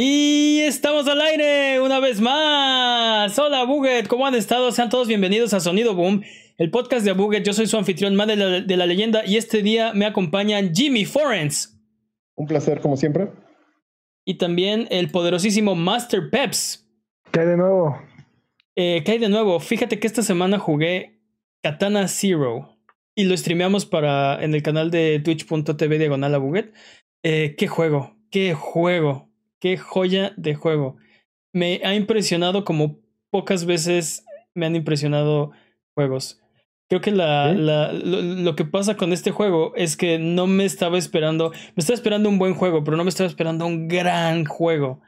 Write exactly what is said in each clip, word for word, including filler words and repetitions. Y estamos al aire una vez más. Hola Budget, ¿cómo han estado? Sean todos bienvenidos a Sonido Boom, el podcast de Budget. Yo soy su anfitrión, más de la, de la leyenda, y este día me acompañan Jimmy Forens. Un placer, como siempre. Y también el poderosísimo Master Peps. ¿Qué hay de nuevo? Eh, ¿Qué hay de nuevo? Fíjate que esta semana jugué Katana Zero y lo streameamos para, en el canal de twitch.tv diagonal a Budget. Eh, ¿Qué juego? ¿Qué juego? Qué joya de juego. Me ha impresionado como pocas veces me han impresionado juegos. Creo que la, ¿Eh? la, lo, lo que pasa con este juego es que no me estaba esperando. Me estaba esperando un buen juego, pero no me estaba esperando un gran juego.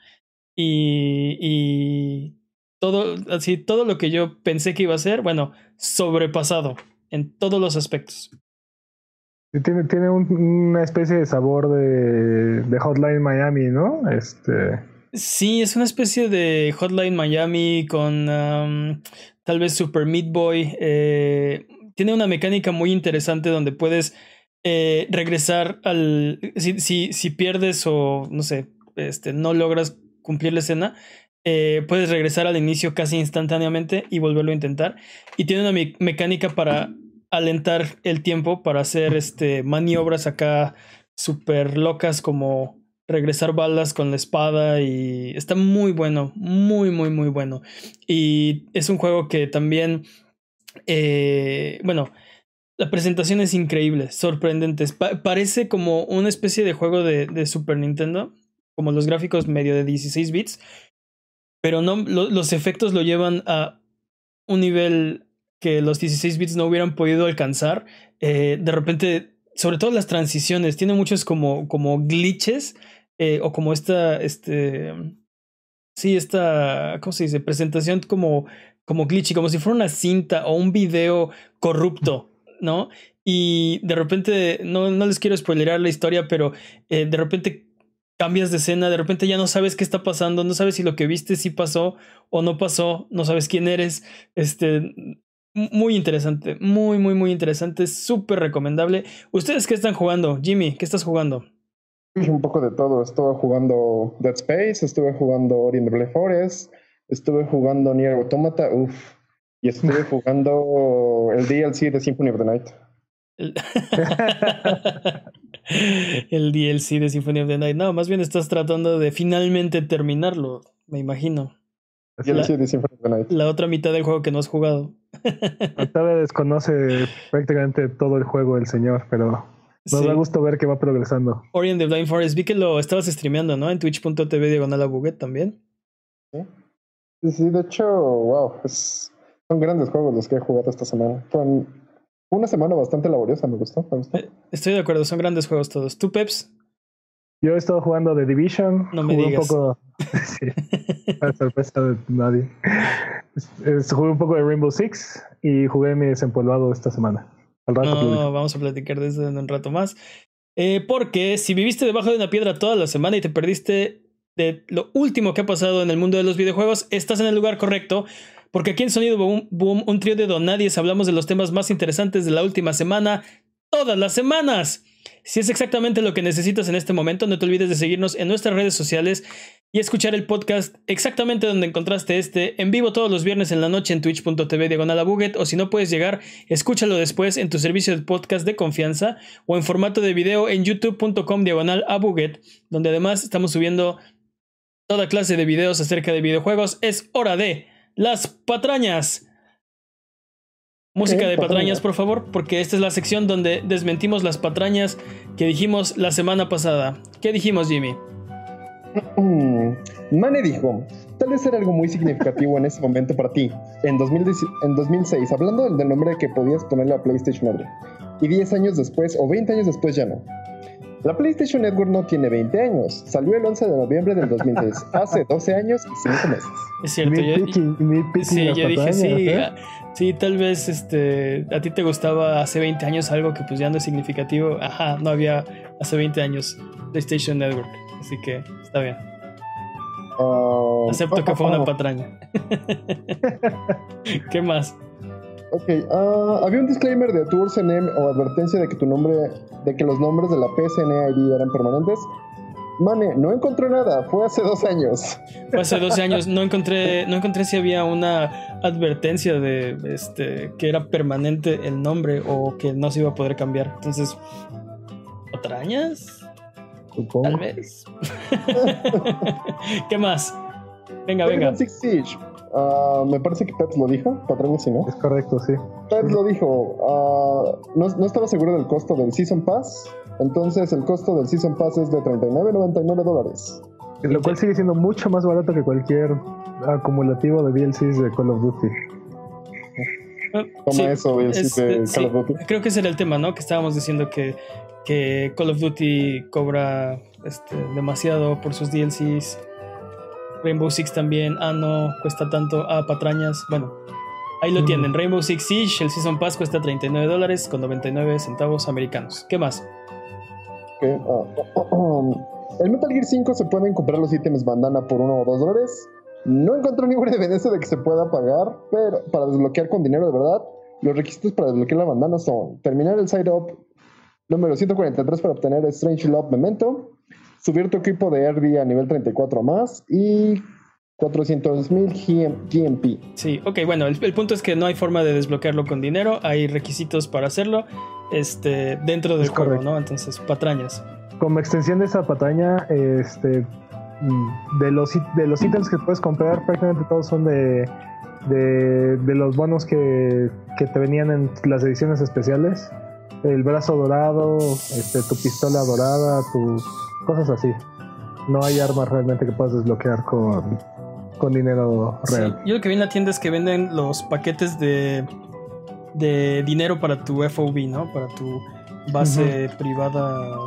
Y, y todo, así, todo lo que yo pensé que iba a ser, bueno, sobrepasado en todos los aspectos. Tiene, tiene un, una especie de sabor de, de Hotline Miami, ¿no? Este... Sí, es una especie de Hotline Miami con um, tal vez Super Meat Boy. Eh, tiene una mecánica muy interesante donde puedes eh, regresar al... Si, si, si pierdes o, no sé, este, no logras cumplir la escena, eh, puedes regresar al inicio casi instantáneamente y volverlo a intentar. Y tiene una me- mecánica para... alentar el tiempo para hacer este maniobras acá súper locas como regresar balas con la espada, y está muy bueno, muy muy muy bueno. Y es un juego que también eh, bueno, la presentación es increíble, sorprendente. Pa- parece como una especie de juego de, de Super Nintendo, como los gráficos medio de dieciséis bits, pero no lo, los efectos lo llevan a un nivel que los dieciséis bits no hubieran podido alcanzar. Eh, de repente, sobre todo las transiciones, tiene muchos como, como glitches, eh, o como esta, este, sí, esta, ¿cómo se dice? Presentación como, como glitchy, como si fuera una cinta o un video corrupto, ¿no? Y de repente, no, no les quiero spoilerar la historia, pero eh, de repente cambias de escena, de repente ya no sabes qué está pasando, no sabes si lo que viste sí pasó o no pasó, no sabes quién eres, este... Muy interesante, muy, muy, muy interesante, súper recomendable. ¿Ustedes qué están jugando? Jimmy, ¿qué estás jugando? Un poco de todo. Estuve jugando Dead Space, estuve jugando Ori and the Blind Forest, estuve jugando Nier Automata, uff, y estuve jugando el D L C de Symphony of the Night. El... el D L C de Symphony of the Night. No, más bien estás tratando de finalmente terminarlo, me imagino. La, la otra mitad del juego que no has jugado. Todavía desconoce prácticamente todo el juego el señor, pero nos sí. da gusto ver que va progresando. Ori and the Blind Forest, vi que lo estabas streameando, ¿no? En twitch.tv diagonal a Buget también. Sí, sí, de hecho, wow, es, son grandes juegos los que he jugado esta semana. Fue una semana bastante laboriosa, me gustó, me gustó. Estoy de acuerdo, son grandes juegos todos. ¿Tú, Peps? Yo he estado jugando The Division. No me jugué digas. Un poco... sí, para sorpresa de nadie. Jugué un poco de Rainbow Six y jugué mi desempolvado esta semana. Al rato no, vamos a platicar de eso en un rato más. Eh, porque si viviste debajo de una piedra toda la semana y te perdiste de lo último que ha pasado en el mundo de los videojuegos, estás en el lugar correcto. Porque aquí en Sonido Boom, Boom un trío de donadies, hablamos de los temas más interesantes de la última semana, todas las semanas. Si es exactamente lo que necesitas en este momento, no te olvides de seguirnos en nuestras redes sociales y escuchar el podcast exactamente donde encontraste este, en vivo todos los viernes en la noche en twitch.tv diagonal a Buget, o si no puedes llegar, escúchalo después en tu servicio de podcast de confianza o en formato de video en youtube.com diagonal a Buget, donde además estamos subiendo toda clase de videos acerca de videojuegos. Es hora de las patrañas. Música de patrañas, por favor, porque esta es la sección donde desmentimos las patrañas que dijimos la semana pasada. ¿Qué dijimos, Jimmy? Mane dijo, tal vez era algo muy significativo en ese momento para ti. En, dos mil diez, en dos mil seis, hablando del nombre que podías ponerle a PlayStation Network. Y diez años después, o veinte años después, ya no. La PlayStation Network no tiene veinte años. Salió el once de noviembre del dos mil diez. Hace doce años y cinco meses. Es cierto. Yo, picking, picking sí, yo dije, sí, ¿eh? a, sí, tal vez este, a ti te gustaba hace veinte años algo que pues ya no es significativo. Ajá, no había hace veinte años PlayStation Network. Así que está bien. Uh, Acepto oh, que fue oh, una oh. patraña. ¿Qué más? Ok, uh, había un disclaimer de tu U R S N M o advertencia de que tu nombre, de que los nombres de la P S N I D eran permanentes. Mane, no encontré nada, fue hace dos años. Fue hace doce años, no encontré, no encontré si había una advertencia de este que era permanente el nombre o que no se iba a poder cambiar. Entonces, ¿otrañas? Supongo. Tal vez. ¿Qué más? Venga, venga. Uh, me parece que Peps lo dijo, patrón, si no. Es correcto, sí. Peps lo dijo. Uh, no, no estaba seguro del costo del Season Pass. Entonces el costo del Season Pass es de treinta y nueve noventa y nueve dólares. Lo cual sigue siendo mucho más barato que cualquier acumulativo de D L Cs de Call of Duty. Toma sí, eso, D L Cs de Call sí, of Duty. Creo que ese era el tema, ¿no? Que estábamos diciendo que, que Call of Duty cobra este, demasiado por sus D L Cs. Rainbow Six también, ah no, cuesta tanto, ah patrañas, bueno, ahí lo mm. tienen, Rainbow Six Siege, el Season Pass cuesta treinta y nueve dólares con noventa y nueve centavos americanos. ¿Qué más? Okay. Oh, oh, oh. El Metal Gear cinco se pueden comprar los ítems bandana por uno o dos dólares, no encontré ninguna evidencia de que se pueda pagar, pero para desbloquear con dinero de verdad, los requisitos para desbloquear la bandana son terminar el side up número ciento cuarenta y tres para obtener Strange Love Memento, subir tu equipo de R D a nivel treinta y cuatro más y cuatrocientos mil G M P. Sí, ok, bueno, el, el punto es que no hay forma de desbloquearlo con dinero, hay requisitos para hacerlo este, dentro del juego, ¿no? Entonces, patrañas. Como extensión de esa patraña, este, de los de los ítems que puedes comprar, prácticamente todos son de, de, de los bonos que, que te venían en las ediciones especiales. El brazo dorado, este, tu pistola dorada, tu... cosas así. No hay armas realmente que puedas desbloquear con, con dinero real. Sí, yo lo que vi en la tienda es que venden los paquetes de, de dinero para tu F O B, ¿no? Para tu base uh-huh. privada,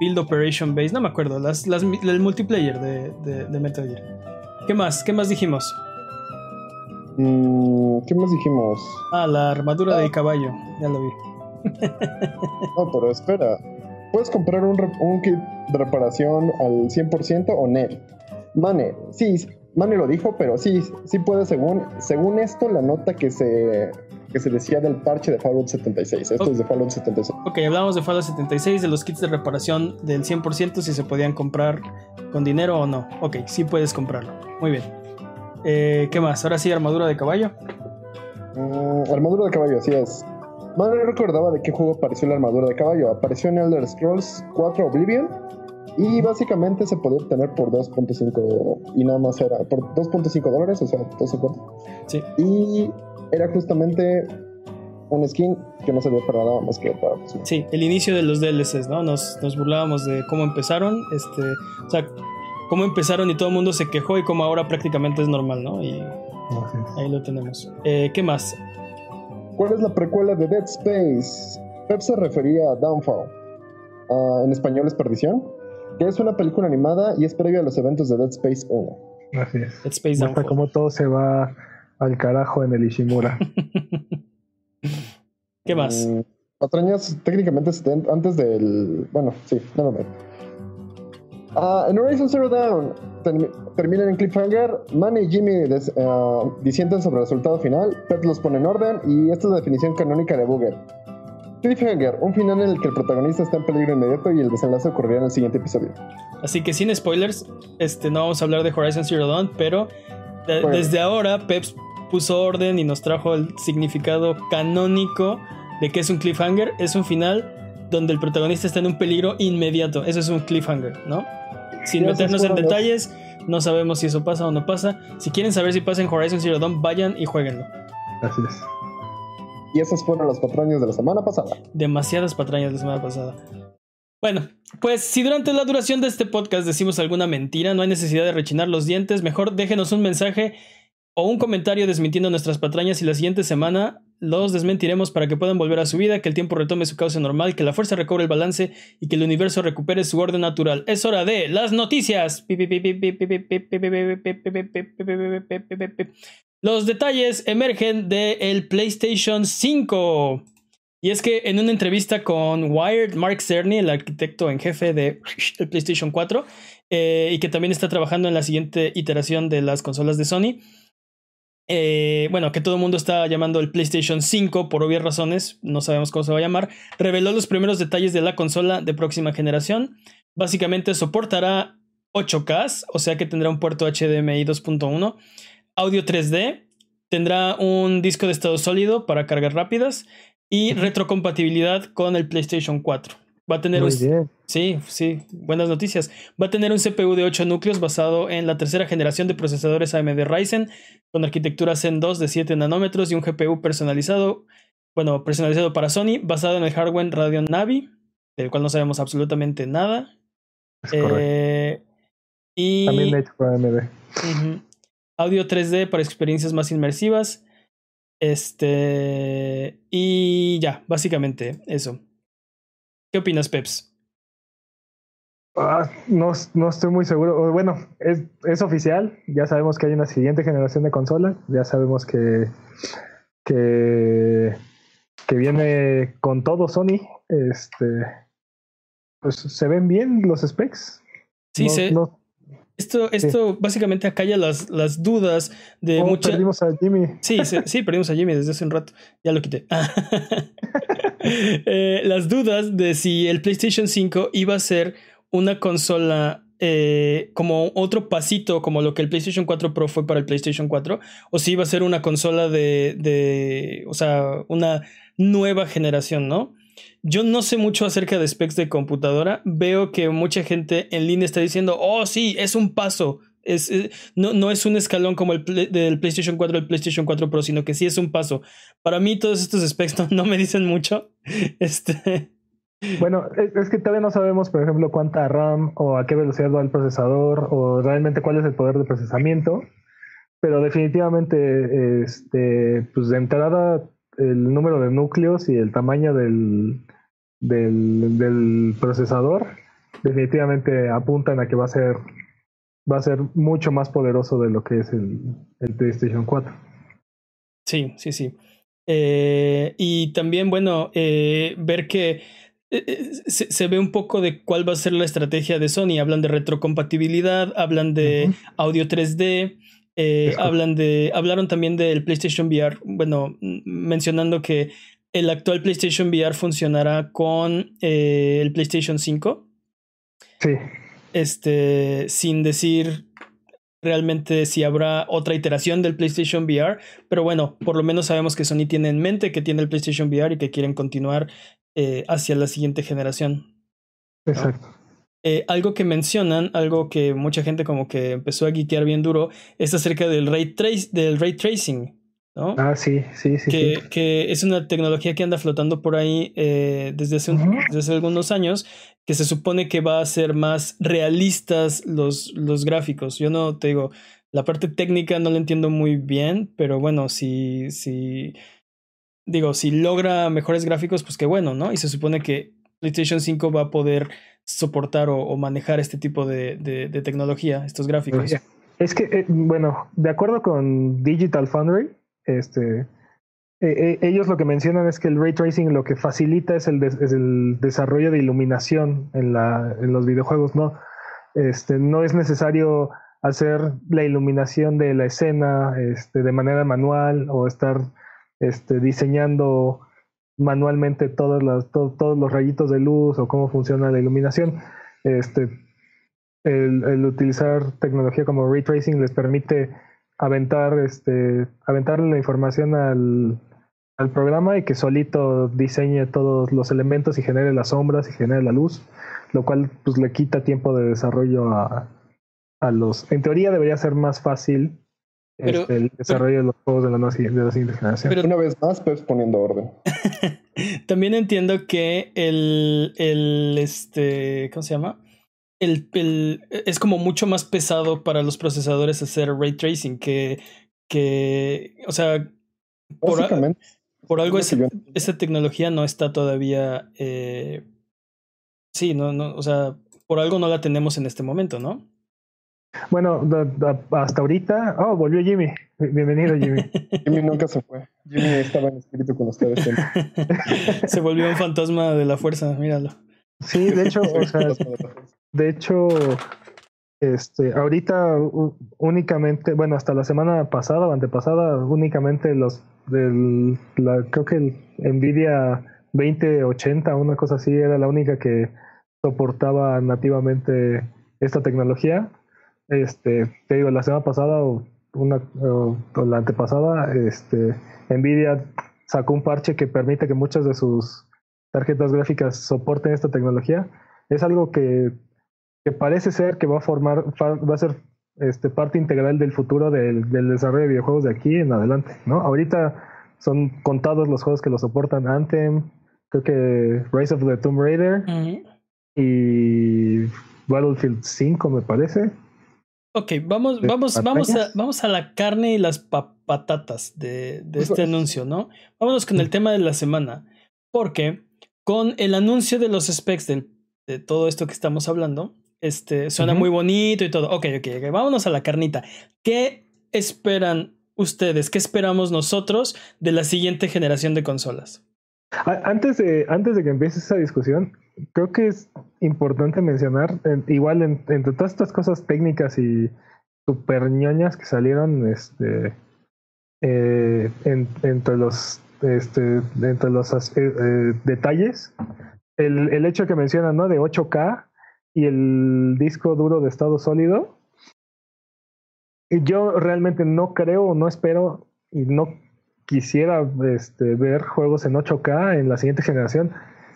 Build Operation Base, no me acuerdo, las, las, el multiplayer de, de, de Metal Gear. ¿Qué más? ¿Qué más dijimos? Mm, ¿Qué más dijimos? Ah, la armadura ah. de caballo, ya lo vi. No, pero espera. Puedes comprar un, rep- un kit de reparación al cien por ciento o N E L. Mane, sí, Mane lo dijo, pero sí, sí puede según, según esto la nota que se, que se decía del parche de Fallout setenta y seis. Esto okay. es de Fallout setenta y seis. Ok, hablamos de Fallout setenta y seis, de los kits de reparación del cien por ciento, si se podían comprar con dinero o no. Ok, sí puedes comprarlo. Muy bien. Eh, ¿Qué más? Ahora sí, armadura de caballo. Uh, armadura de caballo, así es. Mane no recordaba de qué juego apareció la armadura de caballo. Apareció en Elder Scrolls cuatro Oblivion y básicamente se podía obtener por dos punto cinco y nada más era por dos punto cinco dólares, o sea, dos cincuenta. Sí. Y era justamente un skin que no servía para nada más que para... Sí, sí, el inicio de los D L Cs, ¿no? Nos, nos burlábamos de cómo empezaron, este, o sea, cómo empezaron y todo el mundo se quejó y cómo ahora prácticamente es normal, ¿no? Y ahí lo tenemos. Eh, ¿Qué más? ¿Cuál es la precuela de Dead Space? Pep se refería a Downfall, uh, en español es Perdición, que es una película animada y es previa a los eventos de Dead Space uno. Así es. Dead Space Downfall. Hasta como todo se va al carajo en el Ishimura. ¿Qué más? Um, patrañas técnicamente antes del... Bueno, sí, no me... Uh, en Horizon Zero Dawn term- terminan en cliffhanger. Manny y Jimmy des- uh, disienten sobre el resultado final. Pep los pone en orden y esta es la definición canónica de Booger. Cliffhanger, un final en el que el protagonista está en peligro inmediato y el desenlace ocurrirá en el siguiente episodio. Así que sin spoilers, este, no vamos a hablar de Horizon Zero Dawn, pero de- bueno. desde ahora Pep puso orden y nos trajo el significado canónico de que es un cliffhanger, es un final donde el protagonista está en un peligro inmediato. Eso es un cliffhanger, ¿no? Sin Dios meternos en detalles, no sabemos si eso pasa o no pasa. Si quieren saber si pasa en Horizon Zero Dawn, vayan y jueguenlo. Así es. Y esas fueron las patrañas de la semana pasada. Demasiadas patrañas de la semana pasada. Bueno, pues si durante la duración de este podcast decimos alguna mentira, no hay necesidad de rechinar los dientes. Mejor déjenos un mensaje o un comentario desmintiendo nuestras patrañas y la siguiente semana los desmentiremos para que puedan volver a su vida, que el tiempo retome su cauce normal, que la fuerza recobre el balance y que el universo recupere su orden natural. Es hora de las noticias. Los detalles emergen del PlayStation cinco. Y es que en una entrevista con Wired, Mark Cerny, el arquitecto en jefe del PlayStation cuatro, eh, y que también está trabajando en la siguiente iteración de las consolas de Sony, Eh, bueno, que todo el mundo está llamando el PlayStation cinco por obvias razones, no sabemos cómo se va a llamar, reveló los primeros detalles de la consola de próxima generación. Básicamente soportará ocho K, o sea que tendrá un puerto H D M I dos punto uno, audio tres D, tendrá un disco de estado sólido para cargas rápidas y retrocompatibilidad con el PlayStation cuatro. Va a tener Muy un... bien. Sí, sí, buenas noticias. Va a tener un C P U de ocho núcleos basado en la tercera generación de procesadores A M D Ryzen con arquitectura Zen dos de siete nanómetros y un G P U personalizado, bueno, personalizado para Sony, basado en el hardware Radeon Navi, del cual no sabemos absolutamente nada. Es eh, y también hecho por A M D. Uh-huh. Audio tres D para experiencias más inmersivas. Este y ya, básicamente eso. ¿Qué opinas, Peps? Ah, no, no estoy muy seguro. Bueno, es, es oficial. Ya sabemos que hay una siguiente generación de consolas. Ya sabemos que que, que viene con todo Sony. Este, pues se ven bien los specs. Sí, no, se... no... Esto, esto sí. básicamente acalla las, las dudas de oh, muchas... Perdimos a Jimmy. Sí, sí, sí, perdimos a Jimmy desde hace un rato. Ya lo quité. Ah. eh, las dudas de si el PlayStation cinco iba a ser una consola eh, como otro pasito, como lo que el PlayStation cuatro Pro fue para el PlayStation cuatro, o si iba a ser una consola de... de o sea, una nueva generación, ¿no? Yo no sé mucho acerca de specs de computadora. Veo que mucha gente en línea está diciendo, oh sí, es un paso, es, es, no, no es un escalón como el play, del PlayStation cuatro al PlayStation cuatro Pro, sino que sí es un paso. Para mí todos estos specs no, no me dicen mucho. Este... Bueno, es, es que todavía no sabemos, por ejemplo, cuánta RAM o a qué velocidad va el procesador o realmente cuál es el poder de procesamiento, pero definitivamente este, pues de entrada el número de núcleos y el tamaño del, del, del procesador definitivamente apuntan a que va a ser va a ser mucho más poderoso de lo que es el, el PlayStation cuatro. Sí, sí, sí. Eh, y también, bueno, eh, ver que eh, se, se ve un poco de cuál va a ser la estrategia de Sony. Hablan de retrocompatibilidad, hablan de uh-huh. audio tres D... Eh, hablan de, hablaron también del PlayStation V R, bueno, mencionando que el actual PlayStation V R funcionará con eh, el PlayStation cinco. Sí. Este, sin decir realmente si habrá otra iteración del PlayStation V R, pero bueno, por lo menos sabemos que Sony tiene en mente que tiene el PlayStation V R y que quieren continuar eh, hacia la siguiente generación. Exacto. ¿No? Eh, algo que mencionan, algo que mucha gente como que empezó a geekear bien duro, es acerca del ray, trace, del ray tracing, ¿no? Ah, sí, sí, sí. Que, sí. que es una tecnología que anda flotando por ahí eh, desde, hace un, uh-huh. desde hace algunos años, que se supone que va a hacer más realistas los, los gráficos. Yo no te digo, la parte técnica no la entiendo muy bien, pero bueno, si, si digo, si logra mejores gráficos, pues qué bueno, ¿no? Y se supone que PlayStation cinco va a poder soportar o, o manejar este tipo de, de, de tecnología, estos gráficos. Es que, eh, bueno, de acuerdo con Digital Foundry, este, eh, eh, ellos lo que mencionan es que el ray tracing lo que facilita es el, de, es el desarrollo de iluminación en, la, en los videojuegos, ¿no? Este, no es necesario hacer la iluminación de la escena este, de manera manual o estar este, diseñando manualmente todas las, to, todos los rayitos de luz o cómo funciona la iluminación. Este, el, el utilizar tecnología como ray tracing les permite aventar este aventar la información al, al programa y que solito diseñe todos los elementos y genere las sombras y genere la luz, lo cual pues le quita tiempo de desarrollo a, a los... En teoría debería ser más fácil Pero, este, el desarrollo pero, de los juegos de la, nueva, de la siguiente generación. Pero una vez más, pues poniendo orden. También entiendo que el, el este, ¿cómo se llama? El, el, es como mucho más pesado para los procesadores hacer ray tracing que, que o sea, por, a, por algo es ese, esa tecnología no está todavía, eh, sí, no, no, o sea, por algo no la tenemos en este momento, ¿no? Bueno, da, da, hasta ahorita... Oh, volvió Jimmy. Bienvenido, Jimmy. Jimmy nunca se fue. Jimmy estaba en espíritu con ustedes. Se volvió un fantasma de la fuerza, míralo. Sí, de hecho, o sea, de hecho, este, ahorita únicamente, bueno, hasta la semana pasada o antepasada, únicamente los del, la, creo que el Nvidia veinte ochenta, una cosa así, era la única que soportaba nativamente esta tecnología. Este, te digo, la semana pasada o, una, o, o la antepasada, este, Nvidia sacó un parche que permite que muchas de sus tarjetas gráficas soporten esta tecnología. Es algo que, que parece ser que va a formar, va a ser este, parte integral del futuro del, del desarrollo de videojuegos de aquí en adelante, ¿no? Ahorita son contados los juegos que lo soportan: Anthem, creo que Rise of the Tomb Raider, uh-huh, y Battlefield cinco, me parece. Ok, vamos, vamos, vamos, a, vamos a la carne y las pa- patatas de, de este anuncio, ¿no? Vámonos con el tema de la semana, porque con el anuncio de los specs del, de todo esto que estamos hablando, este, suena uh-huh, muy bonito y todo. Ok, ok, ok, vámonos a la carnita. ¿Qué esperan ustedes? ¿Qué esperamos nosotros de la siguiente generación de consolas? Antes de, antes de que empiece esa discusión, creo que es importante mencionar, en, igual en, entre todas estas cosas técnicas y super ñoñas que salieron este, eh, en, entre los, este, entre los eh, eh, detalles, el, el hecho que mencionan, ¿no?, de ocho K y el disco duro de estado sólido, yo realmente no creo, no espero y no quisiera este, ver juegos en ocho K en la siguiente generación.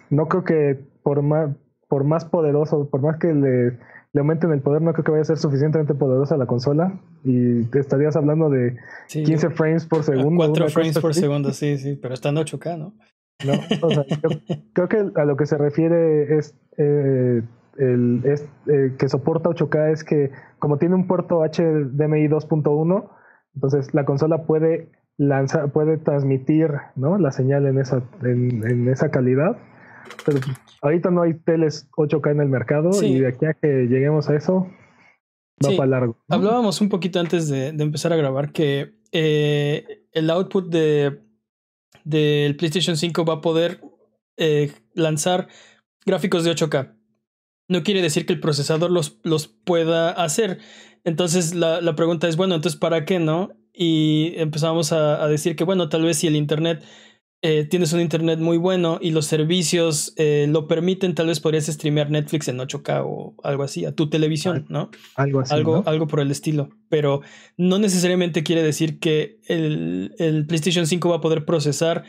No creo que por más, por más poderoso, por más que le, le aumenten el poder, no creo que vaya a ser suficientemente poderosa la consola. Y te estarías hablando de sí, quince yo, frames por segundo. cuatro frames por segundo, sí, sí, pero está en ocho K, ¿no? No, o sea, yo creo que a lo que se refiere es, eh, el, es eh, que soporta ocho K es que como tiene un puerto H D M I dos punto uno, entonces la consola puede lanzar, puede transmitir, ¿no?, la señal en esa, en, en esa calidad. Pero ahorita no hay teles ocho K en el mercado, sí, y de aquí a que lleguemos a eso va sí, para largo. Hablábamos un poquito antes de, de empezar a grabar que eh, el output de del PlayStation cinco va a poder eh, lanzar gráficos de ocho K. No quiere decir que el procesador los, los pueda hacer. Entonces la, la pregunta es, bueno, entonces ¿para qué, no? Y empezamos a, a decir que bueno, tal vez si el internet... Eh, tienes un internet muy bueno y los servicios eh, lo permiten, tal vez podrías streamear Netflix en ocho K o algo así a tu televisión, ¿no? Algo así, algo, ¿no?, algo por el estilo, pero no necesariamente quiere decir que el, el PlayStation cinco va a poder procesar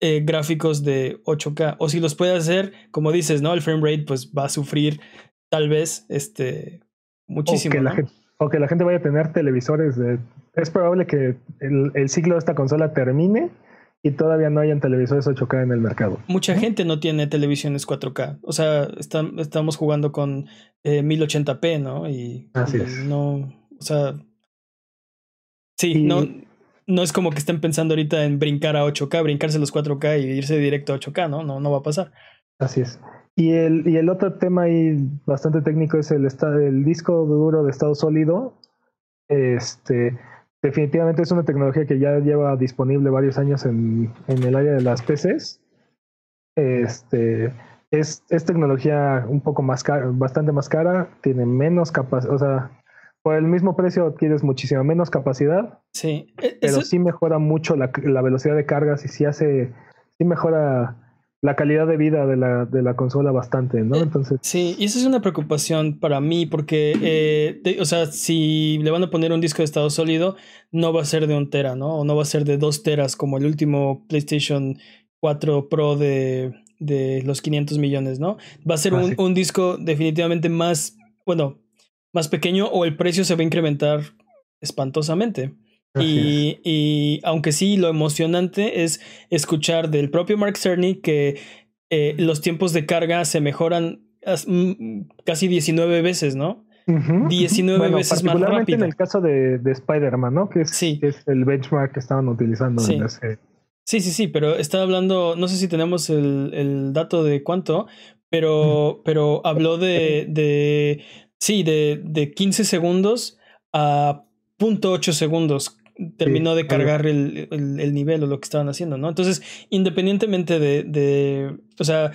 eh, gráficos de ocho K, o si los puede hacer, como dices, ¿no?, el frame rate pues va a sufrir tal vez este muchísimo, o que, ¿no?, la gente, o que la gente vaya a tener televisores de... Es probable que el, el ciclo de esta consola termine y todavía no hayan televisores ocho K en el mercado. Mucha gente no tiene televisiones cuatro K. O sea, está, estamos jugando con eh, mil ochenta p, ¿no? Y así es. No, o sea, sí, y... no, no es como que estén pensando ahorita en brincar a ocho K, brincarse los cuatro K y irse directo a ocho K, ¿no? No, no va a pasar. Así es. Y el, y el otro tema ahí bastante técnico es el, el disco duro de estado sólido. Este... Definitivamente es una tecnología que ya lleva disponible varios años en, en el área de las P Cs. Este, es, es tecnología un poco más cara, bastante más cara, tiene menos capacidad, o sea, por el mismo precio adquieres muchísima menos capacidad. Sí. Pero sí mejora mucho la, la velocidad de cargas y sí hace, sí mejora la calidad de vida de la, de la consola bastante, ¿no? Entonces... Sí, y eso es una preocupación para mí porque, eh, de, o sea, si le van a poner un disco de estado sólido, no va a ser de un tera, ¿no? O no va a ser de dos teras como el último PlayStation cuatro Pro de, de los quinientos millones, ¿no? Va a ser ah, un, sí. un disco definitivamente más, bueno, más pequeño, o el precio se va a incrementar espantosamente. Y, y aunque sí, lo emocionante es escuchar del propio Mark Cerny que eh, los tiempos de carga se mejoran as, m, casi diecinueve veces, ¿no? Uh-huh. diecinueve bueno, veces más rápido. Particularmente en el caso de, de Spider-Man, ¿no? Que es, sí. que es el benchmark que estaban utilizando. Sí, en ese... sí, sí, sí, pero estaba hablando, no sé si tenemos el, el dato de cuánto, pero, pero habló de, de, sí, de, de quince segundos a punto ocho segundos. Terminó de cargar el, el, el nivel o lo que estaban haciendo, ¿no? Entonces, independientemente de, de, o sea,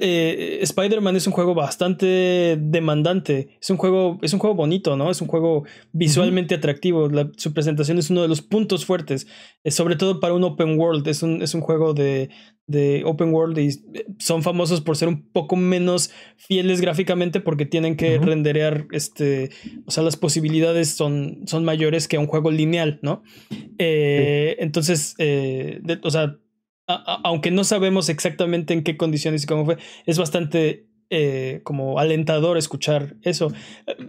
eh, Spider-Man es un juego bastante demandante. Es un juego, es un juego bonito, ¿no? Es un juego visualmente uh-huh. atractivo. La, su presentación es uno de los puntos fuertes, eh, sobre todo para un open world. Es un, es un juego de, de open world y son famosos por ser un poco menos fieles gráficamente porque tienen que uh-huh. renderear, este, o sea, las posibilidades son, son mayores que un juego lineal, ¿no? Eh, sí. Entonces, eh, de, o sea, A, a, aunque no sabemos exactamente en qué condiciones y cómo fue, es bastante eh, como alentador escuchar eso. Sí.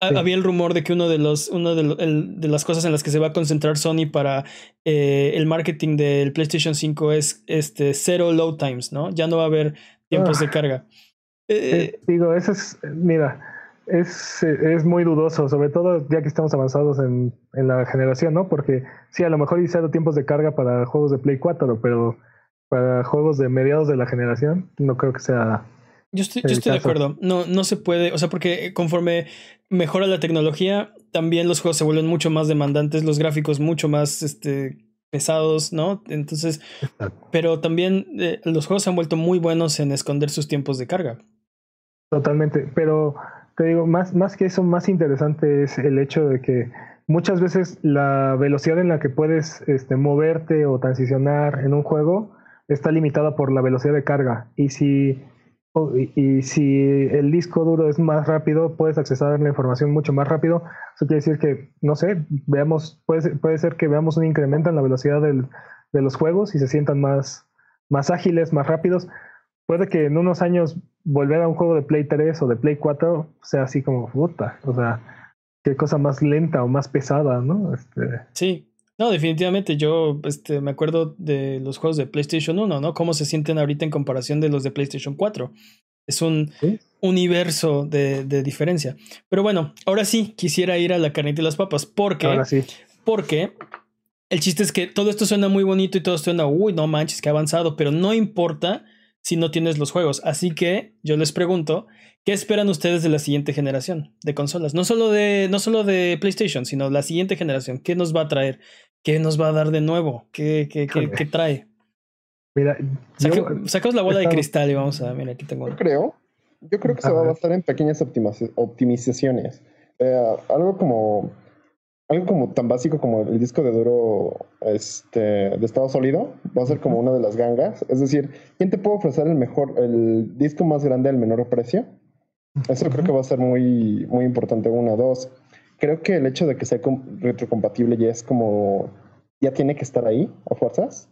Había el rumor de que uno de los, uno de, lo, el, de las cosas en las que se va a concentrar Sony para eh, el marketing del PlayStation cinco es este cero load times, ¿no? Ya no va a haber tiempos ah, de carga. Eh, eh, digo, eso es, mira, es, es muy dudoso, sobre todo ya que estamos avanzados en, en la generación, ¿no? Porque sí, a lo mejor hay cero tiempos de carga para juegos de Play cuatro, pero para juegos de mediados de la generación no creo que sea... Yo estoy, yo estoy de acuerdo. No, no se puede, o sea, porque conforme mejora la tecnología, también los juegos se vuelven mucho más demandantes, los gráficos mucho más este, pesados, ¿no? Entonces, exacto. Pero también eh, los juegos se han vuelto muy buenos en esconder sus tiempos de carga. Totalmente, pero... Te digo, más, más que eso, más interesante es el hecho de que muchas veces la velocidad en la que puedes este, moverte o transicionar en un juego está limitada por la velocidad de carga. Y si, oh, y, y si el disco duro es más rápido, puedes accesar la información mucho más rápido. Eso quiere decir que, no sé, veamos, puede, puede ser que veamos un incremento en la velocidad del, de los juegos y se sientan más, más ágiles, más rápidos. Puede que en unos años volver a un juego de Play tres o de Play cuatro sea así como puta, o sea, qué cosa más lenta o más pesada, ¿no? Este... Sí, no, definitivamente yo este, me acuerdo de los juegos de PlayStation uno, ¿no? Cómo se sienten ahorita en comparación de los de PlayStation cuatro. Es un ¿sí? universo de, de diferencia. Pero bueno, ahora sí quisiera ir a la carnita y las papas, porque... Ahora sí. Porque... El chiste es que todo esto suena muy bonito y todo suena, uy, no manches, qué avanzado, pero no importa... si no tienes los juegos. Así que yo les pregunto, ¿qué esperan ustedes de la siguiente generación de consolas? No solo de, no solo de PlayStation, sino la siguiente generación. ¿Qué nos va a traer? ¿Qué nos va a dar de nuevo? ¿Qué, qué, qué, qué trae? Mira, Saque, yo, sacaos la bola estaba... de cristal y vamos a... Mira, aquí tengo una. Yo creo, yo creo que se va a basar en pequeñas optimiz- optimizaciones. Eh, algo como... Algo como tan básico como el disco de duro este, de estado sólido va a ser como una de las gangas. Es decir, ¿quién te puede ofrecer el mejor, el disco más grande al menor precio? Eso uh-huh. creo que va a ser muy, muy importante. Una, dos. Creo que el hecho de que sea retrocompatible ya es como... Ya tiene que estar ahí, a fuerzas.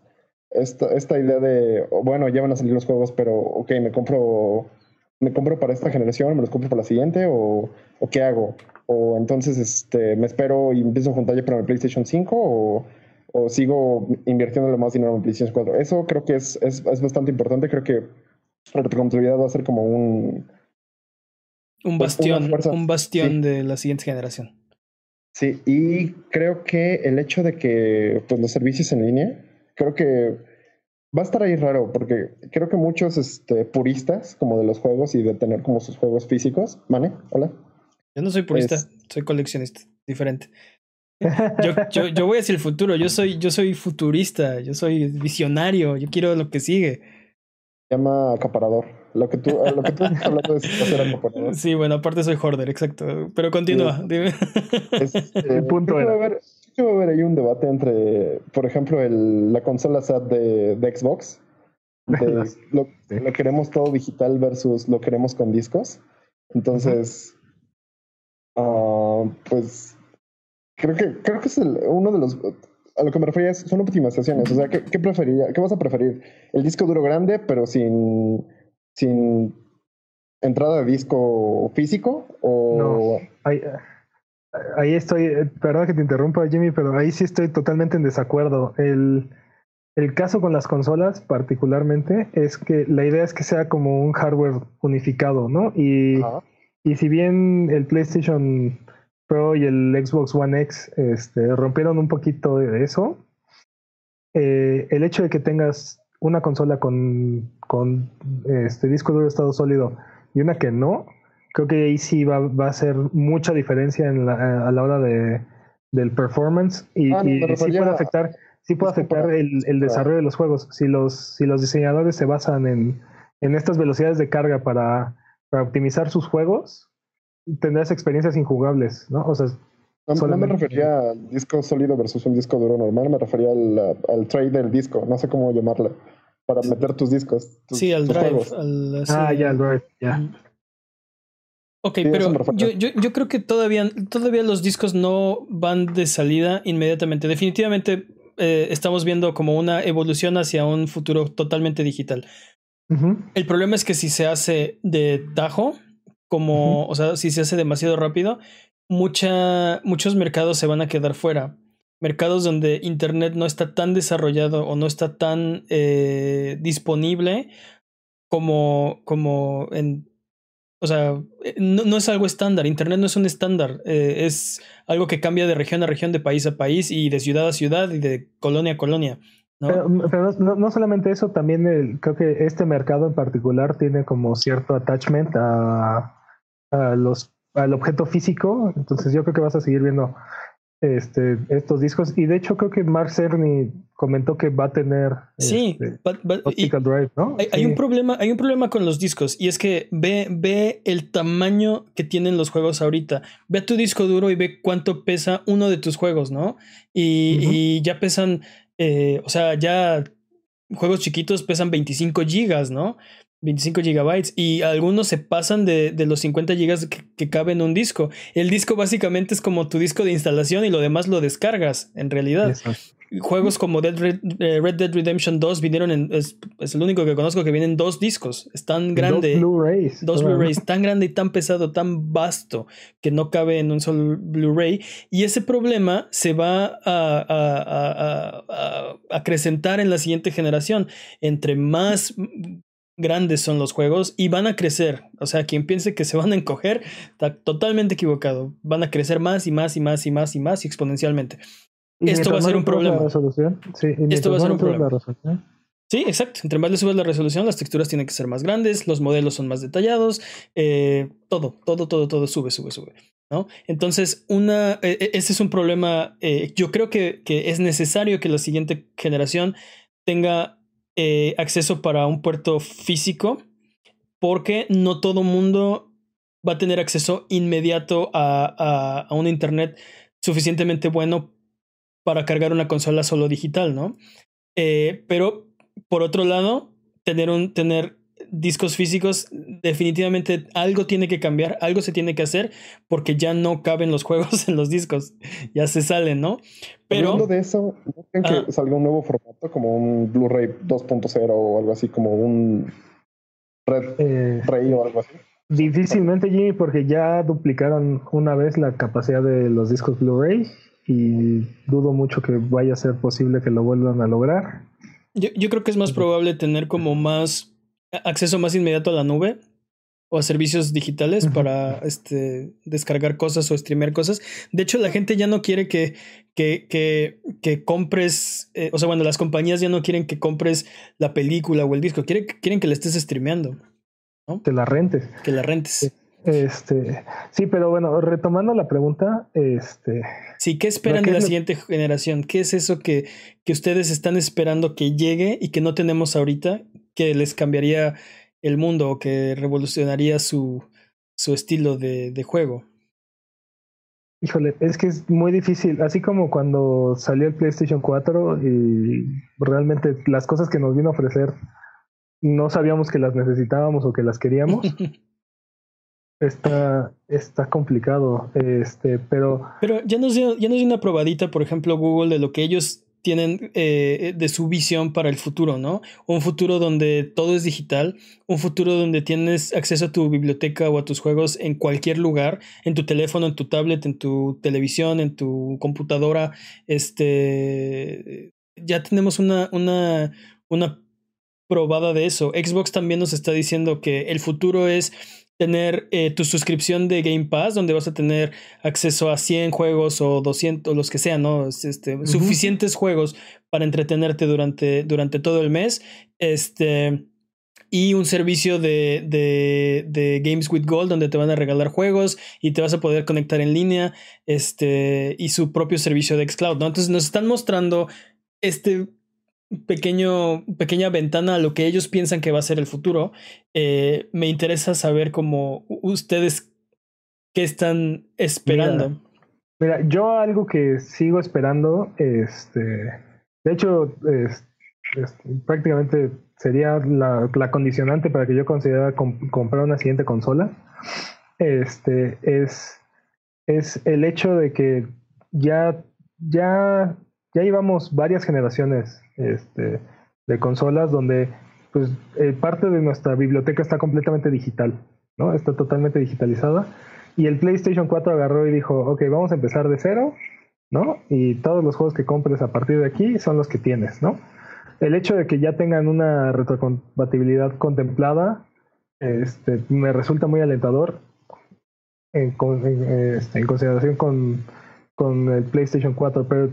Esta, esta idea de, bueno, ya van a salir los juegos, pero ok, me compro... ¿Me compro para esta generación? ¿Me los compro para la siguiente? ¿O, o qué hago? ¿O entonces este, me espero y empiezo a juntar ya para mi PlayStation cinco? ¿O, o sigo invirtiéndole más dinero en mi PlayStation cuatro? Eso creo que es, es, es bastante importante. Creo que la retrocompatibilidad va a ser como un... Un bastión, un bastión sí. de la siguiente generación. Sí, y creo que el hecho de que pues, los servicios en línea, creo que... Va a estar ahí raro, porque creo que muchos este, puristas como de los juegos y de tener como sus juegos físicos... ¿Mane? ¿Hola? Yo no soy purista, es... soy coleccionista, diferente. Yo, yo, yo voy hacia el futuro, yo soy, yo soy futurista, yo soy visionario, yo quiero lo que sigue. Se llama acaparador. Lo que tú, lo que tú estás hablando es hacer acaparador. Sí, bueno, aparte soy hoarder, exacto. Pero continúa, sí. Dime. Es, eh, el punto era... Va a haber ahí un debate entre, por ejemplo, el, la consola S A T de, de Xbox. De, lo, lo queremos todo digital versus lo queremos con discos. Entonces, uh-huh. uh, pues, creo que creo que es el, uno de los... A lo que me refería es, son optimizaciones. O sea, ¿qué, qué, preferiría, ¿qué vas a preferir? El disco duro grande, pero sin, sin entrada de disco físico. O... No, I, uh... Ahí estoy, perdón que te interrumpa, Jimmy, pero ahí sí estoy totalmente en desacuerdo. El, el caso con las consolas, particularmente, es que la idea es que sea como un hardware unificado, ¿no? Y, uh-huh. y si bien el PlayStation Pro y el Xbox One X este, rompieron un poquito de eso, eh, el hecho de que tengas una consola con, con este disco duro de estado sólido y una que no... Creo que ahí sí va, va a ser mucha diferencia en la, a la hora de, del performance y, ah, no, y sí puede afectar, sí puede afectar el, el desarrollo de los juegos. Si los, si los diseñadores se basan en, en estas velocidades de carga para, para optimizar sus juegos, tendrás experiencias injugables, ¿no? O sea, no, no me refería al disco sólido versus un disco duro normal, me refería al, al tray del disco, no sé cómo llamarle, para meter tus discos. Tus, sí, al drive. Al, sí. Ah, ya, al drive, ya. Mm. Ok, sí, pero yo, yo, yo creo que todavía, todavía los discos no van de salida inmediatamente. Definitivamente eh, estamos viendo como una evolución hacia un futuro totalmente digital. Uh-huh. El problema es que si se hace de tajo, como, uh-huh. o sea, si se hace demasiado rápido, mucha, muchos mercados se van a quedar fuera. Mercados donde internet no está tan desarrollado o no está tan eh, disponible como, como en... O sea, no, no es algo estándar. Internet no es un estándar. Eh, es algo que cambia de región a región, de país a país y de ciudad a ciudad y de colonia a colonia, ¿no? Pero, pero no, no solamente eso, también el, creo que este mercado en particular tiene como cierto attachment a, a los, al objeto físico. Entonces yo creo que vas a seguir viendo este, estos discos. Y de hecho creo que Mark Cerny comentó que va a tener sí, este, but, but, optical y, drive, ¿no? Hay, sí. hay un problema, hay un problema con los discos, y es que ve, ve el tamaño que tienen los juegos ahorita. Ve tu disco duro y ve cuánto pesa uno de tus juegos, ¿no? Y, uh-huh. y ya pesan, eh, o sea, ya juegos chiquitos pesan veinticinco gigas, ¿no? veinticinco gigabytes, y algunos se pasan de, de los cincuenta gigas que, que cabe en un disco. El disco básicamente es como tu disco de instalación y lo demás lo descargas, en realidad. Exacto. Juegos como Dead Red, Red Dead Redemption dos vinieron en... Es, es el único que conozco que vienen dos discos. Es tan grande... Dos Blu-rays. Dos Blu-rays. Tan grande y tan pesado, tan vasto, que no cabe en un solo Blu-ray. Y ese problema se va a, a, a, a, a acrecentar en la siguiente generación. Entre más... grandes son los juegos y van a crecer. O sea, quien piense que se van a encoger está totalmente equivocado. Van a crecer más y más y más y más y más exponencialmente. ¿Y esto va a ser un problema? Sí, y esto va a ser un problema. Sí, exacto. Entre más le subes la resolución, las texturas tienen que ser más grandes, los modelos son más detallados, eh, todo, todo, todo, todo sube, sube, sube, ¿no? Entonces, una, eh, ese es un problema. Eh, yo creo que, que es necesario que la siguiente generación tenga Eh, acceso para un puerto físico, porque no todo mundo va a tener acceso inmediato a, a, a un internet suficientemente bueno para cargar una consola solo digital, ¿no? Eh, pero por otro lado, tener, un, tener discos físicos, definitivamente algo tiene que cambiar, algo se tiene que hacer, porque ya no caben los juegos en los discos, ya se salen, ¿no? Pero, hablando de eso, ¿no creen que ah, salga un nuevo formato como un Blu-ray dos punto cero o algo así, como un Red eh, Ray o algo así? Difícilmente, Jimmy, porque ya duplicaron una vez la capacidad de los discos Blu-ray y dudo mucho que vaya a ser posible que lo vuelvan a lograr. Yo, yo creo que es más probable tener como más acceso más inmediato a la nube o a servicios digitales, uh-huh, para este, descargar cosas o streamear cosas. De hecho, la gente ya no quiere que, que, que, que compres, eh, o sea, bueno, las compañías ya no quieren que compres la película o el disco, quieren, quieren que la estés streameando, ¿no? Que la rentes. Que la rentes. Este, sí, pero bueno, retomando la pregunta, este... Sí, ¿qué esperan de la siguiente generación? ¿Qué es eso que, que ustedes están esperando que llegue y que no tenemos ahorita, que les cambiaría el mundo o que revolucionaría su, su estilo de, de juego? Híjole, es que es muy difícil. Así como cuando salió el PlayStation cuatro y realmente las cosas que nos vino a ofrecer no sabíamos que las necesitábamos o que las queríamos. Está, está complicado. Este, pero pero ya nos dio, ya nos dio una probadita, por ejemplo, Google, de lo que ellos tienen eh, de su visión para el futuro, ¿no? Un futuro donde todo es digital, un futuro donde tienes acceso a tu biblioteca o a tus juegos en cualquier lugar, en tu teléfono, en tu tablet, en tu televisión, en tu computadora. Este, ya tenemos una, una, una probada de eso. Xbox también nos está diciendo que el futuro es tener eh, tu suscripción de Game Pass, donde vas a tener acceso a cien juegos o doscientos, los que sean, ¿no? Este, uh-huh. Suficientes juegos para entretenerte durante, durante todo el mes. Este, y un servicio de, de, de Games with Gold, donde te van a regalar juegos y te vas a poder conectar en línea. Este, y su propio servicio de xCloud, ¿no? Entonces nos están mostrando este pequeño, pequeña ventana a lo que ellos piensan que va a ser el futuro. Eh, me interesa saber cómo ustedes qué están esperando. Mira, mira, yo algo que sigo esperando, este, de hecho, es, es, prácticamente sería la, la condicionante para que yo considerara comp- comprar una siguiente consola. Este es, es el hecho de que ya, ya, ya llevamos varias generaciones este, de consolas donde pues, eh, parte de nuestra biblioteca está completamente digital, ¿no? Está totalmente digitalizada. Y el PlayStation cuatro agarró y dijo, ok, vamos a empezar de cero, ¿no? Y todos los juegos que compres a partir de aquí son los que tienes, ¿no? El hecho de que ya tengan una retrocompatibilidad contemplada este, me resulta muy alentador en, en, este, en consideración con, con el PlayStation cuatro, pero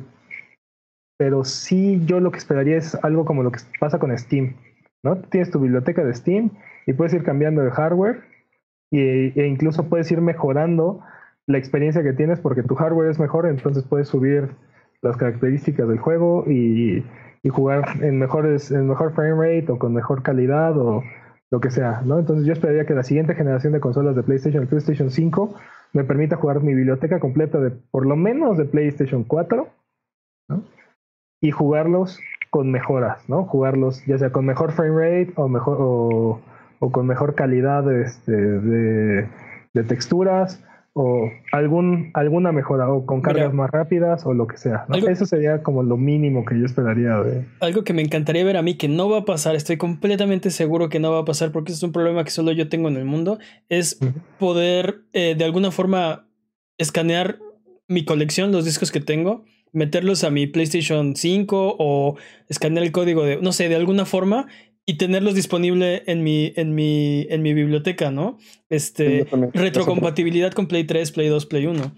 Pero sí, yo lo que esperaría es algo como lo que pasa con Steam, ¿no? Tienes tu biblioteca de Steam y puedes ir cambiando de hardware e, e incluso puedes ir mejorando la experiencia que tienes porque tu hardware es mejor, entonces puedes subir las características del juego y, y jugar en, mejores, en mejor frame rate o con mejor calidad o lo que sea, ¿no? Entonces yo esperaría que la siguiente generación de consolas de PlayStation, el PlayStation cinco, me permita jugar mi biblioteca completa de por lo menos de PlayStation cuatro, ¿no? Y jugarlos con mejoras, ¿no? Jugarlos ya sea con mejor frame rate o mejor o, o con mejor calidad de, este, de, de texturas o algún alguna mejora o con cargas Mira, más rápidas o lo que sea, ¿no? Algo, eso sería como lo mínimo que yo esperaría de... Algo que me encantaría ver a mí que no va a pasar, estoy completamente seguro que no va a pasar porque es un problema que solo yo tengo en el mundo, es uh-huh. poder eh, de alguna forma escanear mi colección, los discos que tengo, meterlos a mi PlayStation cinco o escanear el código de, no sé, de alguna forma y tenerlos disponible en mi en mi en mi biblioteca, ¿no? Este retrocompatibilidad con Play tres, Play dos, Play uno,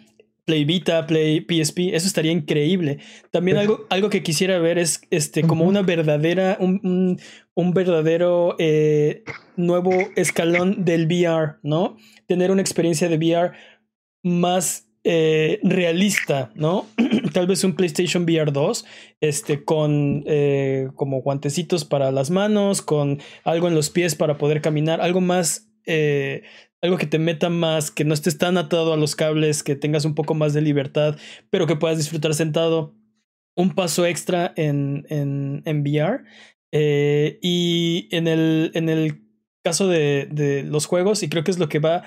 Play Vita, Play P S P, eso estaría increíble. También algo algo que quisiera ver es este como una verdadera un un, un verdadero eh, nuevo escalón del V R, ¿no? Tener una experiencia de V R más Eh, realista, ¿no? Tal vez un PlayStation V R dos este, con eh, como guantecitos para las manos, con algo en los pies para poder caminar, algo más eh, algo que te meta más, que no estés tan atado a los cables, que tengas un poco más de libertad, pero que puedas disfrutar sentado, un paso extra en, en, en V R eh, y en el, en el caso de, de los juegos, y creo que es lo que va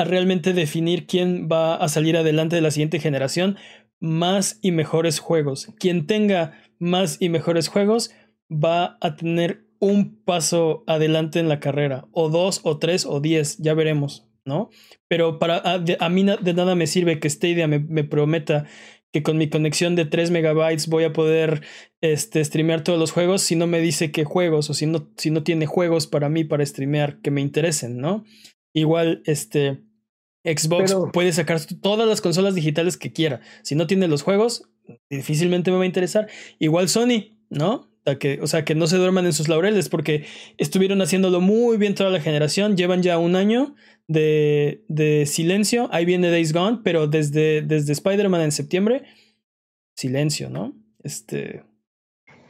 a realmente definir quién va a salir adelante de la siguiente generación, más y mejores juegos. Quien tenga más y mejores juegos va a tener un paso adelante en la carrera, o dos, o tres, o diez, ya veremos, ¿no? Pero para a, de, a mí na, de nada me sirve que Stadia me, me prometa que con mi conexión de tres megabytes voy a poder este, streamear todos los juegos si no me dice qué juegos, o si no, si no tiene juegos para mí para streamear que me interesen, ¿no? Igual, este... Xbox pero, puede sacar todas las consolas digitales que quiera. Si no tiene los juegos, difícilmente me va a interesar. Igual Sony, ¿no? O sea, que, o sea, que no se duerman en sus laureles porque estuvieron haciéndolo muy bien toda la generación. Llevan ya un año de, de silencio. Ahí viene Days Gone, pero desde, desde Spider-Man en septiembre, silencio, ¿no? Este...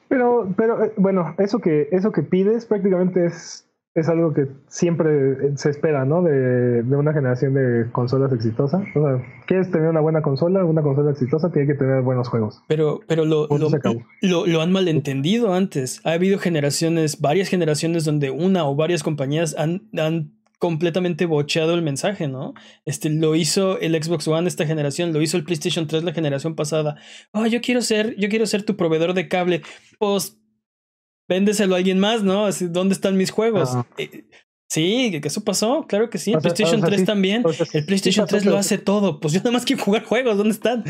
Pero, pero bueno, eso que, eso que pides prácticamente es... es algo que siempre se espera, ¿no? De, de una generación de consolas exitosas. O sea, quieres tener una buena consola, una consola exitosa tiene que tener buenos juegos. Pero, pero lo, lo, lo, lo han malentendido antes. Ha habido generaciones, varias generaciones donde una o varias compañías han, han completamente bocheado el mensaje, ¿no? Este, lo hizo el Xbox One esta generación, lo hizo el PlayStation tres la generación pasada. Oh, yo quiero ser, yo quiero ser tu proveedor de cable. Pues véndeselo a alguien más, ¿no? ¿Dónde están mis juegos? Ah. Eh, sí, que eso pasó, claro que sí. El PlayStation tres también. El PlayStation tres lo hace todo. Pues yo nada más quiero jugar juegos, ¿dónde están?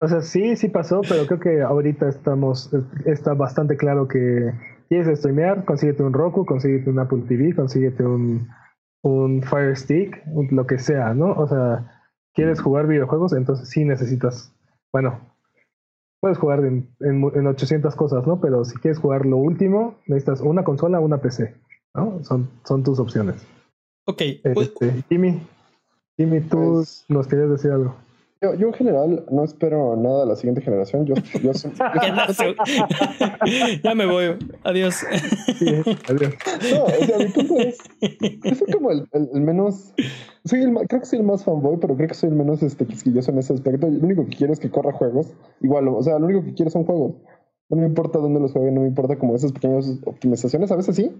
O sea, sí, sí pasó, pero creo que ahorita estamos, está bastante claro que quieres streamear, consíguete un Roku, consíguete un Apple T V, consíguete un, un Fire Stick, un, lo que sea, ¿no? O sea, quieres jugar videojuegos, entonces sí necesitas, bueno... Puedes jugar en, en, en ochocientas cosas, ¿no? Pero si quieres jugar lo último, necesitas una consola o una P C, ¿no? Son, son tus opciones. Ok. Este, Jimmy, Jimmy, tú pues, nos querías decir algo. Yo, yo en general no espero nada de la siguiente generación. Yo, yo, yo, ya me voy. Adiós. Sí, adiós. No, o sea, mi punto es... Yo soy como el, el, el menos... Soy el, creo que soy el más fanboy, pero creo que soy el menos este, quisquilloso en ese aspecto. Lo único que quiero es que corra juegos. Igual, o sea, lo único que quiero son juegos. No me importa dónde los juegue, no me importa como esas pequeñas optimizaciones. A veces sí.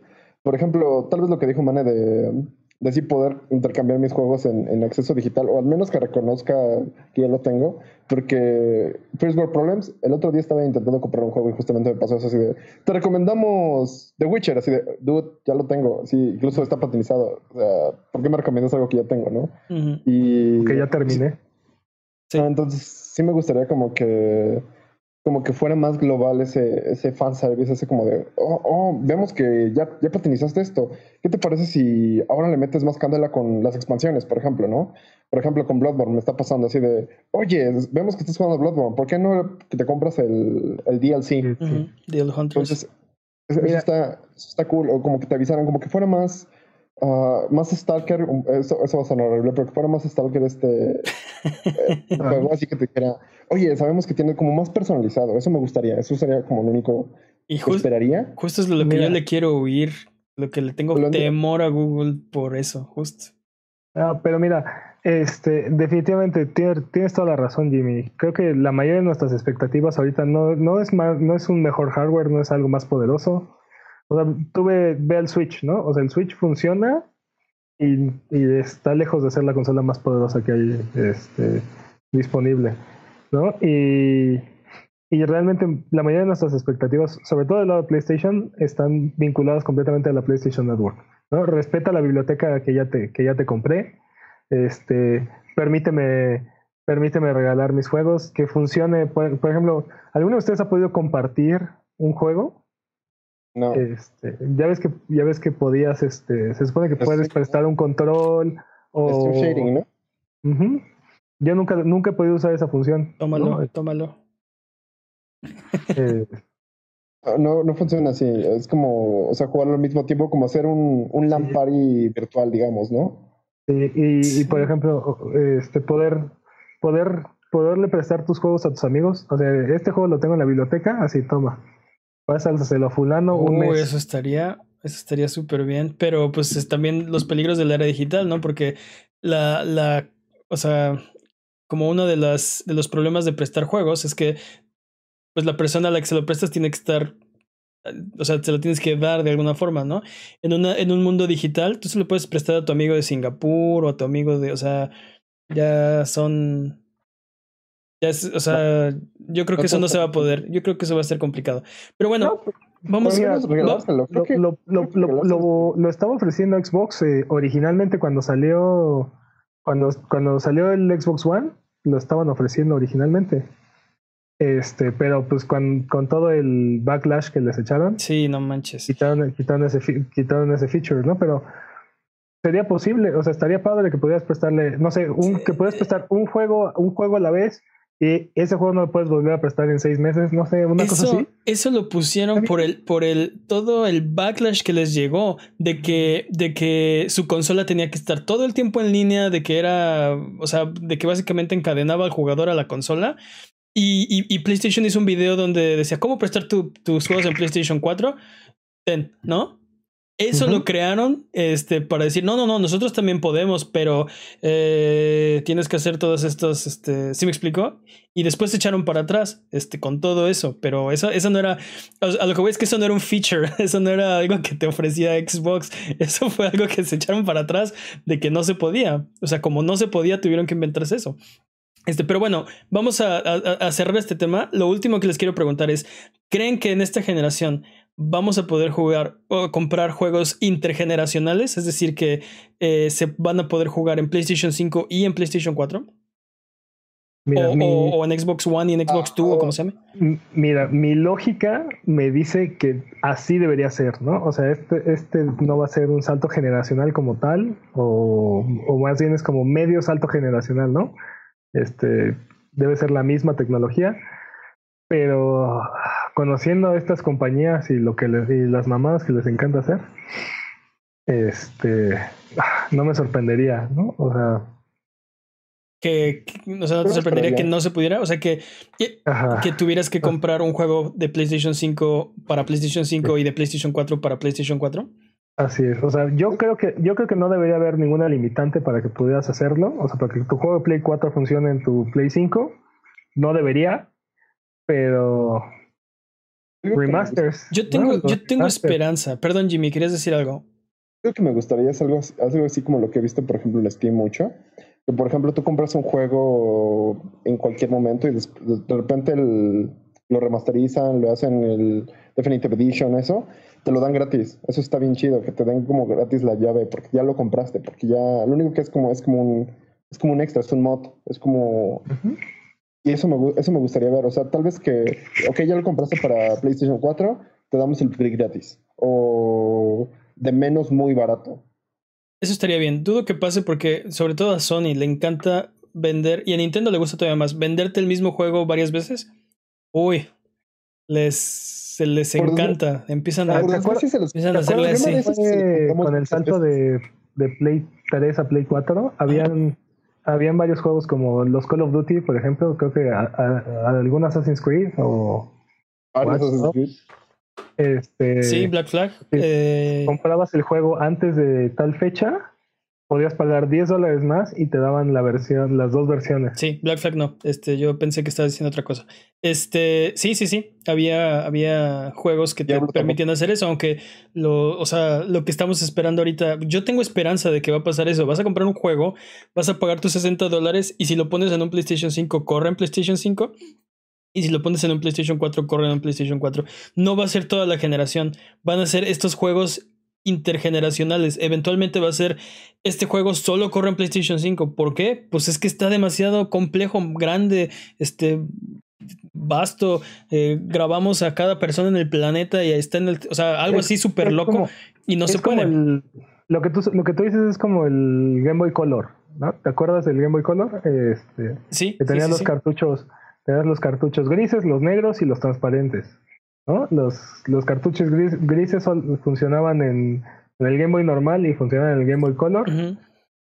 Por ejemplo, tal vez lo que dijo Mane de... de así poder intercambiar mis juegos en, en acceso digital, o al menos que reconozca que ya lo tengo, porque First World Problems, el otro día estaba intentando comprar un juego y justamente me pasó eso así de, te recomendamos The Witcher, así de, dude, ya lo tengo, sí, incluso está platinizado, o sea, ¿por qué me recomiendas algo que ya tengo, no? Uh-huh. Y que ya terminé. Sí. Ah, entonces sí me gustaría como que... como que fuera más global ese, ese fanservice, ese como de, oh, oh, vemos que ya, ya platinizaste esto. ¿Qué te parece si ahora le metes más candela con las expansiones, por ejemplo, no? Por ejemplo, con Bloodborne me está pasando así de, oye, vemos que estás jugando Bloodborne, ¿por qué no te compras el, el D L C? Uh-huh. D L C Hunters. Entonces, eso, eso, está, eso está cool. O como que te avisaran, como que fuera más... Uh, más Stalker, eso, eso va a sonar horrible, pero que fuera más Stalker este eh, juego, así que te dijera, oye, sabemos que tiene como más personalizado, eso me gustaría, eso sería como lo único y just, que esperaría. Justo es lo, lo que yo le quiero oír, lo que le tengo temor a Google por eso, justo. Ah, pero mira, este, definitivamente tienes, tienes toda la razón, Jimmy. Creo que la mayoría de nuestras expectativas ahorita no, no es más, no es un mejor hardware, no es algo más poderoso. O sea, tú ve, ve al Switch, ¿no? O sea, el Switch funciona y, y está lejos de ser la consola más poderosa que hay este, disponible, ¿no? Y, y realmente la mayoría de nuestras expectativas, sobre todo del lado de PlayStation, están vinculadas completamente a la PlayStation Network, ¿no? Respeta la biblioteca que ya te, que ya te compré, este, permíteme, permíteme regalar mis juegos, que funcione. Por, por ejemplo, ¿alguno de ustedes ha podido compartir un juego? No. Este, ya ves que ya ves que podías, este, se supone que puedes sí, prestar un control o shading, ¿no? Uh-huh. Yo nunca nunca he podido usar esa función. Tómalo, no, tómalo. Eh, no, no funciona así. Es como, o sea, jugarlo al mismo tiempo, como hacer un, un LAN party virtual, digamos, ¿no? Y, y, y por ejemplo, este poder poder poderle prestar tus juegos a tus amigos. O sea, este juego lo tengo en la biblioteca, así toma. Pásalselo a fulano un uh, mes. Eso estaría, eso estaría súper bien, pero pues es también los peligros de la era digital, ¿no? Porque la, la, o sea, como uno de las, de los problemas de prestar juegos es que pues la persona a la que se lo prestas tiene que estar, o sea, se lo tienes que dar de alguna forma, ¿no? En una, en un mundo digital, tú se lo puedes prestar a tu amigo de Singapur o a tu amigo de, o sea, ya son... Ya es, o sea, yo creo que eso no se va a poder. Yo creo que eso va a ser complicado. Pero bueno, no, vamos a... Lo, lo, lo, lo, lo estaba ofreciendo Xbox eh, originalmente cuando salió... Cuando, cuando salió el Xbox One, lo estaban ofreciendo originalmente. Este, pero pues con, con todo el backlash que les echaron... Sí, no manches. Quitaron, quitaron, ese, quitaron ese feature, ¿no? Pero... sería posible, o sea, estaría padre que pudieras prestarle... No sé, un, que pudieras prestar un juego, un juego a la vez... Y ese juego no lo puedes volver a prestar en seis meses, no sé, una eso, cosa así. Eso lo pusieron por el, por el, todo el backlash que les llegó de que, de que su consola tenía que estar todo el tiempo en línea, de que era, o sea, de que básicamente encadenaba al jugador a la consola. Y, y, y PlayStation hizo un video donde decía, ¿cómo prestar tu, tus juegos en PlayStation cuatro? Ten, ¿no? Eso uh-huh. lo crearon este, para decir, no, no, no, nosotros también podemos, pero eh, tienes que hacer todos estos, este, ¿sí me explico? Y después se echaron para atrás este, con todo eso, pero eso, eso no era, a lo que voy es que eso no era un feature, eso no era algo que te ofrecía Xbox, eso fue algo que se echaron para atrás de que no se podía, o sea, como no se podía tuvieron que inventarse eso. Este, pero bueno, vamos a, a, a cerrar este tema. Lo último que les quiero preguntar es, ¿creen que en esta generación vamos a poder jugar o comprar juegos intergeneracionales? Es decir, que eh, se van a poder jugar en PlayStation cinco y en PlayStation cuatro. Mira, o, mi... o, o en Xbox One y en Xbox ah, Two, o, o como se llame. Mira, mi lógica me dice que así debería ser, ¿no? O sea, este, este no va a ser un salto generacional como tal, o, o más bien es como medio salto generacional, ¿no? Este, debe ser la misma tecnología, pero conociendo estas compañías y lo que les, y las mamadas que les encanta hacer, este, no me sorprendería, ¿no? O sea, que, que o sea, no te sorprendería que no se pudiera, o sea, que, que, que tuvieras que comprar un juego de PlayStation cinco para PlayStation cinco, sí, y de PlayStation cuatro para PlayStation cuatro. Así es, o sea, yo creo que yo creo que no debería haber ninguna limitante para que pudieras hacerlo, o sea, para que tu juego de Play cuatro funcione en tu Play cinco, no debería, pero remasters. Yo tengo, ¿no? yo tengo esperanza. Perdón, Jimmy, ¿querías decir algo? Creo que me gustaría hacer algo, algo así como lo que he visto, por ejemplo, en Steam mucho. Que, por ejemplo, tú compras un juego en cualquier momento y de, de repente el, lo remasterizan, lo hacen el Definitive Edition, eso, te lo dan gratis. Eso está bien chido, que te den como gratis la llave porque ya lo compraste, porque ya lo único que es como es como un es como un extra, es un mod, es como uh-huh. Y eso me eso me gustaría ver, o sea, tal vez que ok, ya lo compraste para PlayStation cuatro, te damos el click gratis o de menos muy barato. Eso estaría bien. Dudo que pase porque sobre todo a Sony le encanta vender, y a Nintendo le gusta todavía más venderte el mismo juego varias veces. Uy, les se les por encanta. Dos, empiezan a, acuerdas, si se los, empiezan a hacerle así. Eh, con el salto de, de Play tres a Play cuatro, habían, ah. habían varios juegos como los Call of Duty, por ejemplo, creo que a, a, a algún Assassin's Creed o... Ah, Watch, Assassin's ¿no? Creed. Este, sí, Black Flag. Si eh... comprabas el juego antes de tal fecha, podías pagar diez dólares más y te daban la versión, las dos versiones. Sí, Black Flag no. Este, yo pensé que estabas diciendo otra cosa. Este, sí, sí, sí. Había, había juegos que te permitían hacer eso, aunque lo, o sea, lo que estamos esperando ahorita, yo tengo esperanza de que va a pasar eso. Vas a comprar un juego, vas a pagar tus sesenta dólares y si lo pones en un PlayStation cinco, corre en PlayStation cinco. Y si lo pones en un PlayStation cuatro, corre en un PlayStation cuatro. No va a ser toda la generación. Van a ser estos juegos intergeneracionales. Eventualmente va a ser este juego solo corre en PlayStation cinco. ¿Por qué? Pues es que está demasiado complejo, grande, este vasto. Eh, grabamos a cada persona en el planeta y ahí está en el... O sea, algo es, así súper loco como, y no se puede. El, lo, que tú, lo que tú dices es como el Game Boy Color, ¿no? ¿Te acuerdas del Game Boy Color? Este, sí. Que tenía sí, sí, los sí. cartuchos... Tenías los cartuchos grises, los negros y los transparentes, ¿no? Los, los cartuchos gris, grises son, funcionaban en, en el Game Boy normal y funcionaban en el Game Boy Color. Uh-huh.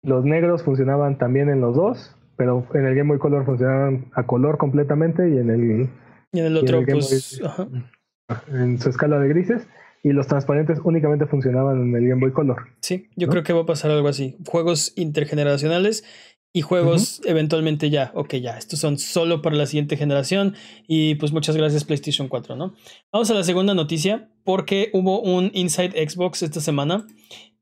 Los negros funcionaban también en los dos, pero en el Game Boy Color funcionaban a color completamente y en el, y en el otro, y en el pues, Boy, uh-huh. en su escala de grises. Y los transparentes únicamente funcionaban en el Game Boy Color. Sí, yo ¿no? creo que va a pasar algo así. Juegos intergeneracionales. Y juegos uh-huh. eventualmente ya, ok, ya, estos son solo para la siguiente generación y pues muchas gracias PlayStation cuatro, ¿no? Vamos a la segunda noticia porque hubo un Inside Xbox esta semana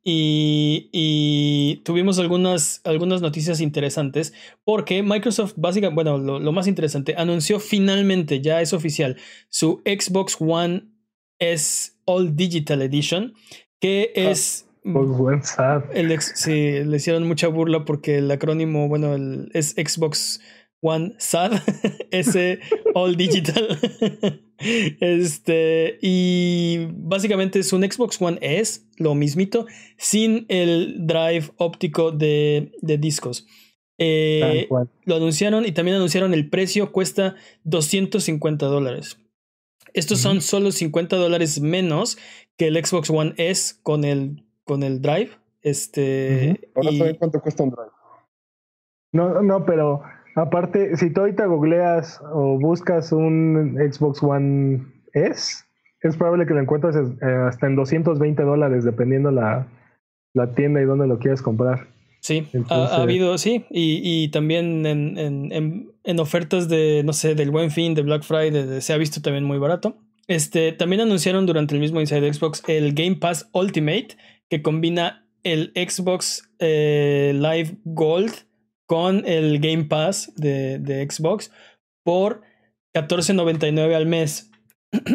y, y tuvimos algunas, algunas noticias interesantes porque Microsoft básicamente, bueno, lo, lo más interesante, anunció finalmente, ya es oficial, su Xbox One S All Digital Edition, que uh-huh. es... El ex, sí, le hicieron mucha burla porque el acrónimo, bueno, el, es Xbox One S A D, S All Digital. Este, y básicamente es un Xbox One S, lo mismito, sin el drive óptico de, de discos. Eh, lo anunciaron y también anunciaron el precio, cuesta doscientos cincuenta dólares. Estos son solo cincuenta dólares menos que el Xbox One S con el con el drive, este... Uh-huh. Ahora y... saben cuánto cuesta un drive. No, no, pero aparte, si tú ahorita googleas o buscas un Xbox One S, es probable que lo encuentres hasta en doscientos veinte dólares, dependiendo la, la tienda y dónde lo quieras comprar. Sí, entonces, ha, ha habido, sí, y, y también en, en, en, en ofertas de, no sé, del Buen Fin, de Black Friday, de, de, se ha visto también muy barato. Este, también anunciaron durante el mismo Inside Xbox el Game Pass Ultimate, que combina el Xbox eh, Live Gold con el Game Pass de, de Xbox por catorce noventa y nueve al mes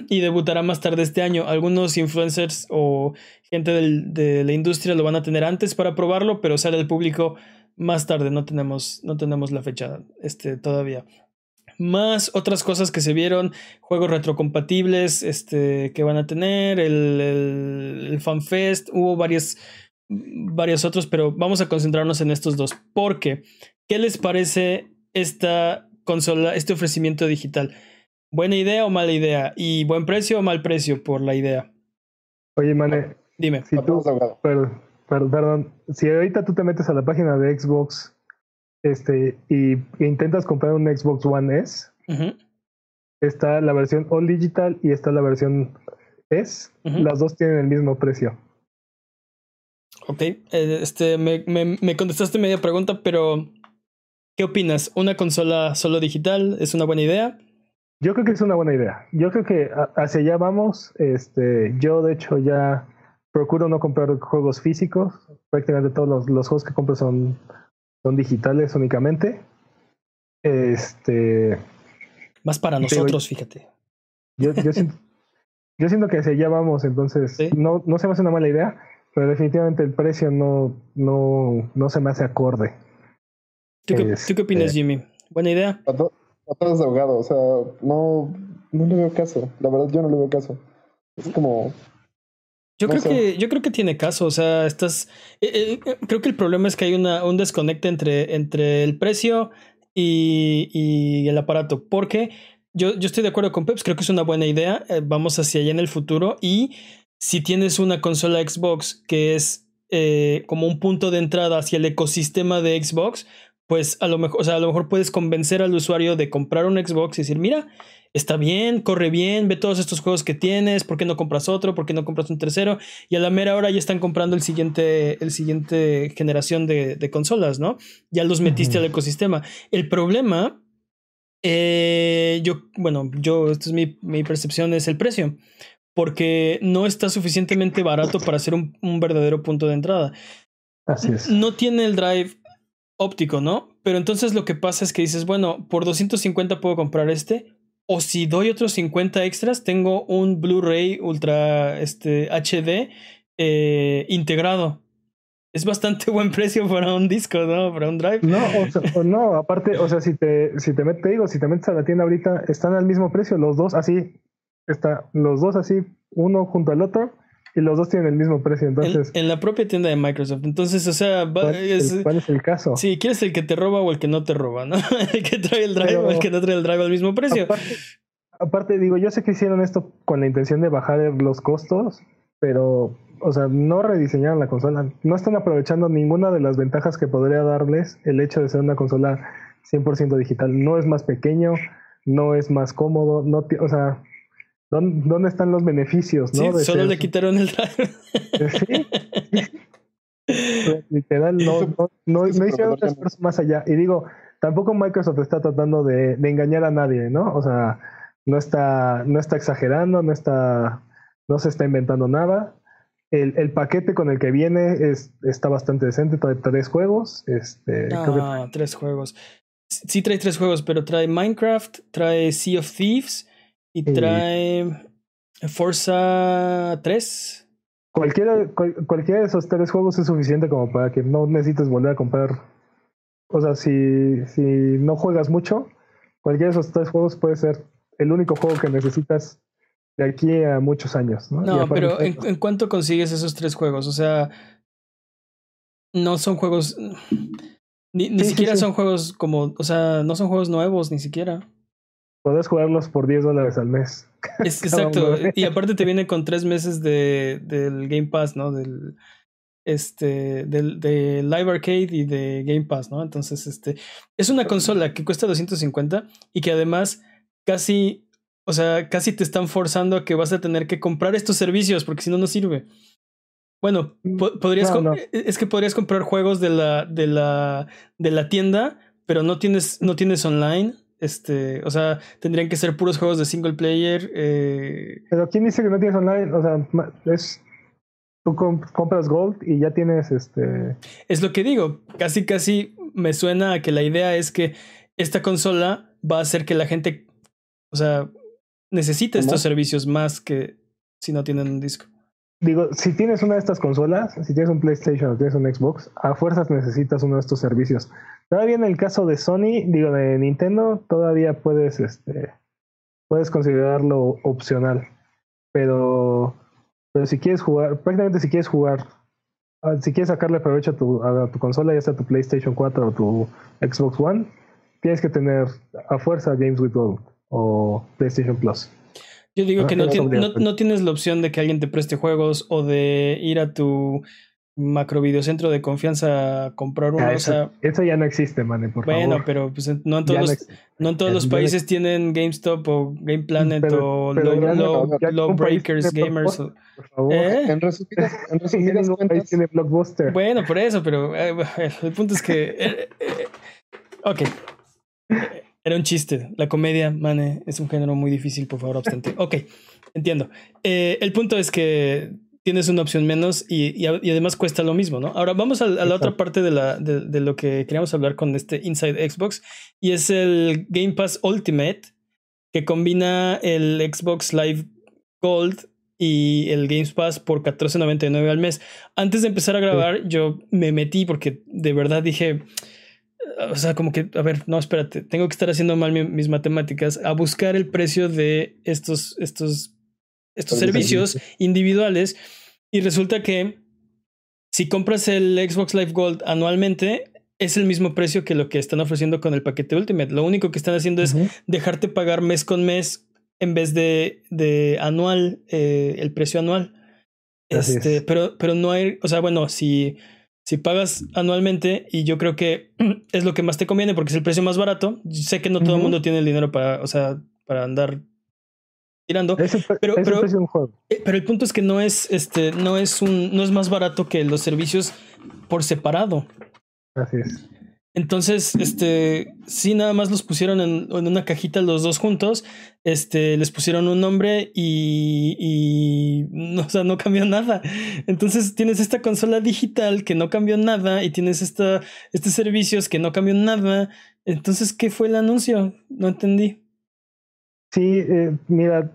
y debutará más tarde este año. Algunos influencers o gente del, de la industria lo van a tener antes para probarlo, pero sale al público más tarde. No tenemos, no tenemos la fecha este, todavía. Más otras cosas que se vieron, juegos retrocompatibles este, que van a tener, el, el, el FanFest, hubo varias, varios otros, pero vamos a concentrarnos en estos dos. Porque, ¿qué les parece esta consola, este ofrecimiento digital? ¿Buena idea o mala idea? ¿Y buen precio o mal precio por la idea? Oye, Mane, dime. Si tú, perdón, perdón, si ahorita tú te metes a la página de Xbox este, y e intentas comprar un Xbox One S, uh-huh, está la versión All Digital y está la versión S. Uh-huh. Las dos tienen el mismo precio. Ok, este, me, me, me contestaste media pregunta, pero ¿qué opinas? ¿Una consola solo digital es una buena idea? Yo creo que es una buena idea. Yo creo que hacia allá vamos. Este, yo de hecho ya procuro no comprar juegos físicos. Prácticamente todos los, los juegos que compro son, son digitales únicamente. Este, más para nosotros, digo, fíjate. Yo, yo, siento, yo siento que hacia allá vamos, entonces, ¿sí? no, no se me hace una mala idea, pero definitivamente el precio no, no, no se me hace acorde. ¿Tú qué, este, ¿tú qué opinas, Jimmy? ¿Buena idea? Atrás de ahogado, o sea, no, no le veo caso. La verdad, yo no le veo caso. Es como... Yo, no creo que, yo creo que tiene caso, o sea, estás... Eh, eh, creo que el problema es que hay una, un desconecte entre, entre el precio y, y el aparato, porque yo, yo estoy de acuerdo con Peps, creo que es una buena idea, eh, vamos hacia allá en el futuro, y si tienes una consola Xbox que es eh, como un punto de entrada hacia el ecosistema de Xbox... pues a lo mejor, o sea, a lo mejor puedes convencer al usuario de comprar un Xbox y decir, mira, está bien, corre bien, ve todos estos juegos que tienes, ¿por qué no compras otro? ¿Por qué no compras un tercero? Y a la mera hora ya están comprando el siguiente, el siguiente generación de, de consolas, ¿no? Ya los metiste, uh-huh, al ecosistema. El problema, eh, yo, bueno, yo, esta es mi, mi percepción, es el precio. Porque no está suficientemente barato para ser un, un verdadero punto de entrada. Así es. No tiene el drive óptico, ¿no? Pero entonces lo que pasa es que dices, bueno, por doscientos cincuenta puedo comprar este, o si doy otros cincuenta extras, tengo un Blu-ray ultra este, H D eh, integrado. Es bastante buen precio para un disco, ¿no? Para un drive. No, o sea, no, aparte, o sea, si te, si te metes, te digo, si te metes a la tienda ahorita, están al mismo precio, los dos así, está, los dos así, uno junto al otro. Y los dos tienen el mismo precio, entonces... En, en la propia tienda de Microsoft. Entonces, o sea... Va, ¿Cuál, es, el, ¿Cuál es el caso? Sí, ¿quieres el que te roba o el que no te roba, no? El que trae el drive, pero, o el que no trae el drive al mismo precio. Aparte, aparte, digo, yo sé que hicieron esto con la intención de bajar los costos, pero, o sea, no rediseñaron la consola. No están aprovechando ninguna de las ventajas que podría darles el hecho de ser una consola cien por ciento digital. No es más pequeño, no es más cómodo, no, o sea... ¿Dónde están los beneficios, no? Sí, de solo ser... le quitaron el drive. Sí, sí. Literal, no, no, no, no hicieron un esfuerzo más allá. Y digo, tampoco Microsoft está tratando de, de engañar a nadie, ¿no? O sea, no está, no está exagerando, no está, no se está inventando nada. El, el paquete con el que viene es, está bastante decente, trae tres juegos. Este, ah, creo que trae... tres juegos. Sí trae tres juegos, pero trae Minecraft, trae Sea of Thieves... Y trae Forza tres. Cualquiera, cual, cualquiera de esos tres juegos es suficiente como para que no necesites volver a comprar. O sea, si, si no juegas mucho, cualquiera de esos tres juegos puede ser el único juego que necesitas de aquí a muchos años, ¿no? No, pero ¿en, ¿en cuánto consigues esos tres juegos? O sea, no son juegos... Ni, ni sí, siquiera sí, sí. son juegos como... O sea, no son juegos nuevos, ni siquiera. Podés jugarlos por diez dólares al mes. Es, exacto. Y aparte te viene con tres meses de, del Game Pass, ¿no? Del este del de Live Arcade y de Game Pass, ¿no? Entonces, este es una consola que cuesta doscientos cincuenta y que además casi, o sea, casi te están forzando a que vas a tener que comprar estos servicios porque si no, no sirve. Bueno, po- podrías no, no. Com- es que podrías comprar juegos de la de la de la tienda, pero no tienes no tienes online. Este, o sea, tendrían que ser puros juegos de single player. Eh... Pero ¿quién dice que no tienes online? O sea, es tú comp- compras Gold y ya tienes este. Es lo que digo. Casi, casi me suena a que la idea es que esta consola va a hacer que la gente, o sea, necesite ¿Cómo? estos servicios más que si no tienen un disco. Digo, si tienes una de estas consolas, si tienes un PlayStation o tienes un Xbox, a fuerzas necesitas uno de estos servicios. Todavía en el caso de Sony, digo, de Nintendo, todavía puedes este puedes considerarlo opcional. Pero pero si quieres jugar, prácticamente si quieres jugar, si quieres sacarle provecho a tu, a tu consola, ya sea tu PlayStation cuatro o tu Xbox One, tienes que tener a fuerza Games with Gold o PlayStation Plus. Yo digo que no, no, no tienes la opción de que alguien te preste juegos o de ir a tu macro videocentro de confianza comprar uno. Ah, eso, o sea, eso ya no existe, mane, por bueno, favor. Bueno, pero pues no en todos, los, no no en todos los países no tienen GameStop o Game Planet pero, o pero Low, low, no, low Breakers Gamers. O, por favor. ¿Eh? En resumidas, en resumidas cuentas tiene Blockbuster. Bueno, por eso, pero eh, el punto es que eh, eh, ok. Era un chiste. La comedia, mane, es un género muy difícil, por favor, obstante. Ok, entiendo. Eh, el punto es que tienes una opción menos y, y, y además cuesta lo mismo, ¿no? Ahora vamos a, a la otra parte de, la, de, de lo que queríamos hablar con este Inside Xbox, y es el Game Pass Ultimate, que combina el Xbox Live Gold y el Game Pass por catorce noventa y nueve al mes. Antes de empezar a grabar, sí, yo me metí porque de verdad dije, o sea, como que, a ver, no, espérate, tengo que estar haciendo mal mi, mis matemáticas, a buscar el precio de estos estos estos servicios individuales, y resulta que si compras el Xbox Live Gold anualmente es el mismo precio que lo que están ofreciendo con el paquete Ultimate. Lo único que están haciendo es uh-huh. dejarte pagar mes con mes en vez de, de anual, eh, el precio anual. Este, es. pero, pero no hay, o sea, bueno, si, si pagas anualmente, y yo creo que es lo que más te conviene porque es el precio más barato. Yo sé que no todo el uh-huh. mundo tiene el dinero para, o sea, para andar tirando, ese, pero, ese pero, es un juego. Pero el punto es que no es este no es un no es más barato que los servicios por separado. Así es. Entonces, este sí, nada más los pusieron en, en una cajita los dos juntos, este les pusieron un nombre y, y no, o sea, no cambió nada. Entonces tienes esta consola digital que no cambió nada y tienes esta estos servicios que no cambió nada. Entonces, ¿qué fue el anuncio? No entendí. Sí, eh, mira,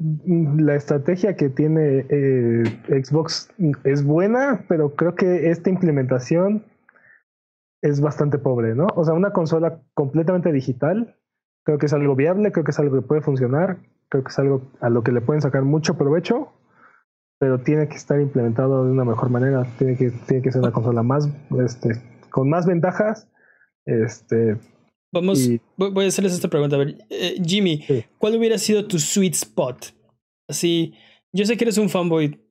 la estrategia que tiene eh, Xbox es buena, pero creo que esta implementación es bastante pobre, ¿no? O sea, una consola completamente digital, creo que es algo viable, creo que es algo que puede funcionar, creo que es algo a lo que le pueden sacar mucho provecho, pero tiene que estar implementado de una mejor manera, tiene que, tiene que ser una consola más, este, con más ventajas, este... Vamos, voy a hacerles esta pregunta. A ver, eh, Jimmy, sí. ¿cuál hubiera sido tu sweet spot? Así, yo sé que eres un fanboy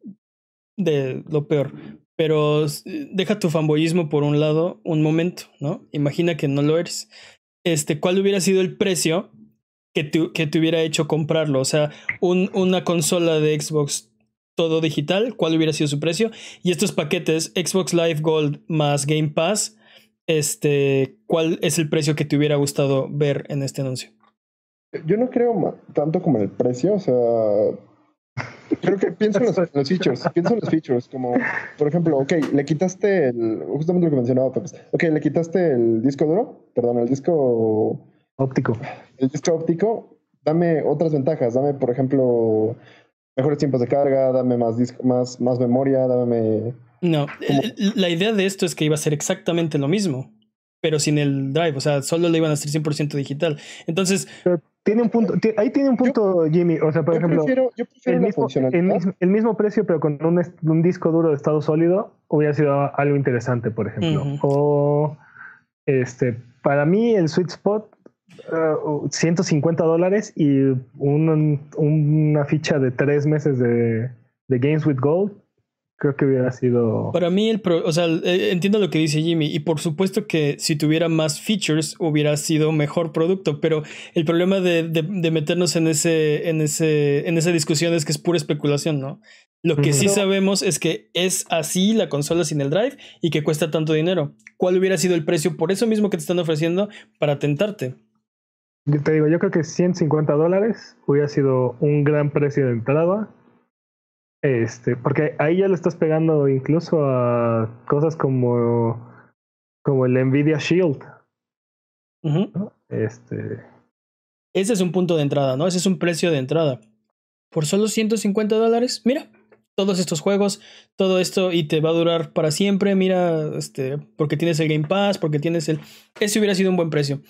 de lo peor, pero deja tu fanboyismo por un lado un momento, ¿no? Imagina que no lo eres. Este, ¿cuál hubiera sido el precio que te, que te hubiera hecho comprarlo? O sea, un, una consola de Xbox todo digital, ¿cuál hubiera sido su precio? Y estos paquetes, Xbox Live Gold más Game Pass, Este, ¿cuál es el precio que te hubiera gustado ver en este anuncio? Yo no creo tanto como en el precio, o sea, creo que pienso en los, en los features, pienso en los features, como, por ejemplo, ok, le quitaste el, justamente lo que mencionaba, Peps, ok, le quitaste el disco duro, perdón, el disco óptico, el disco óptico, dame otras ventajas, dame, por ejemplo, mejores tiempos de carga, dame más disco, más, más memoria, dame... No, la idea de esto es que iba a ser exactamente lo mismo, pero sin el drive, o sea, solo le iban a hacer cien por ciento digital. Entonces, pero tiene un punto, ahí tiene un punto, yo, Jimmy, o sea, por yo ejemplo, prefiero, yo prefiero el, mismo, el, el mismo precio, pero con un, un disco duro de estado sólido, hubiera sido algo interesante, por ejemplo. Uh-huh. O, este, para mí el sweet spot, uh, ciento cincuenta dólares y un, una ficha de tres meses de, de Games with Gold. Creo que hubiera sido... Para mí, el pro, o sea, entiendo lo que dice Jimmy, y por supuesto que si tuviera más features hubiera sido mejor producto, pero el problema de, de, de meternos en ese, en ese, en esa discusión es que es pura especulación, ¿no? Lo que sí sabemos es que es así la consola sin el drive y que cuesta tanto dinero. ¿Cuál hubiera sido el precio por eso mismo que te están ofreciendo para tentarte? Yo te digo, yo creo que ciento cincuenta dólares hubiera sido un gran precio de entrada. Este, porque ahí ya le estás pegando incluso a cosas como, como el Nvidia Shield. Uh-huh. ¿No? Este. Ese es un punto de entrada, ¿no? Ese es un precio de entrada. Por solo ciento cincuenta dólares, mira, todos estos juegos, todo esto, y te va a durar para siempre, mira, este, porque tienes el Game Pass, porque tienes el... Ese hubiera sido un buen precio.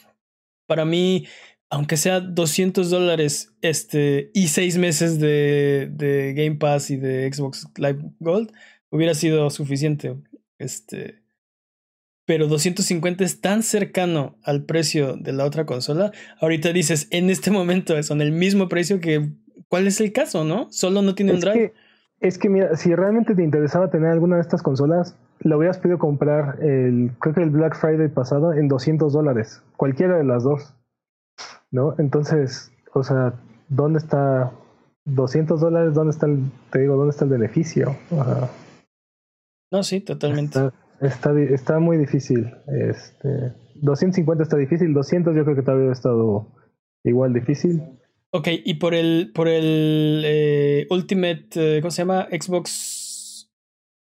Para mí... Aunque sea doscientos dólares este, y seis meses de, de Game Pass y de Xbox Live Gold, hubiera sido suficiente. Este, pero doscientos cincuenta es tan cercano al precio de la otra consola. Ahorita dices, en este momento son el mismo precio que... ¿Cuál es el caso, no? Solo no tiene un drive. Que, es que mira, si realmente te interesaba tener alguna de estas consolas, lo hubieras podido comprar, el, creo que el Black Friday pasado, en doscientos dólares. Cualquiera de las dos, ¿no? Entonces, o sea, ¿dónde está doscientos dólares? ¿Dónde está el, te digo, dónde está el beneficio? Uh, no, sí, totalmente. Está, está, está muy difícil. Este, doscientos cincuenta está difícil, doscientos yo creo que todavía ha estado igual difícil. Ok, y por el, por el eh, Ultimate, eh, ¿cómo se llama? Xbox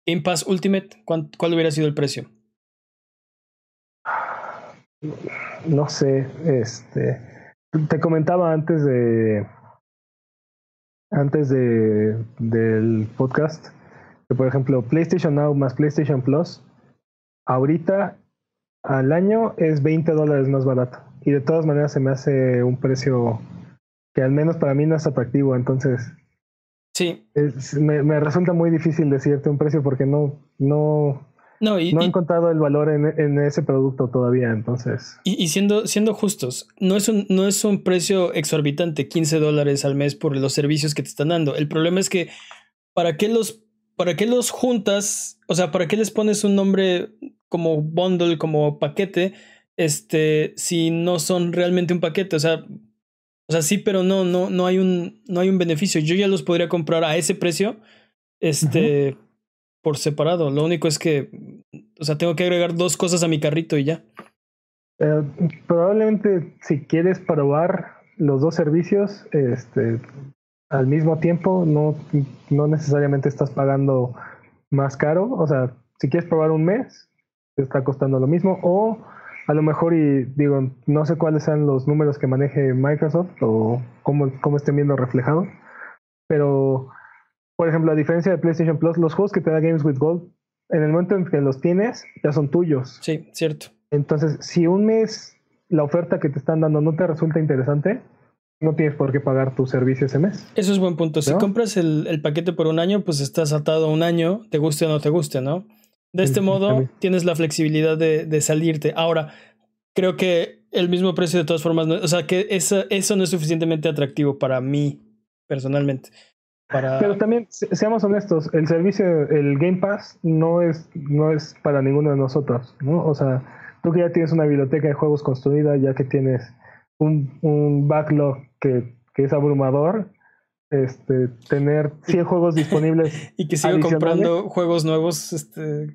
Game Pass Ultimate, ¿cuál, cuál hubiera sido el precio? No sé, este, te comentaba antes de antes de del podcast que, por ejemplo, PlayStation Now más PlayStation Plus ahorita al año es veinte dólares más barato, y de todas maneras se me hace un precio que al menos para mí no es atractivo, entonces sí. Es, me, me resulta muy difícil decirte un precio porque no, no, no, y, no he y, encontrado el valor en, en ese producto todavía, entonces. Y, y siendo, siendo justos, no es un, no es un precio exorbitante, quince dólares al mes por los servicios que te están dando. El problema es que ¿para qué los, para qué los juntas? O sea, ¿para qué les pones un nombre como bundle, como paquete, este, si no son realmente un paquete? O sea, O sea, sí, pero no, no, no hay un, no hay un beneficio. Yo ya los podría comprar a ese precio, este, ajá, por separado. Lo único es que, o sea, tengo que agregar dos cosas a mi carrito y ya. Eh, probablemente si quieres probar los dos servicios, este, al mismo tiempo, no, no necesariamente estás pagando más caro. O sea, si quieres probar un mes, te está costando lo mismo. O a lo mejor, y digo, no sé cuáles sean los números que maneje Microsoft o cómo, cómo estén viendo reflejado, pero, por ejemplo, a diferencia de PlayStation Plus, los juegos que te da Games with Gold, en el momento en que los tienes, ya son tuyos. Sí, cierto. Entonces, si un mes la oferta que te están dando no te resulta interesante, no tienes por qué pagar tu servicio ese mes. Eso es buen punto. ¿No? Si compras el, el paquete por un año, pues estás atado a un año, te guste o no te guste, ¿no? De este modo tienes la flexibilidad de, de salirte. Ahora, creo que el mismo precio de todas formas, no, o sea, que eso, eso no es suficientemente atractivo para mí personalmente. Para... Pero también, se, seamos honestos, el servicio, el Game Pass no es, no es para ninguno de nosotros, ¿no? O sea, tú que ya tienes una biblioteca de juegos construida, ya que tienes un, un backlog que, que es abrumador, este, tener cien juegos disponibles y que sigo comprando juegos nuevos, este,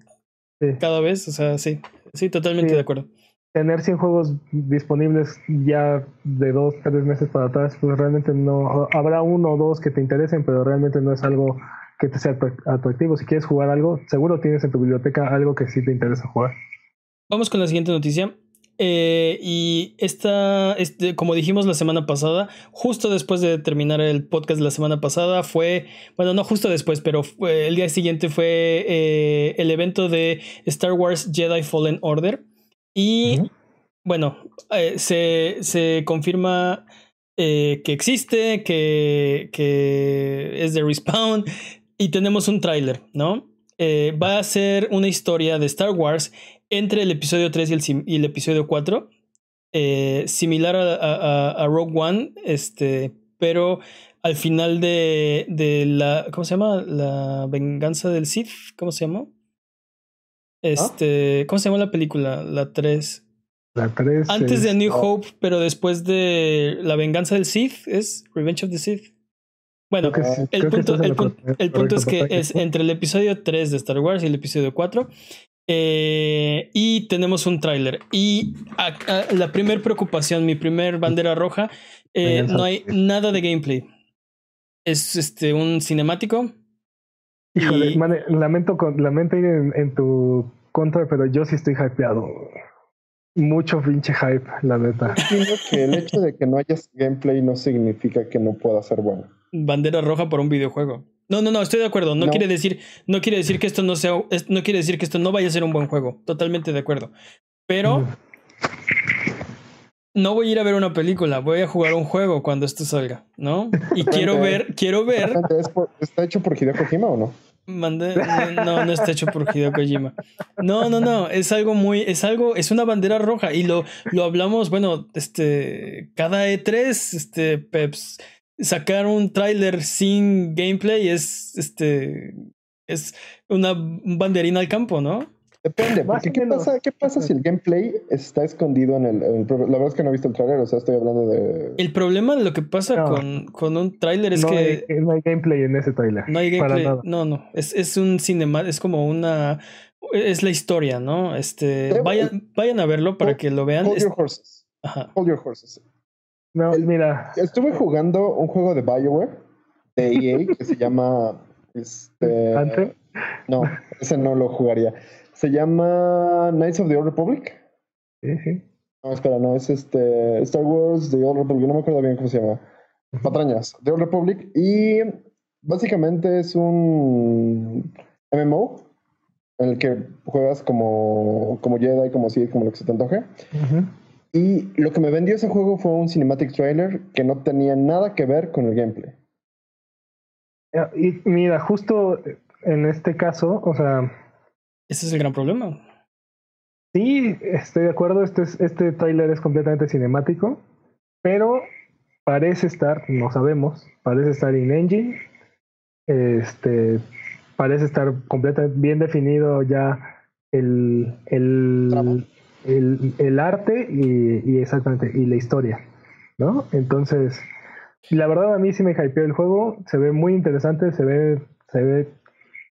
sí, cada vez, o sea, sí, sí, totalmente, sí, de acuerdo. Tener cien juegos disponibles ya de dos, tres meses para atrás, pues realmente no, habrá uno o dos que te interesen, pero realmente no es algo que te sea atractivo. Si quieres jugar algo, seguro tienes en tu biblioteca algo que sí te interesa jugar. Vamos con la siguiente noticia. Eh, y esta, este, como dijimos la semana pasada, justo después de terminar el podcast la semana pasada fue, bueno, no justo después, pero fue, el día siguiente fue eh, el evento de Star Wars Jedi Fallen Order. Y uh-huh. bueno, eh, se, se confirma eh, que existe, que, que es de Respawn, y tenemos un tráiler, ¿no? Eh, va a ser una historia de Star Wars entre el episodio tres y el, y el episodio cuatro, eh, similar a, a, a Rogue One, este, pero al final de, de la, ¿cómo se llama? La venganza del Sith, ¿cómo se llamó? Este, ¿Ah? ¿Cómo se llama la película? La tres. La tres. Antes es... de New oh. Hope, pero después de la venganza del Sith, ¿es Revenge of the Sith? Bueno, sí, el, punto, el, punto, el punto es que es entre el episodio tres de Star Wars y el episodio cuatro, eh, y tenemos un tráiler. Y a, a, la primer preocupación, mi primer bandera roja, eh, no hay nada de gameplay. Es este un cinemático. Híjole, y... man, lamento, lamento ir en, en tu contra, pero yo sí estoy hypeado. Mucho pinche hype, la neta. Entiendo que el hecho de que no haya gameplay no significa que no pueda ser bueno. Bandera roja por un videojuego. No, no, no, estoy de acuerdo. No, no. quiere decir, no quiere decir que esto no sea, no quiere decir que esto no vaya a ser un buen juego. Totalmente de acuerdo. Pero mm. no voy a ir a ver una película, voy a jugar un juego cuando esto salga, ¿no? Y quiero ver, quiero ver. ¿Es por, ¿Está hecho por Hideo Kojima o no? Mande... No, no está hecho por Hideo Kojima. No, no, no. Es algo muy, es algo, es una bandera roja. Y lo, lo hablamos, bueno, este, cada E tres, este, Peps. Sacar un tráiler sin gameplay es este es una banderina al campo, ¿no? Depende, porque ¿qué pasa, ¿qué pasa si el gameplay está escondido en el, en el... La verdad es que no he visto el tráiler, o sea, estoy hablando de... El problema de lo que pasa no. con, con un tráiler es no que... Hay, no hay gameplay en ese tráiler. No hay gameplay, para nada. no, no. Es, es un cinema, es como una... Es la historia, ¿no? Este, vayan, vayan a verlo para hold, que lo vean. Hold es... your horses. Ajá. Hold your horses. No, el, mira. Estuve jugando un juego de BioWare, de E A, que se llama... Este... ¿Anthem? No, ese no lo jugaría. Se llama Knights of the Old Republic. Uh-huh. No, espera, no, es este Star Wars The Old Republic, no me acuerdo bien cómo se llama. Uh-huh. Patrañas, The Old Republic. Y básicamente es un M M O en el que juegas como, como Jedi, como Sith, como lo que se te antoje. Uh-huh. Y lo que me vendió ese juego fue un cinematic trailer que no tenía nada que ver con el gameplay. Y mira, justo en este caso, o sea... Ese es el gran problema. Sí, estoy de acuerdo. Este, es, este tráiler es completamente cinemático, pero parece estar, no sabemos, parece estar in-engine, este, parece estar completamente bien definido ya el, el, el, el arte y, y exactamente y la historia, ¿no? Entonces, la verdad a mí sí me hypeó el juego. Se ve muy interesante, se ve, se ve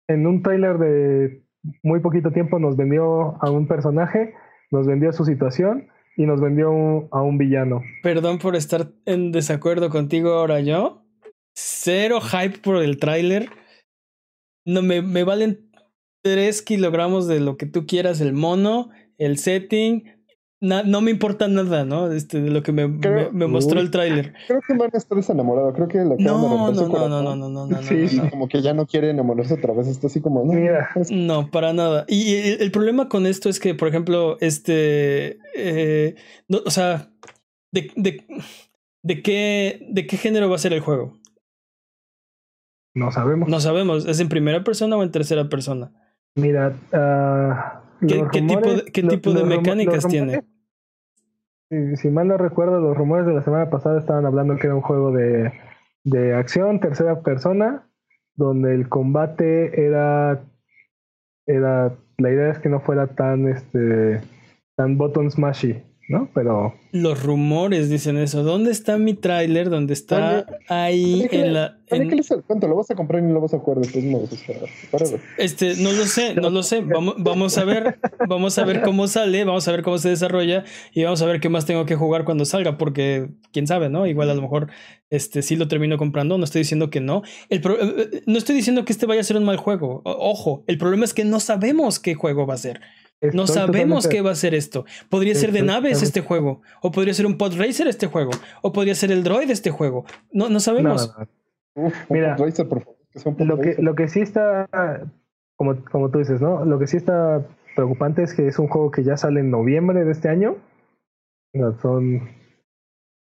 en un tráiler de muy poquito tiempo nos vendió a un personaje, nos vendió su situación y nos vendió un, a un villano. Perdón por estar en desacuerdo contigo ahora yo. Cero hype por el tráiler. No, me, me valen tres kilogramos de lo que tú quieras, el mono, el setting. Na, no me importa nada, ¿no? Este, de lo que me, creo, me, me mostró el tráiler. Creo que van a estar desenamorados. Creo que la no, no, no, no, no, no, no, no, no. Sí, no, no. Como que ya no quiere enamorarse otra vez. Está así como... No, yeah. no para nada. Y el, el problema con esto es que, por ejemplo, este... Eh, no, o sea, de, de, de, qué, ¿de qué género va a ser el juego? No sabemos. No sabemos. ¿Es en primera persona o en tercera persona? Mira, ah... Uh... ¿Qué, rumores, ¿qué tipo de, qué tipo los, de mecánicas rumores, tiene? Si, si mal no recuerdo, los rumores de la semana pasada estaban hablando que era un juego de, de acción, tercera persona, donde el combate era, era... La idea es que no fuera tan, este, tan button smashy, ¿no? Pero... Los rumores dicen eso. ¿Dónde está mi tráiler? ¿Dónde está ¿Dónde, ahí ¿dónde en le, la...? En... ¿Qué les cuento? ¿Lo vas a comprar y no lo vas a jugar de todos modos? Este, no lo sé, no lo sé. Vamos, vamos a ver, vamos a ver cómo sale, vamos a ver cómo se desarrolla y vamos a ver qué más tengo que jugar cuando salga, porque quién sabe, ¿no? Igual a lo mejor este, sí lo termino comprando, no estoy diciendo que no. El pro... No estoy diciendo que este vaya a ser un mal juego. Ojo, el problema es que no sabemos qué juego va a ser. Estoy no sabemos totalmente... qué va a ser esto. Podría estoy ser de naves este juego, o podría ser un pod racer este juego, o podría ser el droid este juego. No, no sabemos. No, no. Uf, Mira, racer, por favor, que son lo, que, lo que sí está, como, como tú dices, ¿no? Lo que sí está preocupante es que es un juego que ya sale en noviembre de este año. No, son,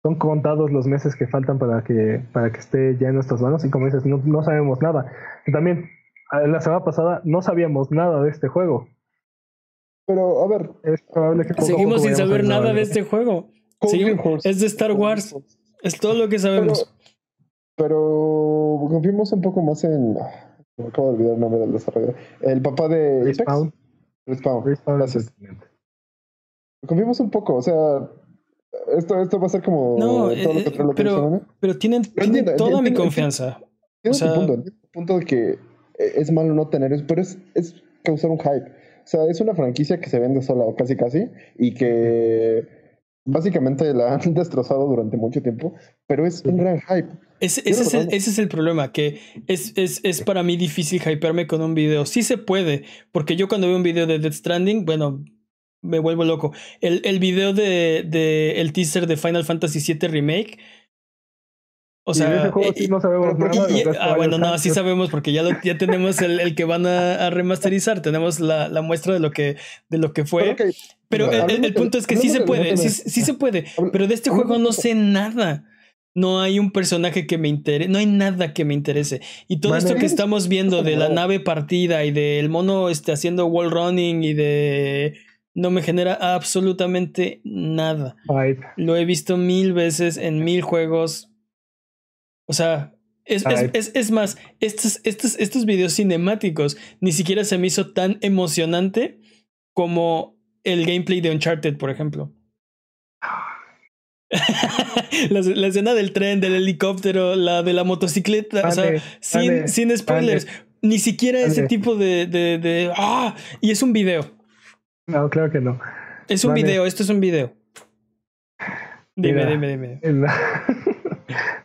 son contados los meses que faltan para que, para que esté ya en nuestras manos. Y como dices, no, no sabemos nada. También, la semana pasada no sabíamos nada de este juego. Pero, a ver, es probable que seguimos sin saber nada de este juego. Seguimos, es de Star Wars. Es todo lo que sabemos. Pero, pero confiemos un poco más en... Me acabo de olvidar el nombre del desarrollador. El papá de Respawn. Respawn. Respawn. Gracias. Confiemos un poco, o sea... Esto, esto va a ser como... No, todo eh, lo que trae lo pero, que pero tienen, tienen entiendo, toda entiendo, mi confianza. Tienen o sea, punto, entiendo el punto de que es malo no tener eso, pero es, es causar un hype. O sea, es una franquicia que se vende sola, casi casi, y que básicamente la han destrozado durante mucho tiempo, pero es un gran hype. Es, ese, es el, ese es el problema, que es, es, es para mí difícil hypearme con un video. Sí se puede, porque yo cuando veo un video de Death Stranding, bueno, me vuelvo loco. El, el video de, de el teaser de Final Fantasy siete Remake... O sea, ah, bueno, no, sí sabemos porque ya, lo, ya tenemos el, el que van a, a remasterizar, tenemos la, la muestra de lo que de lo que fue. Pero, okay. pero no, el, el, el punto es que no, sí no, se puede, no, sí, no. sí se puede, pero de este no, juego no sé nada. No hay un personaje que me interese, no hay nada que me interese. Y todo esto que estamos viendo de la nave partida y del mono este, haciendo wall running y de... No me genera absolutamente nada. Lo he visto mil veces en mil juegos. O sea, Es, es, es, es más, estos, estos, estos videos cinemáticos ni siquiera se me hizo tan emocionante como el gameplay de Uncharted, por ejemplo. la, la escena del tren, del helicóptero, la de la motocicleta, vale, o sea, vale, sin, vale, sin spoilers, vale, ni siquiera vale. ese tipo de, de, de ¡ah! Y es un video. No, claro que no. Es un vale. video, esto es un video. Dime, Mira, dime, dime. La...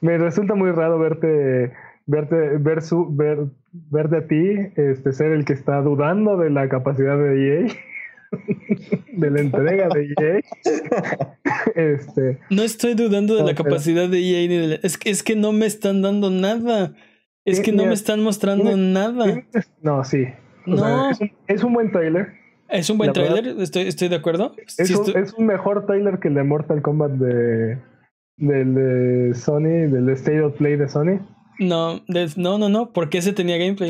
Me resulta muy raro verte, verte, ver su, ver, verte a ti, este, ser el que está dudando de la capacidad de E A, de la entrega de E A. Este, no estoy dudando de no, la pero... capacidad de E A, ni de la... es, es que no me están dando nada, es que no me están mostrando ¿Tienes? nada. No, sí. No. Sea, es, un, es un buen trailer. Es un buen trailer, estoy, estoy de acuerdo. Es, sí, un, estoy... es un mejor trailer que el de Mortal Kombat de... Del de Sony, del State of Play de Sony. No, de, no, no, no, porque ese tenía gameplay.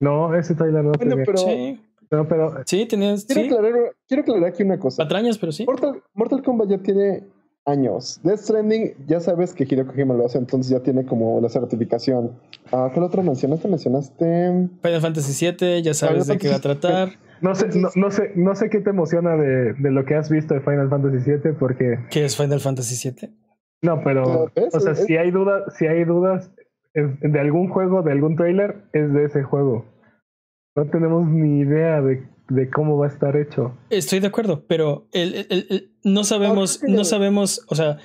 No, ese trailer no bueno, tenía. Pero, sí. No, pero... Sí, tenías... Quiero, sí. Aclarar, quiero aclarar aquí una cosa. Patrañas, pero sí. Mortal, Mortal Kombat ya tiene años. Death Stranding, ya sabes que Hideo Kojima lo hace, entonces ya tiene como la certificación. Ah, ¿qué otro mencionaste? Mencionaste... Final Fantasy siete, ya sabes Final de Fantasy... qué va a tratar. No sé, no, no sé, no sé qué te emociona de, de lo que has visto de Final Fantasy siete, porque... ¿Qué es Final Fantasy siete? No, pero... Es, o sea, es... si hay dudas, si hay dudas de algún juego, de algún trailer, es de ese juego. No tenemos ni idea de, de cómo va a estar hecho. Estoy de acuerdo, pero el, el, el, el, no sabemos, no, no sabemos, o sea,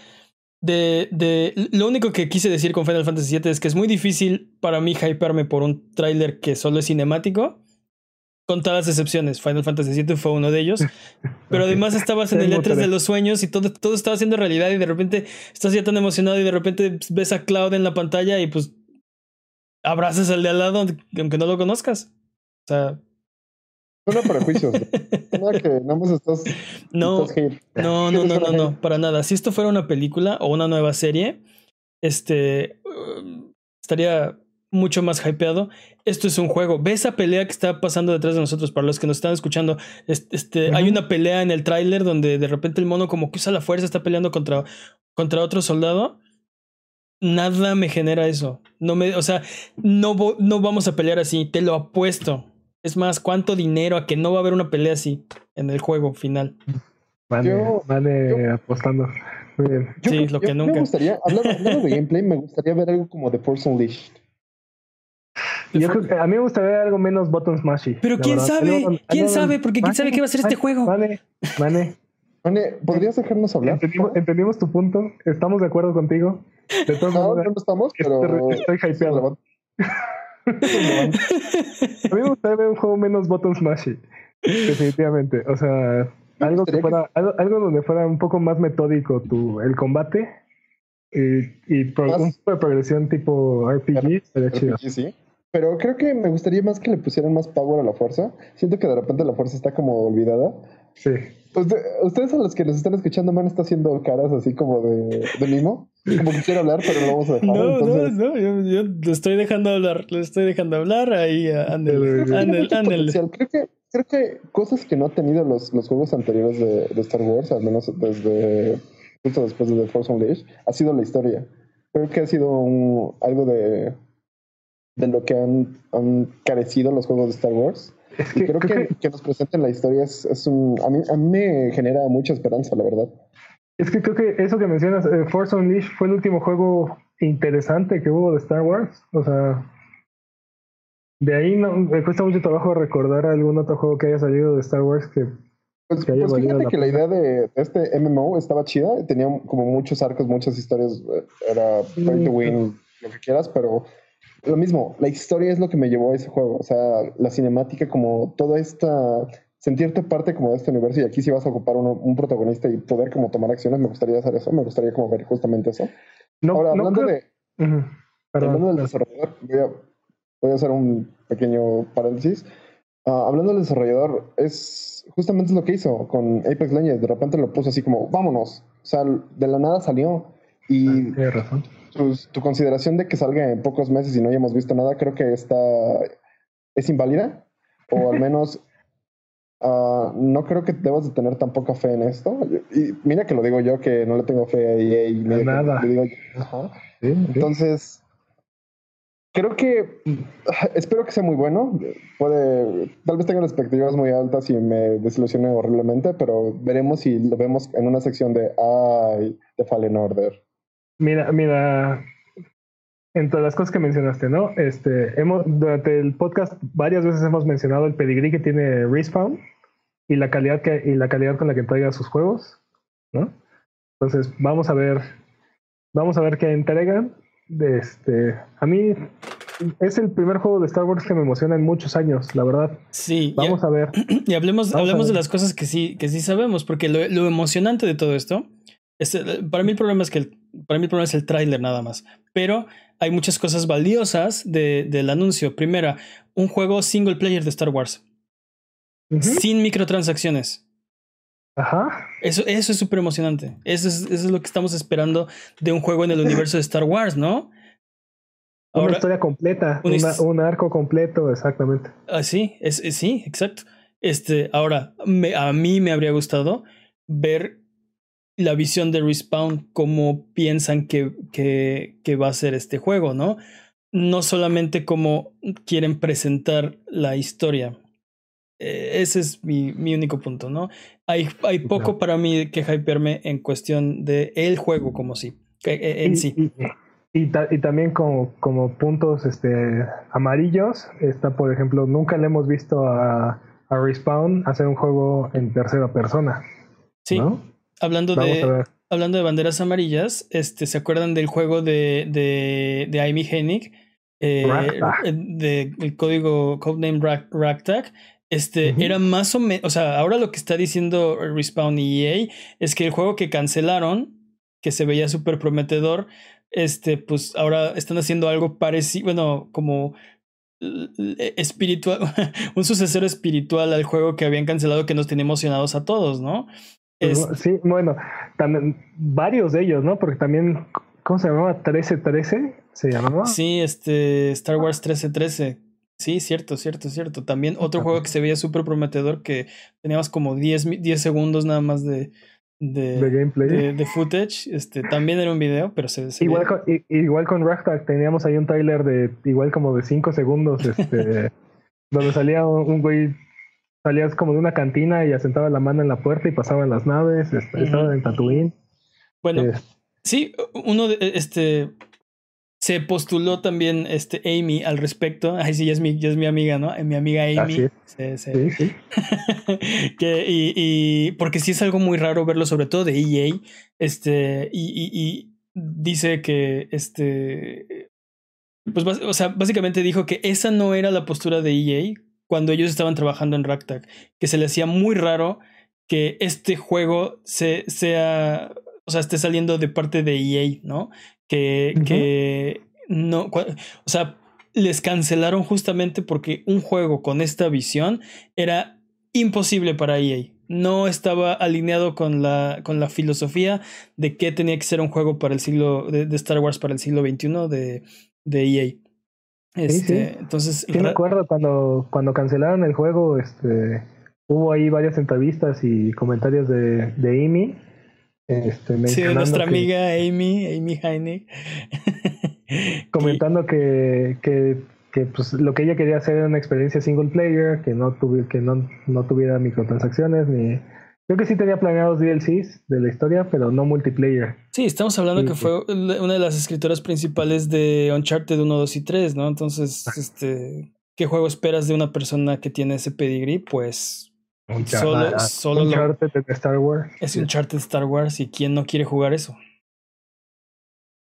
de, de... Lo único que quise decir con Final Fantasy siete es que es muy difícil para mí hypearme por un trailer que solo es cinemático. Con todas las excepciones, Final Fantasy siete fue uno de ellos, pero además estabas en el E tres de los sueños y todo, todo estaba siendo realidad, y de repente estás ya tan emocionado y de repente ves a Cloud en la pantalla y pues abrazas al de al lado aunque no lo conozcas. O sea, no prejuicios, no, que nada más estás, no, estás no, no, no, no, no, para nada. Si esto fuera una película o una nueva serie, este estaría mucho más hypeado. Esto es un juego. Ve esa pelea que está pasando detrás de nosotros. Para los que nos están escuchando, este, este, uh-huh. hay una pelea en el tráiler donde de repente el mono como que usa la fuerza, está peleando contra, contra otro soldado. Nada me genera eso. No me, o sea, no, no vamos a pelear así. Te lo apuesto. Es más, ¿cuánto dinero a que no va a haber una pelea así en el juego final? Vale, yo, vale yo, apostando. Muy bien. Yo, sí, yo, lo que yo, nunca. Me gustaría, hablando, hablando de gameplay, me gustaría ver algo como The Force Unleashed. Yo creo que a mí me gustaría ver algo menos button smashy. Pero quién verdad. sabe, algo, quién algo, sabe, porque quién sabe qué va a ser este juego. Vale, vale. Vale, ¿podrías dejarnos hablar? Entendimos, entendimos tu punto, estamos de acuerdo contigo. De todas no, maneras, no estamos, pero estoy, estoy hypeado. A mí me gustaría ver un juego menos button smashy. Definitivamente, o sea, algo que fuera, algo, algo donde fuera un poco más metódico tu, el combate y, y pro, un tipo de progresión tipo R P G sería chido. Sí. Pero creo que me gustaría más que le pusieran más power a la fuerza. Siento que de repente la fuerza está como olvidada. Sí. Usted, ustedes a los que nos están escuchando, man, está haciendo caras así como de, de mimo. Como que quiero hablar, pero lo vamos a dejar. No, entonces... no, no. Yo, yo lo estoy dejando hablar. Lo estoy dejando hablar. Ahí, ándale, ándale, ándale. Creo que, creo que cosas que no han tenido los, los juegos anteriores de, de Star Wars, al menos desde justo después de The Force Unleashed, ha sido la historia. Creo que ha sido un, algo de... de lo que han, han carecido los juegos de Star Wars. Es que, y creo, creo que, que, que nos presenten la historia es, es un... A mí, a mí me genera mucha esperanza, la verdad. Es que creo que eso que mencionas, eh, Force Unleashed fue el último juego interesante que hubo de Star Wars. O sea, de ahí no, me cuesta mucho trabajo recordar algún otro juego que haya salido de Star Wars que... Pues, que pues fíjate la que la idea de este M M O estaba chida. Tenía como muchos arcos, muchas historias. Era play to win, lo que quieras, pero... Lo mismo, la historia es lo que me llevó a ese juego. O sea, la cinemática, como toda esta... Sentirte parte como de este universo. Y aquí si vas a ocupar uno, un protagonista y poder como tomar acciones, me gustaría hacer eso. Me gustaría como ver justamente eso. No, Ahora, no hablando, creo... de, uh-huh. hablando del desarrollador, voy a, voy a hacer un pequeño paréntesis. Uh, hablando del desarrollador, es justamente lo que hizo con Apex Legends. De repente lo puso así como, vámonos. O sea, de la nada salió. Y... Ah, tienes razón. Tu, tu consideración de que salga en pocos meses y no hayamos visto nada, creo que está es inválida, o al menos Uh, no creo que debas de tener tan poca fe en esto. Y mira que lo digo yo, que no le tengo fe a E A. Y mira nada. Que le digo yo. Ajá. Sí, sí. Entonces, creo que... Espero que sea muy bueno. Puede, tal vez tenga expectativas muy altas y me desilusione horriblemente, pero veremos si lo vemos en una sección de... Ay, The Fallen Order. Mira, mira... Entre las cosas que mencionaste, ¿no? Este, hemos, durante el podcast varias veces hemos mencionado el pedigrí que tiene Respawn y la calidad que, y la calidad con la que entrega sus juegos, ¿no? Entonces vamos a ver, vamos a ver qué entregan. Este, a mí es el primer juego de Star Wars que me emociona en muchos años, la verdad. Sí. Vamos ya, a ver. Y hablemos, hablemos de las cosas que sí, que sí sabemos, porque lo, lo emocionante de todo esto es, para mí el problema es que el, para mí el problema es el tráiler nada más, pero hay muchas cosas valiosas de, del anuncio. Primera, un juego single player de Star Wars. Uh-huh. Sin microtransacciones. Ajá. Eso, eso es súper emocionante. Eso es, eso es lo que estamos esperando de un juego en el universo de Star Wars, ¿no? Ahora, una historia completa. Un, una, un arco completo, exactamente. Ah, sí, es, es, sí, exacto. Este, ahora, me, a mí me habría gustado ver... la visión de Respawn, cómo piensan que, que, que va a ser este juego, ¿no? No solamente cómo quieren presentar la historia. Eh, ese es mi, mi único punto, ¿no? Hay, hay poco no. para mí que hypearme en cuestión de el juego como sí. En sí. Y, y, y, ta, y también como, como puntos este, amarillos, está, por ejemplo, nunca le hemos visto a, a Respawn hacer un juego en tercera persona. Sí. ¿No? Hablando de, hablando de banderas amarillas, este, ¿se acuerdan del juego de, de, de Amy Hennig? Eh, de, el código codename Ragtag. Este, uh-huh. Era más o menos... O sea, ahora lo que está diciendo Respawn y E A es que el juego que cancelaron, que se veía súper prometedor, este, pues ahora están haciendo algo parecido, bueno, como... espiritual, un sucesor espiritual al juego que habían cancelado que nos tenía emocionados a todos, ¿no? Es... Sí, bueno, también varios de ellos, ¿no? Porque también, ¿cómo se llamaba? trece trece, ¿se llamaba? Sí, este, Star Wars trece trece. Sí, cierto, cierto, cierto. También otro juego que se veía súper prometedor, que teníamos como diez, diez segundos nada más de, de, de gameplay, de, de footage. Este, también era un video, pero se, se igual, con, igual con Ragtag teníamos ahí un trailer de igual como de cinco segundos, este, donde salía un, un güey... Salías como de una cantina y asentaba la mano en la puerta y pasaban las naves, estaba uh-huh. en Tatooine. Bueno, eh. sí, uno de este se postuló también este Amy al respecto. Ay, sí, ya es mi, ya es mi amiga, ¿no? Mi amiga Amy. Sí, sí. sí, sí. que, y, y porque sí es algo muy raro verlo, sobre todo de E A. Este, y, y, y dice que este. Pues o sea, básicamente dijo que esa no era la postura de E A. Cuando ellos estaban trabajando en Ragtag, que se le hacía muy raro que este juego se, sea, o sea, esté saliendo de parte de E A, ¿no? Que, uh-huh. que no, o sea, les cancelaron justamente porque un juego con esta visión era imposible para E A. No estaba alineado con la, con la filosofía de que tenía que ser un juego para el siglo de, de Star Wars para el siglo veintiuno de, de E A. Este, sí, sí. Entonces, sí, me acuerdo cuando, cuando cancelaron el juego, este, hubo ahí varias entrevistas y comentarios de, de Amy. Este, sí, de nuestra que, amiga Amy, Amy Hennig. Comentando que, que, que pues, lo que ella quería hacer era una experiencia single player, que no, tuvi, que no, no tuviera microtransacciones ni... Creo que sí tenía planeados D L Cs de la historia, pero no multiplayer. Sí, estamos hablando sí, que sí. fue una de las escritoras principales de Uncharted uno, dos y tres, ¿no? Entonces, este, ¿qué juego esperas de una persona que tiene ese pedigrí? Pues Mucha solo, mala. solo Uncharted lo... de Star Wars. Es sí. Uncharted Star Wars y ¿quién no quiere jugar eso?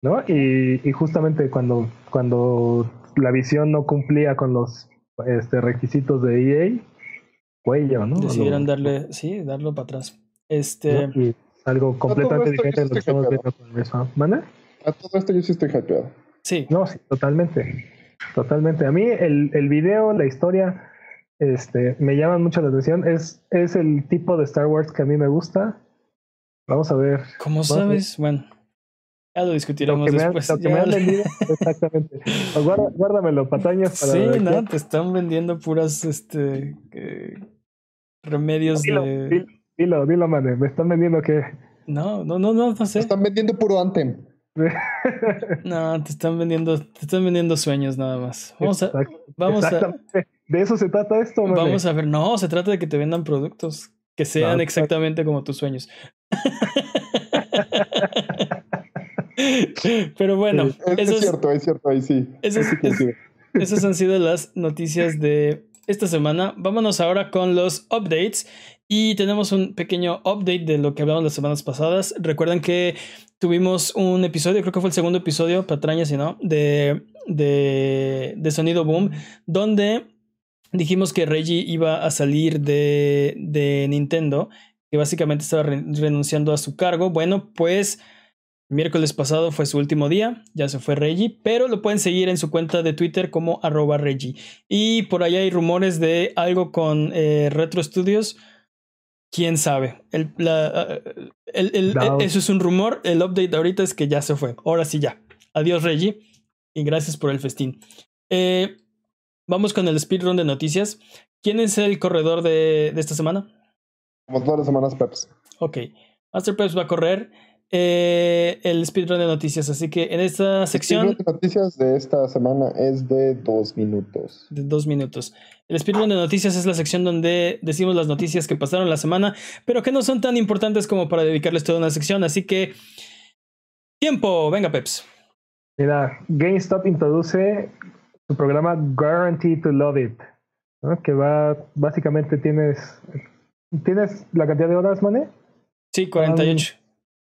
¿No? Y, y justamente cuando, cuando la visión no cumplía con los este, requisitos de E A, cuello, ¿no? Decidieron darle, sí, darlo para atrás. Este. No, algo completamente diferente de lo que estamos viendo con eso. ¿Mana? A todo esto yo sí estoy hypeado. Sí. No, sí, totalmente. Totalmente. A mí el, el video, la historia, este, me llaman mucho la atención. Es, es el tipo de Star Wars que a mí me gusta. Vamos a ver. Como sabes, bueno. Ya lo discutiremos lo que después. Me han, lo que me han vendido, exactamente. Guarda, guárdamelo, patañas. Para sí, no, que... te están vendiendo puras este eh, remedios dilo, de... Dilo, dilo, dilo, man. ¿Me están vendiendo qué? No, no, no, no, no sé. Me están vendiendo puro Anthem. No, te están vendiendo, te están vendiendo sueños nada más. Vamos a, vamos a, de eso se trata esto, man. Vamos a ver, no, se trata de que te vendan productos que sean no, exactamente no. como tus sueños. Pero bueno, sí, es, esos, es cierto, es cierto, ahí sí. Esos, sí, es, sí. Esas han sido las noticias de esta semana. Vámonos ahora con los updates. Y tenemos un pequeño update de lo que hablamos las semanas pasadas. Recuerden que tuvimos un episodio, creo que fue el segundo episodio, patraña si no, de, de, de Sonido Boom, donde dijimos que Reggie iba a salir de, de Nintendo, que básicamente estaba re- renunciando a su cargo. Bueno, pues miércoles pasado fue su último día, ya se fue Reggie, pero lo pueden seguir en su cuenta de Twitter como arroba Reggie. Y por allá hay rumores de algo con eh, Retro Studios. ¿Quién sabe? El, la, el, el, no. el, eso es un rumor. El update ahorita es que ya se fue. Ahora sí ya. Adiós Reggie y gracias por el festín. Eh, vamos con el speedrun de noticias. ¿Quién es el corredor de, de esta semana? Como todas las semanas, Peps. Ok. Master Peps va a correr... Eh, el speedrun de noticias, así que en esta sección el speedrun de noticias de esta semana es de dos minutos de dos minutos, el speedrun de noticias es la sección donde decimos las noticias que pasaron la semana, pero que no son tan importantes como para dedicarles toda una sección, así que tiempo, venga Peps. Mira, GameStop introduce su programa Guaranteed to Love It, ¿no? Que va, básicamente tienes tienes la cantidad de horas, Mané. Sí, cuarenta y ocho um,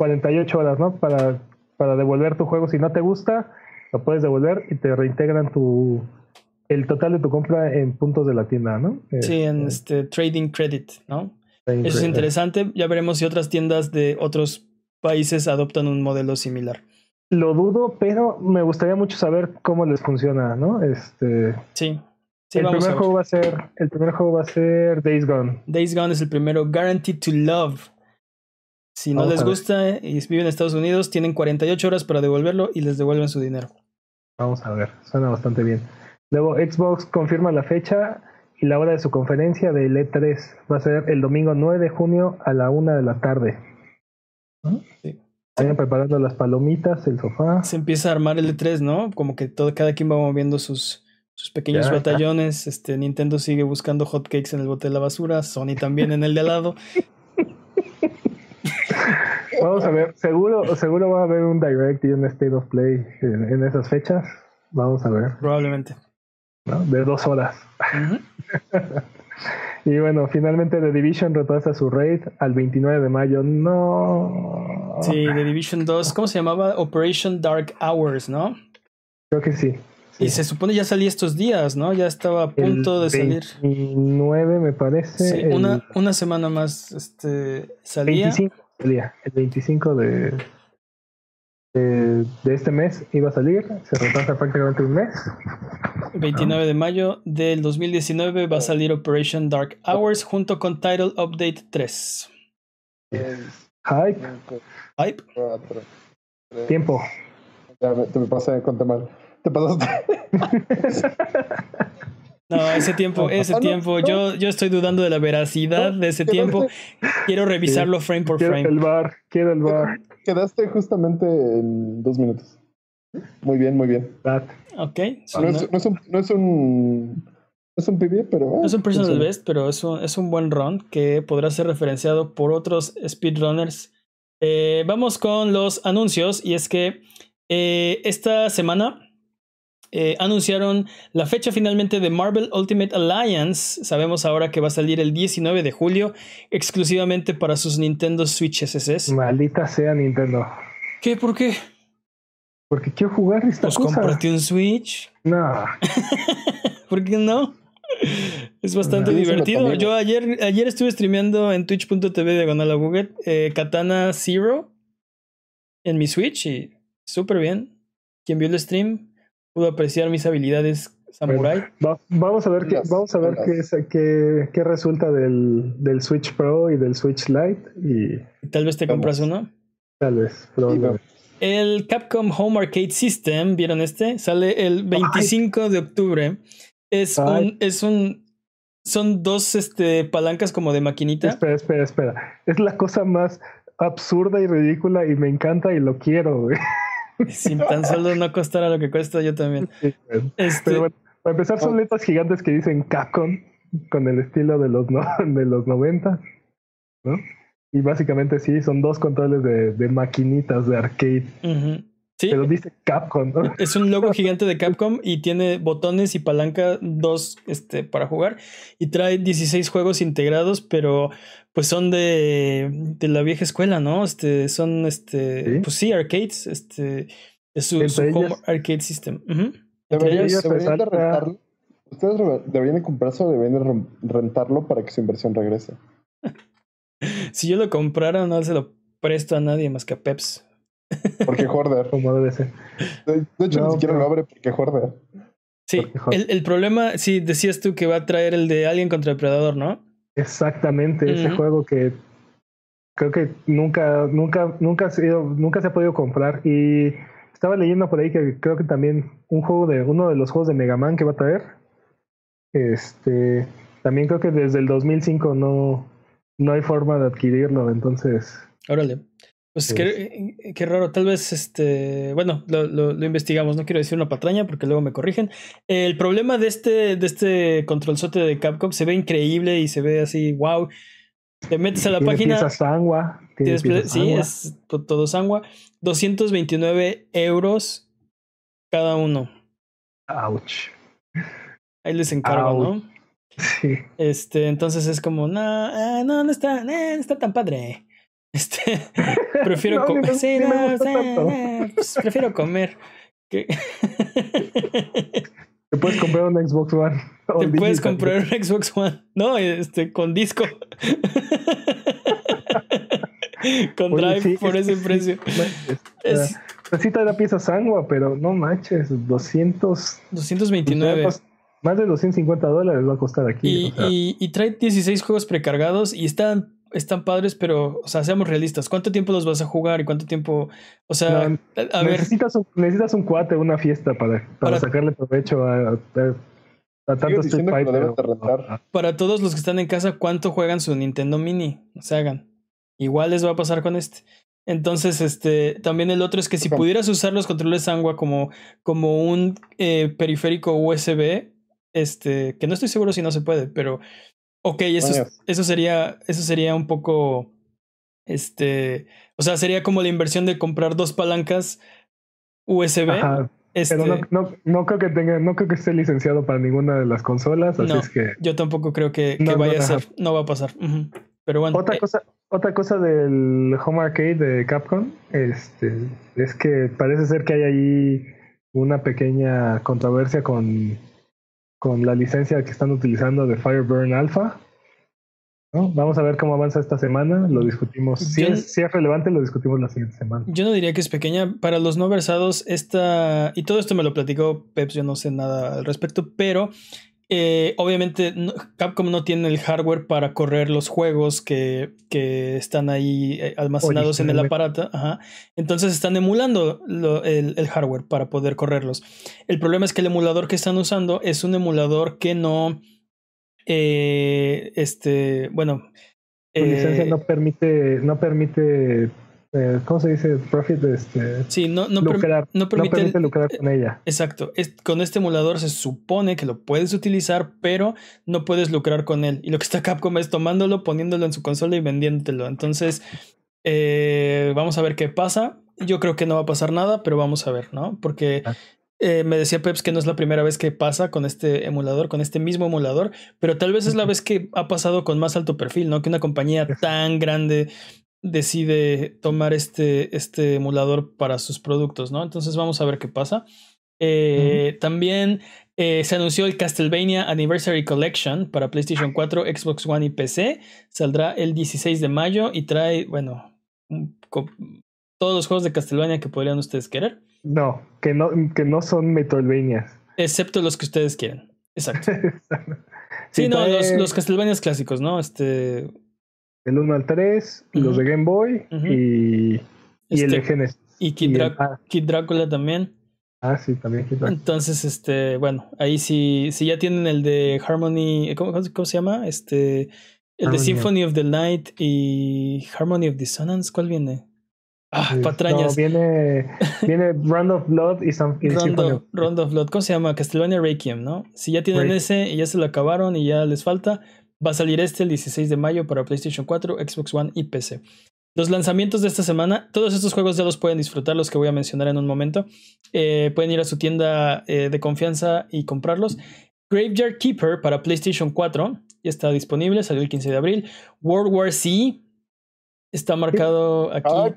cuarenta y ocho horas, ¿no? Para, para devolver tu juego. Si no te gusta, lo puedes devolver y te reintegran tu el total de tu compra en puntos de la tienda, ¿no? Sí, en eh, este Trading Credit, ¿no? Trading Eso credit. Es interesante. Ya veremos si otras tiendas de otros países adoptan un modelo similar. Lo dudo, pero me gustaría mucho saber cómo les funciona, ¿no? Este... Sí. Sí, el, vamos primer a juego va a ser, el primer juego va a ser Days Gone. Days Gone es el primero. Guaranteed to Love. Si no Vamos les gusta y viven en Estados Unidos, tienen cuarenta y ocho horas para devolverlo y les devuelven su dinero. Vamos a ver, suena bastante bien. Luego Xbox confirma la fecha y la hora de su conferencia del E tres. Va a ser el domingo nueve de junio a la una de la tarde. Sí. Vayan preparando las palomitas, el sofá. Se empieza a armar el E tres, ¿no? Como que todo, cada quien va moviendo sus, sus pequeños ya, batallones. Ya. Este, Nintendo sigue buscando hotcakes en el bote de la basura. Sony también en el de al lado. Vamos a ver, seguro, seguro va a haber un Direct y un State of Play en, en esas fechas. Vamos a ver. Probablemente. ¿No? De dos horas. Uh-huh. Y bueno, finalmente The Division retrasa su raid al veintinueve de mayo. No. Sí, The Division dos. ¿Cómo se llamaba? Operation Dark Hours, ¿no? Creo que sí. sí. Y se supone ya salía estos días, ¿no? Ya estaba a punto el de salir. veintinueve me parece. Sí, el... una, una semana más este, salía. veinticinco. El veinticinco de, de de este mes iba a salir, se retrasa prácticamente un mes. veintinueve de mayo del dos mil diecinueve va a salir Operation Dark Hours junto con Title Update tres. Yes. Hype. Hype. cuatro, tres. Tiempo. Ya te me pasé a contar mal. Te pasaste. No, ese tiempo, ese ah, tiempo, no, no. Yo, yo estoy dudando de la veracidad no, de ese quedaste, tiempo. Quiero revisarlo sí. frame por quiero frame. El bar, quiero el bar. Quedaste justamente en dos minutos. Muy bien, muy bien. Ok. So no, no. Es, no es un, no es un, es un P B, pero ah, no es un personal funciona. Best, pero es un, es un buen run que podrá ser referenciado por otros speedrunners. Eh, vamos con los anuncios y es que eh, esta semana. Eh, anunciaron la fecha finalmente de Marvel Ultimate Alliance. Sabemos ahora que va a salir el diecinueve de julio exclusivamente para sus Nintendo Switch S S. Maldita sea Nintendo. ¿Qué? ¿Por qué? Porque quiero jugar esta pues cosa. Pues cómprate un Switch. No. ¿Por qué no? Es bastante no, divertido. Yo ayer, ayer estuve streameando en twitch punto t v diagonal a Buget eh, Katana Zero en mi Switch y súper bien. Quien vio el stream pudo apreciar mis habilidades samurai. Bueno, va, vamos a ver qué vamos a ver qué, qué, qué resulta del, del Switch Pro y del Switch Lite y tal vez te vamos. Compras uno. Tal vez. El Capcom Home Arcade System, ¿vieron este? Sale el veinticinco Ay. De octubre. Es Ay. un es un son dos este, palancas como de maquinita. Espera, espera, espera. Es la cosa más absurda y ridícula y me encanta y lo quiero, güey. Si tan solo no costara lo que cuesta, yo también. Sí, bueno. Este... Pero bueno, para empezar son letras gigantes que dicen Capcom con el estilo de los, no, de los noventa, ¿no? Y básicamente sí, son dos controles de, de maquinitas de arcade. Uh-huh. Sí. Pero dice Capcom, ¿no? Es un logo gigante de Capcom y tiene botones y palanca dos este, para jugar. Y trae dieciséis juegos integrados, pero pues son de, de la vieja escuela, ¿no? Este, son, este, ¿sí? pues sí, arcades. Este, es su, su ellas, home arcade system. Uh-huh. Deberían, ellas, deberían de rentarlo. ¿Ustedes deberían de comprarse o deberían de rentarlo para que su inversión regrese? Si yo lo comprara, no se lo presto a nadie más que a Peps. Porque Horder, como debe ser. De, de hecho, no, ni siquiera pero... lo abre porque Horder. Sí, porque el, el problema, sí, decías tú que va a traer el de Alien contra el Predador, ¿no? Exactamente, uh-huh. Ese juego que creo que nunca, nunca, nunca ha sido, nunca se ha podido comprar. Y estaba leyendo por ahí que creo que también un juego de, uno de los juegos de Mega Man que va a traer. Este también creo que desde el dos mil cinco no, no hay forma de adquirirlo, entonces. Órale. Pues sí. qué, qué raro, tal vez este bueno, lo, lo, lo investigamos, no quiero decir una patraña porque luego me corrigen. El problema de este, de este controlzote de Capcom se ve increíble y se ve así, wow. Te metes a la tiene página. Piezas sangua, tiene piezas sí, sangua. Es todo sangua. doscientos veintinueve euros cada uno. Ouch. Ahí les encargo, ouch, ¿no? Sí. Este, entonces es como, no, no, no está, no está tan padre. Este, prefiero, no, com- me, sí, no, eh, pues, prefiero comer. ¿Qué? Te puedes comprar un Xbox One. Te puedes comprar un Xbox One. No, este, con disco. Con Oye, Drive sí, por ese sí, precio. Sí, sí trae la pieza sangua, pero no manches, doscientos doscientos veintinueve. Más de doscientos cincuenta dólares va a costar aquí. Y, o sea. y, y trae dieciséis juegos precargados y están. Están padres, pero, o sea, seamos realistas. ¿Cuánto tiempo los vas a jugar y cuánto tiempo? O sea, no, a necesitas ver. Un, necesitas un cuate, una fiesta para, para, para sacarle provecho a, a, a tantos Street Fighter. Para todos los que están en casa, ¿cuánto juegan su Nintendo Mini? O sea, hagan. Igual les va a pasar con este. Entonces, este, también el otro es que si pudieras usar los controles Sangua como, como un eh, periférico U S B, este, que no estoy seguro si no se puede, pero. Ok, eso, eso sería eso sería un poco este, o sea, sería como la inversión de comprar dos palancas U S B. Ajá, este, pero no, no, no creo que tenga, no creo que esté licenciado para ninguna de las consolas, así no, es que yo tampoco creo que, que no, vaya no, a ser, no va a pasar. Uh-huh. Pero bueno. Otra eh, cosa, otra cosa del Home Arcade de Capcom, este, es que parece ser que hay ahí una pequeña controversia con con la licencia que están utilizando de Fireburn Alpha, ¿no? Vamos a ver cómo avanza esta semana, lo discutimos. Si, yo, es, si es relevante, lo discutimos la siguiente semana. Yo no diría que es pequeña. Para los no versados, esta... Y todo esto me lo platicó Peps, yo no sé nada al respecto, pero eh, obviamente no, Capcom no tiene el hardware para correr los juegos que, que están ahí almacenados Oye, en el aparato. Ajá. Entonces están emulando lo, el, el hardware para poder correrlos. El problema es que el emulador que están usando es un emulador que no... Eh, este, bueno... Eh, la licencia no permite... No permite Eh, ¿cómo se dice? Profit, este, sí, no, no, lucrar, per, no, permite, no permite lucrar con ella. Exacto. Es, con este emulador se supone que lo puedes utilizar, pero no puedes lucrar con él. Y lo que está Capcom es tomándolo, poniéndolo en su consola y vendiéndotelo. Entonces, eh, vamos a ver qué pasa. Yo creo que no va a pasar nada, pero vamos a ver, ¿no? Porque eh, me decía Peps que no es la primera vez que pasa con este emulador, con este mismo emulador, pero tal vez es la vez que ha pasado con más alto perfil, ¿no? Que una compañía tan grande decide tomar este, este emulador para sus productos, ¿no? Entonces vamos a ver qué pasa. Eh, uh-huh. También eh, se anunció el Castlevania Anniversary Collection para PlayStation cuatro, Xbox One y P C. Saldrá el dieciséis de mayo y trae, bueno, co- todos los juegos de Castlevania que podrían ustedes querer. No, que no, que no son Metroidvanias. Excepto los que ustedes quieran. Exacto. Sí, sí, no, trae... los, los Castlevanias clásicos, ¿no? Este... El uno al tres, uh-huh, los de Game Boy, uh-huh, y, y este, el de Genesis. Y Kid, y Dra- el, ah, Kid Drácula también. Ah, sí, también. Entonces, este, bueno, ahí sí, sí ya tienen el de Harmony, ¿cómo, cómo se llama? Este, el Harmony. de Symphony of the Night y Harmony of Dissonance, ¿cuál viene? Ah, sí, patrañas. No, viene, viene Round of Blood y Symphony of, Round of Blood, ¿cómo se llama? Castlevania Requiem, ¿no? Si ya tienen Requiem. Ese y ya se lo acabaron y ya les falta, va a salir este el dieciséis de mayo para PlayStation cuatro, Xbox One y P C. Los lanzamientos de esta semana, todos estos juegos ya los pueden disfrutar, los que voy a mencionar en un momento. Eh, pueden ir a su tienda eh, de confianza y comprarlos. Graveyard Keeper para PlayStation cuatro, ya está disponible, salió el quince de abril. World War Z está marcado aquí. Ah,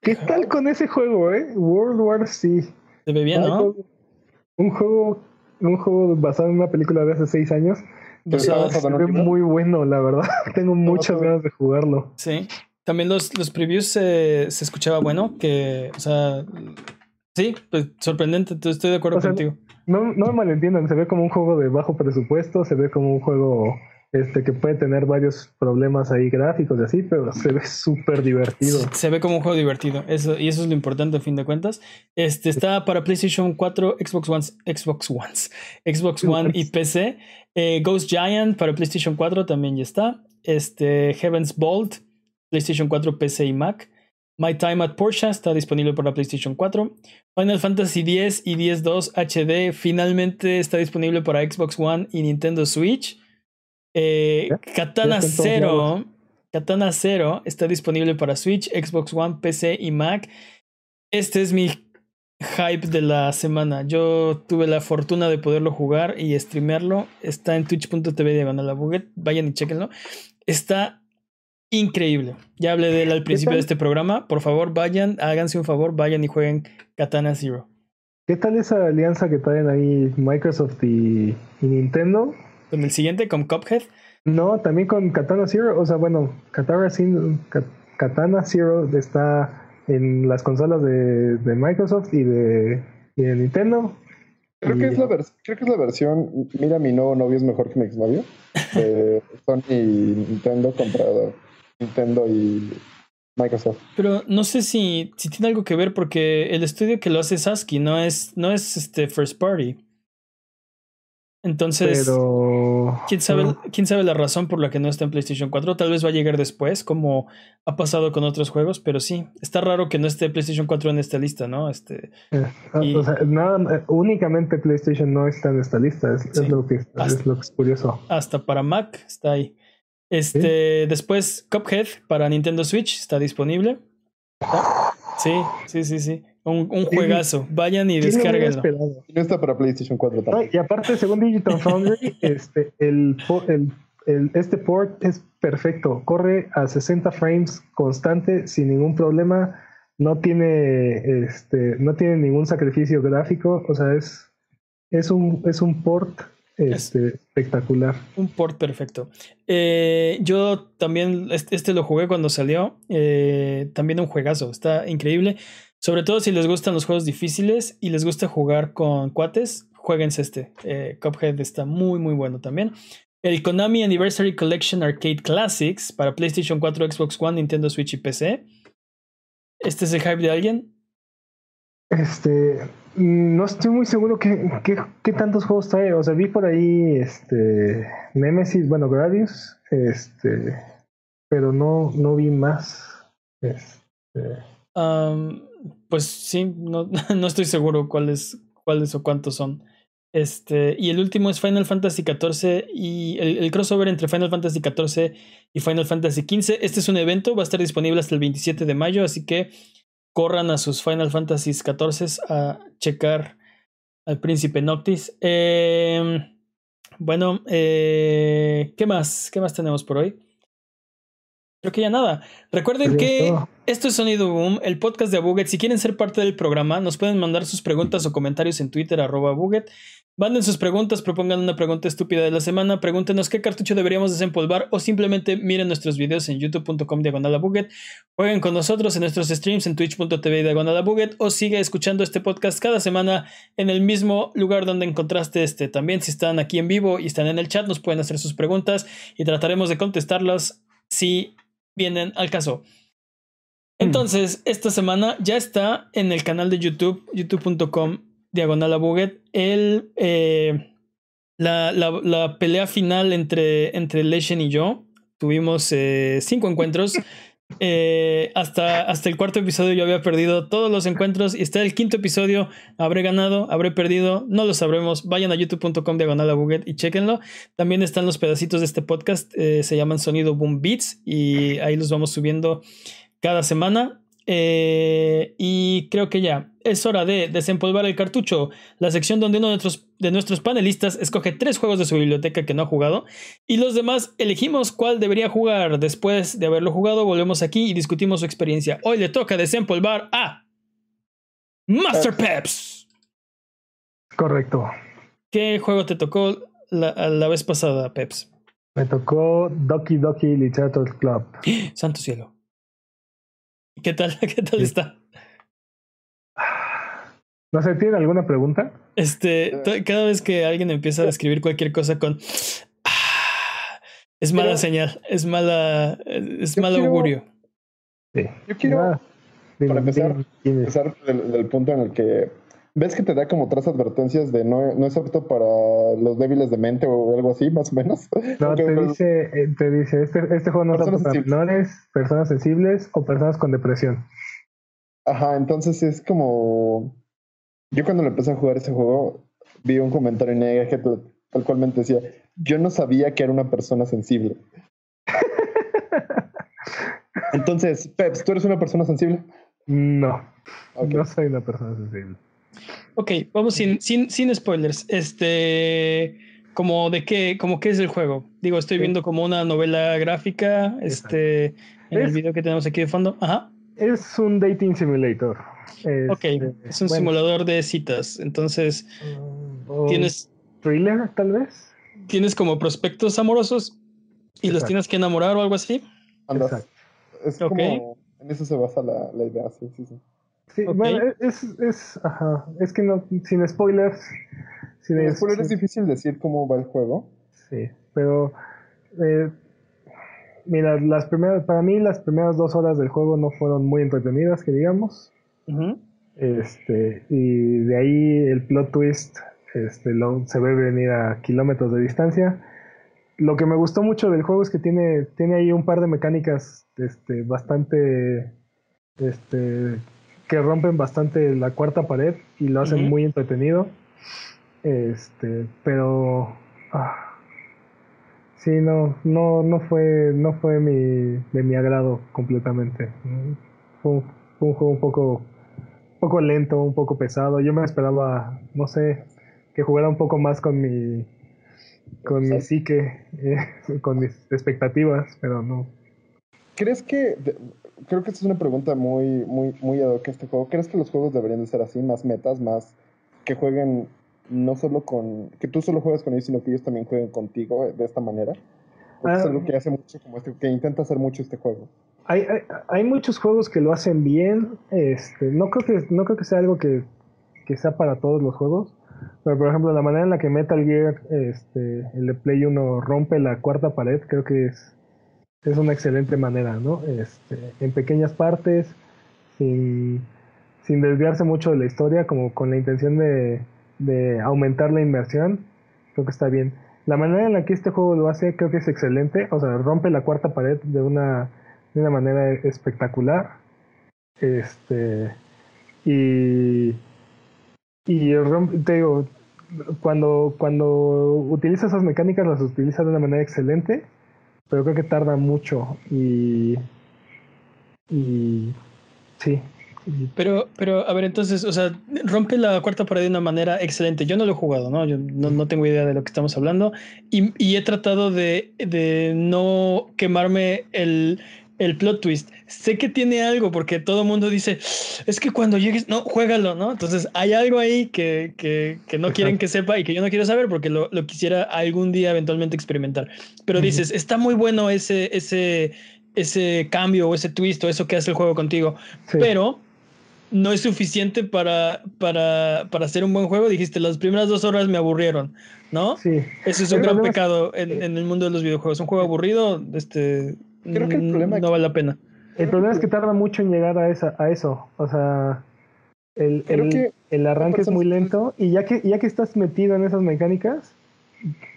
¿qué tal con ese juego, eh? World War Z. Se ve bien, ¿no? Un juego, un juego basado en una película de hace seis años. Pues, ah, se ve muy bueno, la verdad. Tengo muchas ganas de jugarlo. Sí. También los, los previews se, se escuchaba bueno, que, o sea, sí, pues sorprendente, estoy de acuerdo o contigo. Sea, no, no me malentiendan, se ve como un juego de bajo presupuesto, se ve como un juego este que puede tener varios problemas ahí gráficos y así, pero se ve súper divertido. Se, se ve como un juego divertido, eso, y eso es lo importante a fin de cuentas. Este está para PlayStation cuatro, Xbox One, Xbox One, Xbox One y P C. Eh, Ghost Giant para PlayStation cuatro también ya está. Este Heaven's Bolt, PlayStation cuatro, P C y Mac. My Time at Porsche está disponible para PlayStation cuatro. Final Fantasy X y X punto dos H D finalmente está disponible para Xbox One y Nintendo Switch. Eh, Katana Zero Katana Zero está disponible para Switch, Xbox One, P C y Mac. Este es mi hype de la semana. Yo tuve la fortuna de poderlo jugar y streamearlo. Está en twitch punto t v diagonal a buget. Vayan y chequenlo. Está increíble. Ya hablé de él al principio de este programa. Por favor, vayan, háganse un favor, vayan y jueguen Katana Zero. ¿Qué tal esa alianza que traen ahí Microsoft y, y Nintendo? ¿Con el siguiente? ¿Con Cuphead? No, también con Katana Zero. O sea, bueno, Katana Zero, Katana Zero está en las consolas de, de Microsoft y de, y de Nintendo. Creo que, es la vers- creo que es la versión mira, mi nuevo novio es mejor que mi exnovio. eh, Sony y Nintendo comprado. Nintendo y Microsoft. Pero no sé si, si tiene algo que ver porque el estudio que lo hace es ASCII, no es, no es este first party. Entonces, pero... ¿quién sabe, no. ¿quién sabe la razón por la que no está en PlayStation cuatro? Tal vez va a llegar después, como ha pasado con otros juegos, pero sí. Está raro que no esté PlayStation cuatro en esta lista, ¿no? Este, ah, y... o sea, nada, únicamente PlayStation no está en esta lista, es, sí. es, lo, que, hasta, es lo que es curioso. Hasta para Mac está ahí. Este, ¿sí? Después Cuphead para Nintendo Switch está disponible. ¿Ah? Sí, sí, sí, sí. Un, un juegazo. Vayan y descárguenlo. No está para PlayStation cuatro también. Y aparte, según Digital Foundry, este, el, el, el, este port es perfecto. Corre a sesenta frames constante sin ningún problema. No tiene, este, no tiene ningún sacrificio gráfico. O sea, es, es un, es un port. Este, es espectacular. Un port perfecto. Eh, yo también, este, este lo jugué cuando salió. Eh, también un juegazo, está increíble. Sobre todo si les gustan los juegos difíciles y les gusta jugar con cuates, jueguense este. Eh, Cuphead está muy, muy bueno también. El Konami Anniversary Collection Arcade Classics para PlayStation cuatro, Xbox One, Nintendo Switch y P C. ¿Este es el hype de alguien? Este... No estoy muy seguro qué, qué, qué tantos juegos trae. O sea, vi por ahí este Nemesis, bueno, Gradius, este, pero no, no vi más. Este. Um, pues sí, no, no estoy seguro cuáles, cuáles o cuántos son. Este, y el último es Final Fantasy catorce y el, el crossover entre Final Fantasy catorce y Final Fantasy quince. Este es un evento, va a estar disponible hasta el veintisiete de mayo, así que corran a sus Final Fantasy catorce a checar al Príncipe Noctis. Eh, bueno, eh, ¿qué más? ¿Qué más tenemos por hoy? Creo que ya nada. Recuerden que esto es Sonido Boom, el podcast de Abuget. Si quieren ser parte del programa, nos pueden mandar sus preguntas o comentarios en Twitter, arroba Abuget. Manden sus preguntas, propongan una pregunta estúpida de la semana, pregúntenos qué cartucho deberíamos desempolvar o simplemente miren nuestros videos en youtube punto com diagonal a buget. Jueguen con nosotros en nuestros streams en twitch punto t v diagonal a buget o sigue escuchando este podcast cada semana en el mismo lugar donde encontraste este. También si están aquí en vivo y están en el chat nos pueden hacer sus preguntas y trataremos de contestarlas si vienen al caso. Entonces, esta semana ya está en el canal de YouTube, youtube punto com diagonal a Buget, el, eh, la, la, la pelea final entre, entre Leshen y yo. Tuvimos eh, cinco encuentros. Eh, hasta, hasta el cuarto episodio yo había perdido todos los encuentros y está el quinto episodio, habré ganado, habré perdido, no lo sabremos. Vayan a youtube.com diagonal a Buget y chequenlo. También están los pedacitos de este podcast, eh, se llaman Sonido Boom Beats y ahí los vamos subiendo cada semana. Eh, y creo que ya es hora de desempolvar el cartucho, la sección donde uno de nuestros, de nuestros panelistas escoge tres juegos de su biblioteca que no ha jugado y los demás elegimos cuál debería jugar. Después de haberlo jugado volvemos aquí y discutimos su experiencia. Hoy le toca desempolvar a Master Peps. Correcto. ¿Qué juego te tocó la, la vez pasada, Peps? Me tocó Doki Doki Literature Club. Santo cielo. ¿Qué tal? ¿Qué tal está? No sé, ¿tienen alguna pregunta? Este, cada vez que alguien empieza a describir cualquier cosa con ah, es mala Pero, señal, es mala, es mal quiero, augurio. Sí. Yo quiero ah, para bien, empezar, bien, bien. empezar del, del punto en el que ves que te da como tres advertencias de no, no es apto para los débiles de mente o algo así, más o menos. No, te dice, te dice, este, este juego no es apto para menores, personas sensibles o personas con depresión. Ajá, entonces es como... Yo cuando le empecé a jugar ese juego, vi un comentario en el que tal cualmente decía, yo no sabía que era una persona sensible. Entonces, Peps, ¿tú eres una persona sensible? No, okay. No soy una persona sensible. Ok, vamos sin, sin, sin spoilers. Este, como de qué, como qué es el juego. Digo, estoy viendo como una novela gráfica, este, en el video que tenemos aquí de fondo. Ajá. Es un dating simulator. Es, ok, eh, es un bueno. simulador de citas. Entonces, uh, tienes thriller, tal vez. Tienes como prospectos amorosos y Exacto. los tienes que enamorar o algo así. Exacto. Es okay. como en eso se basa la, la idea, sí, sí, sí. Sí, okay. Bueno, es, es, ajá, es que no, sin spoilers. Sin, sin spoilers es difícil decir cómo va el juego. Sí, pero eh, mira, las primeras, para mí las primeras dos horas del juego no fueron muy entretenidas, que digamos. Uh-huh. Este, y de ahí el plot twist, este, lo, se ve venir a kilómetros de distancia. Lo que me gustó mucho del juego es que tiene, tiene ahí un par de mecánicas, este, bastante, este, que rompen bastante la cuarta pared y lo hacen uh-huh. muy entretenido. Este, pero ah, sí, no, no, no fue, no fue mi, de mi agrado completamente. Fue, fue un juego un poco, un poco lento, un poco pesado. Yo me esperaba, no sé, que jugara un poco más con mi, con mi psique, eh, con mis expectativas, pero no. ¿Crees que, creo que esta es una pregunta muy, muy, muy ad hoc a este juego, ¿crees que los juegos deberían de ser así, más metas, más que jueguen no solo con, que tú solo juegas con ellos, sino que ellos también jueguen contigo de esta manera? Porque ah, es algo que hace mucho, como este, que intenta hacer mucho este juego. Hay, hay, hay muchos juegos que lo hacen bien, este, no creo que, no creo que sea algo que, que sea para todos los juegos, pero por ejemplo la manera en la que Metal Gear, este, el de Play uno rompe la cuarta pared, creo que es Es una excelente manera, ¿no? Este, en pequeñas partes, sin, sin desviarse mucho de la historia, como con la intención de, de aumentar la inmersión, creo que está bien. La manera en la que este juego lo hace creo que es excelente, o sea, rompe la cuarta pared de una, de una manera espectacular. Este, y, y rompe, te digo, cuando, cuando utiliza esas mecánicas, las utiliza de una manera excelente, pero creo que tarda mucho y y sí. Pero pero a ver, entonces, o sea, rompe la cuarta pared de una manera excelente. Yo no lo he jugado, ¿no? Yo no, no tengo idea de lo que estamos hablando y, y he tratado de, de no quemarme el el plot twist. Sé que tiene algo porque todo el mundo dice, es que cuando llegues, no, juégalo, ¿no? Entonces hay algo ahí que, que, que no Exacto. quieren que sepa y que yo no quiero saber porque lo, lo quisiera algún día eventualmente experimentar. Pero uh-huh. dices, está muy bueno ese, ese, ese cambio o ese twist o eso que hace el juego contigo, sí. pero no es suficiente para, para, para hacer un buen juego. Dijiste, las primeras dos horas me aburrieron, ¿no? Sí. Eso es un pero gran además, pecado en, en el mundo de los videojuegos. Un juego aburrido, este... Creo que el problema no vale la pena. El problema es que tarda mucho en llegar a esa, a eso. O sea, el, creo el... que el arranque es muy lento y ya que, ya que estás metido en esas mecánicas,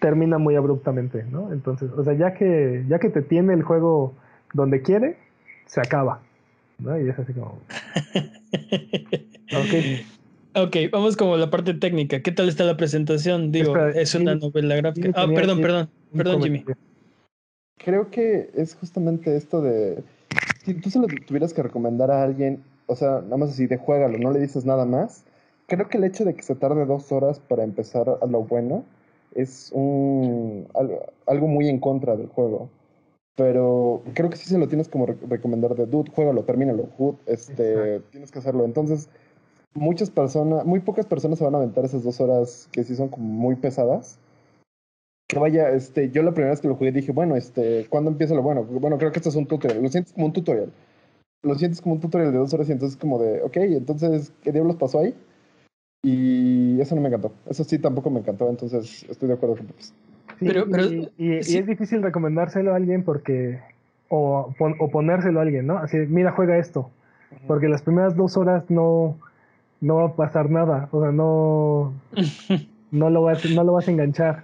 termina muy abruptamente, ¿no? Entonces, o sea, ya que, ya que te tiene el juego donde quiere, se acaba, ¿no? Y es así como... Okay. Ok, vamos como la parte técnica. ¿Qué tal está la presentación? Digo, espera, es una Jimmy, novela gráfica. Ah, oh, perdón, perdón, perdón, Jimmy. Creo que es justamente esto de... Si tú se lo tuvieras que recomendar a alguien, o sea, nada más así de juégalo, no le dices nada más. Creo que el hecho de que se tarde dos horas para empezar a lo bueno es un algo, algo muy en contra del juego. Pero creo que sí se lo tienes como re- recomendar de dude, juégalo, termínalo, dude, este, exacto, tienes que hacerlo. Entonces... Muchas personas, muy pocas personas se van a aventar esas dos horas que sí son como muy pesadas. Que vaya, este, yo la primera vez que lo jugué dije, bueno, este, ¿cuándo empieza lo bueno? Bueno, creo que esto es un tutorial. Lo sientes como un tutorial. Lo sientes como un tutorial de dos horas y entonces como de, ok, entonces, ¿qué diablos pasó ahí? Y eso no me encantó. Eso sí tampoco me encantó, entonces estoy de acuerdo con Peps. Sí, pero, pero, y, y, sí. y es difícil recomendárselo a alguien porque, o, pon, o ponérselo a alguien, ¿no? Así, mira, juega esto. Uh-huh. Porque las primeras dos horas no... no va a pasar nada, o sea, no no lo vas, no lo vas a enganchar,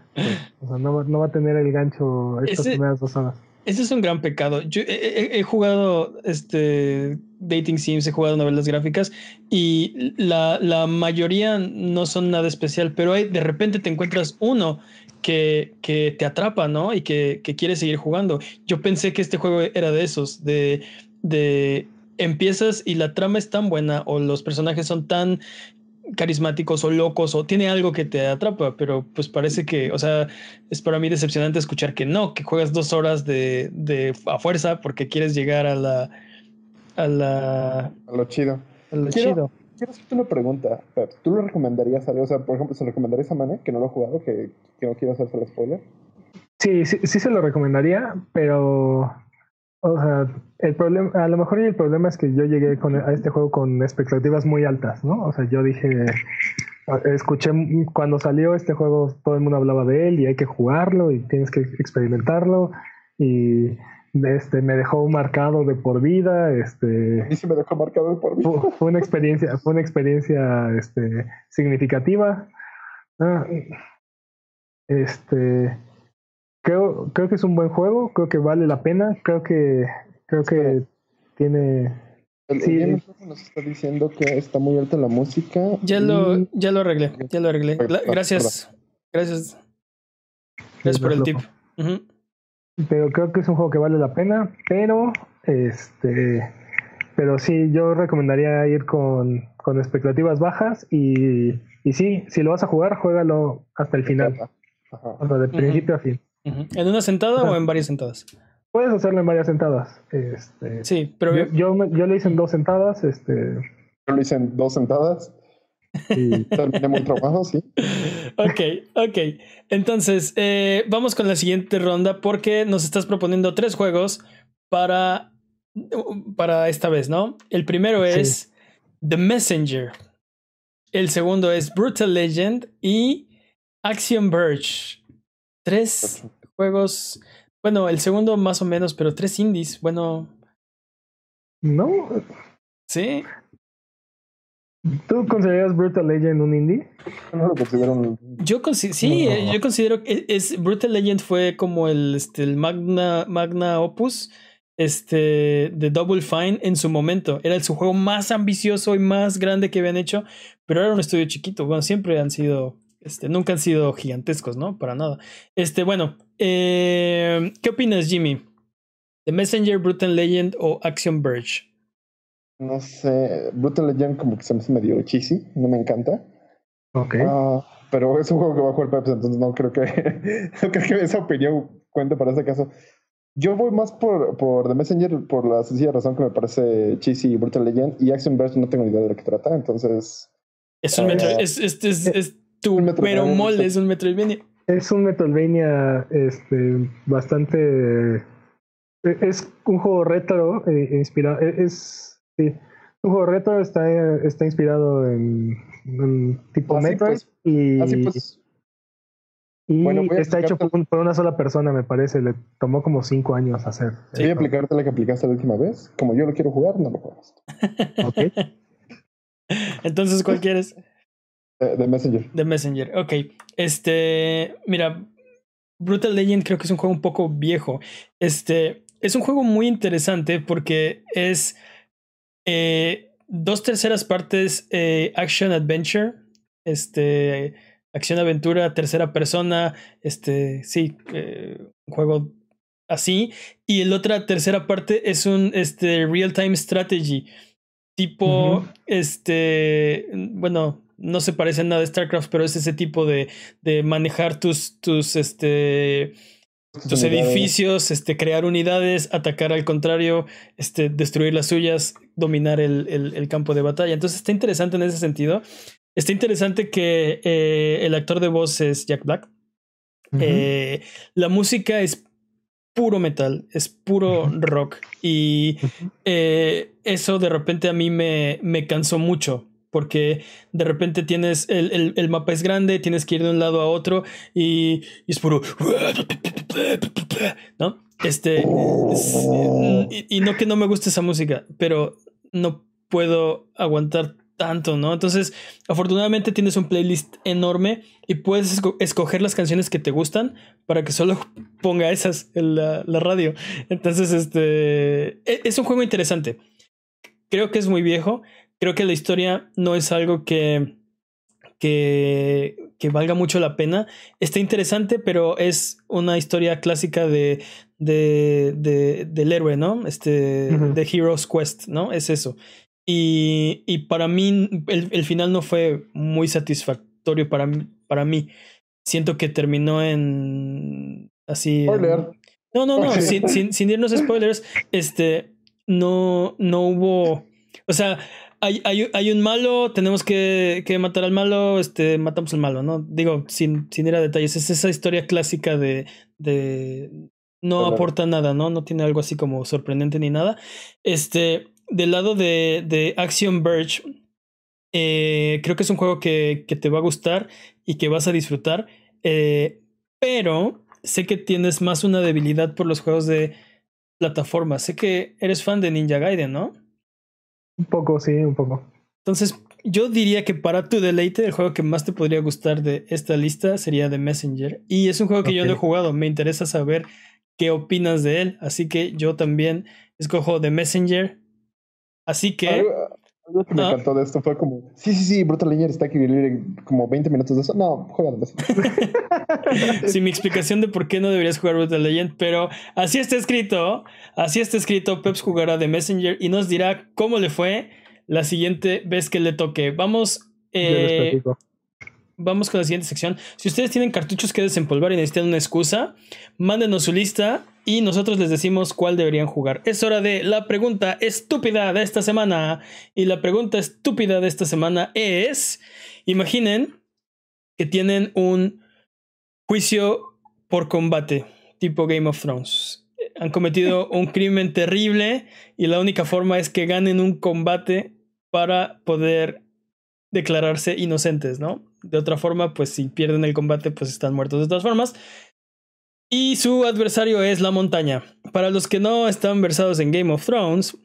o sea, no, no va a tener el gancho estas ese, primeras dos horas. Ese es un gran pecado. Yo he, he, he jugado este dating sims, he jugado novelas gráficas y la, la mayoría no son nada especial, pero hay, de repente te encuentras uno que, que te atrapa, ¿no? Y que, que quiere seguir jugando. Yo pensé que este juego era de esos, de... de empiezas y la trama es tan buena o los personajes son tan carismáticos o locos o tiene algo que te atrapa, pero pues parece que, o sea, es para mí decepcionante escuchar que no, que juegas dos horas de, de a fuerza porque quieres llegar a la a la a lo chido. A lo quiero, chido. Quiero hacerte una pregunta, Pep. ¿Tú lo recomendarías a o sea, por ejemplo, se lo recomendarías a Mane, que no lo ha jugado, que, que no quiero hacerse el spoiler? Sí, sí, sí se lo recomendaría, pero o sea, el problema, a lo mejor el problema es que yo llegué con, a este juego con expectativas muy altas, ¿no? O sea, yo dije, escuché, cuando salió este juego todo el mundo hablaba de él y hay que jugarlo y tienes que experimentarlo y este me dejó marcado de por vida, este... A mí se me dejó marcado de por vida. Fue, fue una experiencia, fue una experiencia este, significativa. Ah, este... Creo, creo que es un buen juego, creo que vale la pena, creo que creo que tiene... El, sí, el nos está diciendo que está muy alta la música. Ya, y... lo, ya lo arreglé, ya lo arreglé. Gracias, gracias. Gracias por el tip. Uh-huh. Pero creo que es un juego que vale la pena, pero este pero sí, yo recomendaría ir con, con expectativas bajas y, y sí, si lo vas a jugar, juégalo hasta el final. Ajá. O sea, de principio uh-huh. a fin. ¿En una sentada o en varias sentadas? Puedes hacerlo en varias sentadas. Este, sí, pero yo, yo, me, yo lo hice en dos sentadas. Este, yo lo hice en dos sentadas. Y terminé muy trabajado, sí. Ok, ok. Entonces, eh, vamos con la siguiente ronda porque nos estás proponiendo tres juegos para, para esta vez, ¿no? El primero es sí. The Messenger. El segundo es Brutal Legend y Axiom Verge. Tres juegos, bueno, el segundo más o menos, pero tres indies, bueno. No. ¿Sí? ¿Tú consideras Brutal Legend un indie? No lo considero un indie. Yo consi- sí, no. yo considero que es, Brutal Legend fue como el, este, el magna, magna opus este, de Double Fine en su momento. Era su juego más ambicioso y más grande que habían hecho, pero era un estudio chiquito. Bueno, siempre han sido... Este, nunca han sido gigantescos, ¿no? Para nada. Este, bueno, eh, ¿qué opinas, Jimmy? ¿The Messenger, Brutal Legend o Axiom Verge? No sé. Brutal Legend como que se me hace medio cheesy. No me encanta. Ok. Uh, pero es un juego que va a jugar Peps, entonces no creo que no creo que esa opinión cuente para ese caso. Yo voy más por, por The Messenger por la sencilla razón que me parece cheesy y Brutal Legend. Y Axiom Verge no tengo ni idea de lo que trata, entonces... Es un uh, metro... Es... es, es, es Tu pero molde es un Metroidvania. Es un Metroidvania este, bastante... Es un juego retro eh, inspirado... Es, sí, un juego retro está, está inspirado en, en tipo así Metroid pues, y, así pues. y bueno, está hecho por, por una sola persona, me parece. Le tomó como cinco años hacer. Sí. Voy a aplicarte la que aplicaste la última vez. Como yo lo quiero jugar, no lo juegas. Ok. Entonces, ¿cuál quieres? The, The Messenger. The Messenger, ok. Este, mira, Brutal Legend creo que es un juego un poco viejo. Este, es un juego muy interesante porque es eh, dos terceras partes eh, action adventure, este, acción aventura, tercera persona, este, sí, eh, un juego así. Y la otra tercera parte es un este, real time strategy, tipo, uh-huh. este, bueno. No se parece a nada de StarCraft, pero es ese tipo de, de manejar tus, tus, este, tus edificios, este, crear unidades, atacar al contrario, este, destruir las suyas, dominar el, el, el campo de batalla. Entonces está interesante en ese sentido. Está interesante que eh, el actor de voz es Jack Black. Uh-huh. eh, la música es puro metal, es puro uh-huh. rock. Y eh, eso de repente a mí me, me cansó mucho. Porque de repente tienes el, el, el mapa es grande, tienes que ir de un lado a otro y, y es puro, ¿no? Este es, y, y no que no me guste esa música, pero no puedo aguantar tanto, ¿no? Entonces, afortunadamente tienes un playlist enorme y puedes escoger las canciones que te gustan para que solo ponga esas en la, la radio. Entonces, este es un juego interesante. Creo que es muy viejo. Creo que la historia no es algo que, que, que valga mucho la pena. Está interesante, pero es una historia clásica de, de, de del héroe, ¿no? Este, uh-huh. de Hero's Quest, ¿no? Es eso. Y, y para mí el, el final no fue muy satisfactorio para, para mí. Siento que terminó en... así... Spoiler. No, no, no. sin, sin, sin irnos spoilers, este, no, no hubo... O sea... Hay, hay, hay un malo, tenemos que, que matar al malo, este, matamos al malo, ¿no? Digo, sin, sin ir a detalles. Es esa historia clásica de... de no Pero, aporta nada, ¿no? No tiene algo así como sorprendente ni nada. Este, del lado de, de Action Verge, eh, creo que es un juego que, que te va a gustar y que vas a disfrutar. Eh, pero sé que tienes más una debilidad por los juegos de plataforma. Sé que eres fan de Ninja Gaiden, ¿no? Un poco, sí, un poco. Entonces, yo diría que para tu deleite, el juego que más te podría gustar de esta lista sería The Messenger. Y es un juego que okay. yo no he jugado. Me interesa saber qué opinas de él. Así que yo también escojo The Messenger. Así que... Algo, algo que me ah. encantó de esto fue como... Sí, sí, sí, Brutal Legend está aquí como veinte minutos de eso. No, juega The Messenger. Sí, mi explicación de por qué no deberías jugar Brutal Legend, pero así está escrito... Así está escrito, Peps jugará The Messenger y nos dirá cómo le fue la siguiente vez que le toque. Vamos, eh, vamos con la siguiente sección. Si ustedes tienen cartuchos que desempolvar y necesitan una excusa, mándenos su lista y nosotros les decimos cuál deberían jugar. Es hora de la pregunta estúpida de esta semana. Y la pregunta estúpida de esta semana es... Imaginen que tienen un juicio por combate, tipo Game of Thrones. Han cometido un crimen terrible y la única forma es que ganen un combate para poder declararse inocentes, ¿no? De otra forma, pues si pierden el combate, pues están muertos de todas formas. Y su adversario es la montaña. Para los que no están versados en Game of Thrones,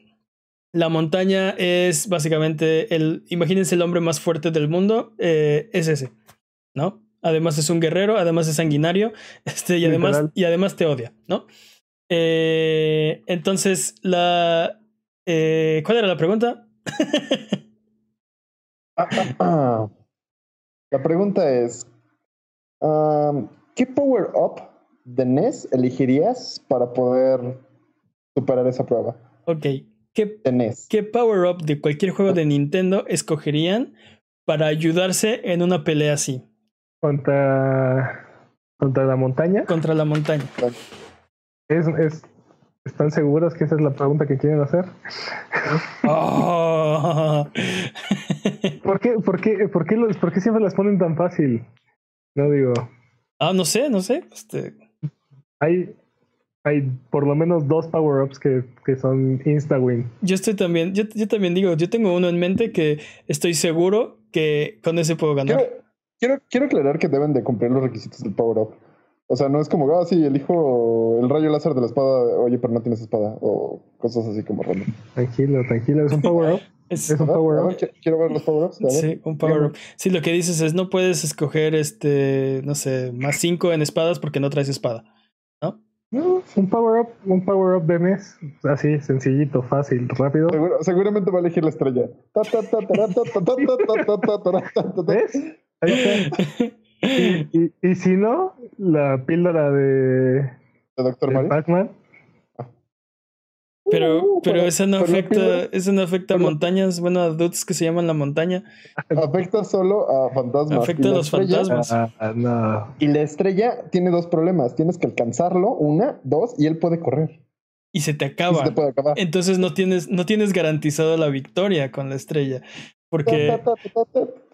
la montaña es básicamente el... Imagínense el hombre más fuerte del mundo, eh, es ese, ¿no? Además es un guerrero, además es sanguinario, este, y, además, y además te odia, ¿no? Eh, entonces, la eh, ¿cuál era la pregunta? ah, ah, ah. La pregunta es: um, ¿qué power-up de N E S elegirías para poder superar esa prueba? Ok, ¿qué, ¿qué power-up de cualquier juego de Nintendo escogerían para ayudarse en una pelea así? Contra, contra la montaña. Contra la montaña. Okay. Es, es, ¿Están seguros que esa es la pregunta que quieren hacer? Oh. ¿Por qué, por qué, por qué, los, por qué siempre las ponen tan fácil? No digo... Ah, no sé, no sé. Este... Hay, hay por lo menos dos power-ups que, que son insta-win. Yo estoy también, yo, yo también digo, yo tengo uno en mente que estoy seguro que con ese puedo ganar. Quiero, quiero, quiero aclarar que deben de cumplir los requisitos del power-up. O sea, no es como, ah, oh, sí, elijo el rayo láser de la espada, oye, pero no tienes espada, o cosas así como random. Tranquilo, tranquilo, es un power-up. Es un power-up. Quiero ver los power-ups. Sí, un power-up. Sí, lo que dices es, no puedes escoger, este, no sé, más cinco en espadas porque no traes espada, ¿no? No, un power-up, un power-up de mes. Así, sencillito, fácil, rápido. Seguro, seguramente va a elegir la estrella. ¿Ves? Ahí está. Y, y, y si no, la píldora de... ¿De Doctor Mario? Pac-Man. Pero, pero eso no afecta, eso no afecta a montañas, bueno, a dudes que se llaman la montaña. Afecta solo a fantasmas. Afecta a los fantasmas. Ah, ah, no. Y la estrella tiene dos problemas. Tienes que alcanzarlo, una, dos, y él puede correr. Y se te acaba. Se te puede acabar. Entonces no tienes, no tienes garantizado la victoria con la estrella. Porque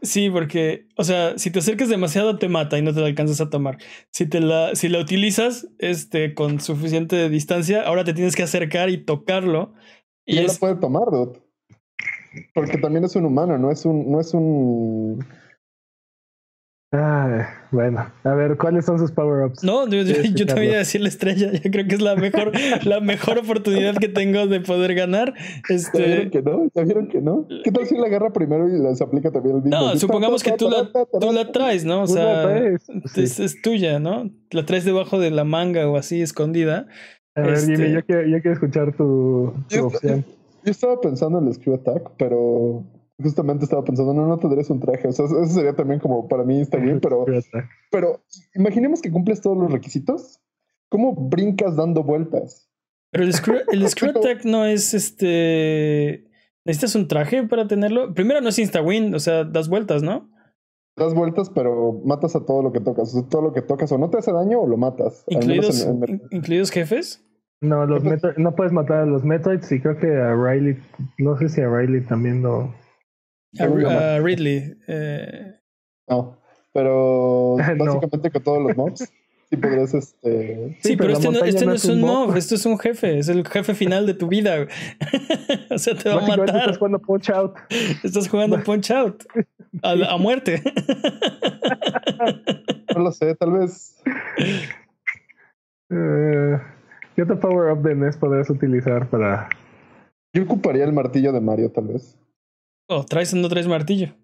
sí, porque, o sea, si te acercas demasiado te mata y no te la alcanzas a tomar. Si te la, si la utilizas, este, con suficiente distancia, ahora te tienes que acercar y tocarlo. Y él es... la puede tomar, dude. Porque también es un humano, no es un, no es un. Ah, bueno, a ver, ¿cuáles son sus power-ups? No, yo, yo, yo te voy a decir la estrella. Yo creo que es la mejor, la mejor oportunidad que tengo de poder ganar. Este... ¿Ya vieron que no? ¿Ya vieron que no? ¿Qué tal si la agarra primero y las aplica también el mismo? No, supongamos que tú la, tú la traes, ¿no? O sea, es, es tuya, ¿no? La traes debajo de la manga o así, escondida. A ver, este... Jimmy, yo quiero, yo quiero escuchar tu, tu yo, opción. Yo estaba pensando en el Screw Attack, pero... Justamente estaba pensando, no, no tendrías un traje. O sea, eso sería también como para mí está bien, pero, pero imaginemos que cumples todos los requisitos. ¿Cómo brincas dando vueltas? Pero el Screw, el Screw Attack no es este... ¿Necesitas un traje para tenerlo? Primero no es Insta-Win, o sea, das vueltas, ¿no? Das vueltas, pero matas a todo lo que tocas. O sea, todo lo que tocas o no te hace daño o lo matas. ¿Incluidos, en, en... ¿incluidos jefes? No, los Metroid, no puedes matar a los Metroids y creo que a Riley... No sé si a Riley también lo... A, a Ridley eh... no, pero básicamente no. Con todos los mobs sí podrías este... sí, sí, pero, pero este, no, este no es un mob, mob, esto es un jefe, es el jefe final de tu vida. O sea, te va a matar. Estás jugando Punch Out. Estás jugando Punch Out a, a muerte. No lo sé, tal vez uh, ¿qué otro power up de N E S podrías utilizar para...? Yo ocuparía el martillo de Mario, tal vez. ¿O oh, traes o no traes martillo?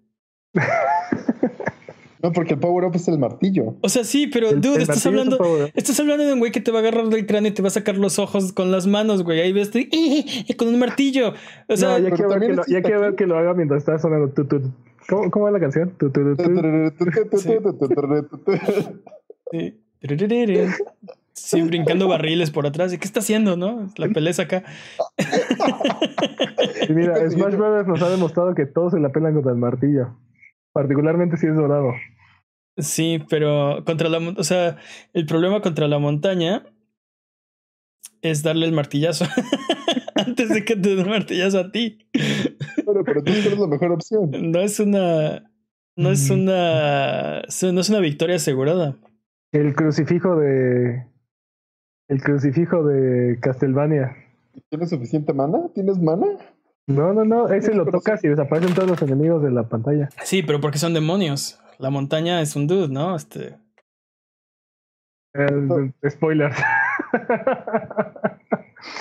No, porque el power-up es el martillo. O sea, sí, pero, el, dude, el estás, hablando, es estás hablando de un güey que te va a agarrar del cráneo y te va a sacar los ojos con las manos, güey. Ahí ves, te, eh, eh, con un martillo. O sea, no, ya quiero ver, es que, ver que lo haga mientras está sonando. Tu, tu. ¿Cómo, ¿Cómo es la canción? Tu, tu, tu, tu. Sí. Sí, brincando barriles por atrás. ¿Y qué está haciendo, no? La pelea acá. Y mira, Smash Brothers nos ha demostrado que todos se la pelan contra el martillo. Particularmente si es dorado. Sí, pero contra la... O sea, el problema contra la montaña es darle el martillazo. Antes de que te dé el martillazo a ti. Bueno, pero tú eres la mejor opción. No es una... No es una... No es una victoria asegurada. El crucifijo de... El crucifijo de Castlevania. ¿Tienes suficiente mana? ¿Tienes mana? No, no, no. Ese lo tocas y desaparecen todos los enemigos de la pantalla. Sí, pero porque son demonios. La montaña es un dude, ¿no? Este. El, el, spoiler.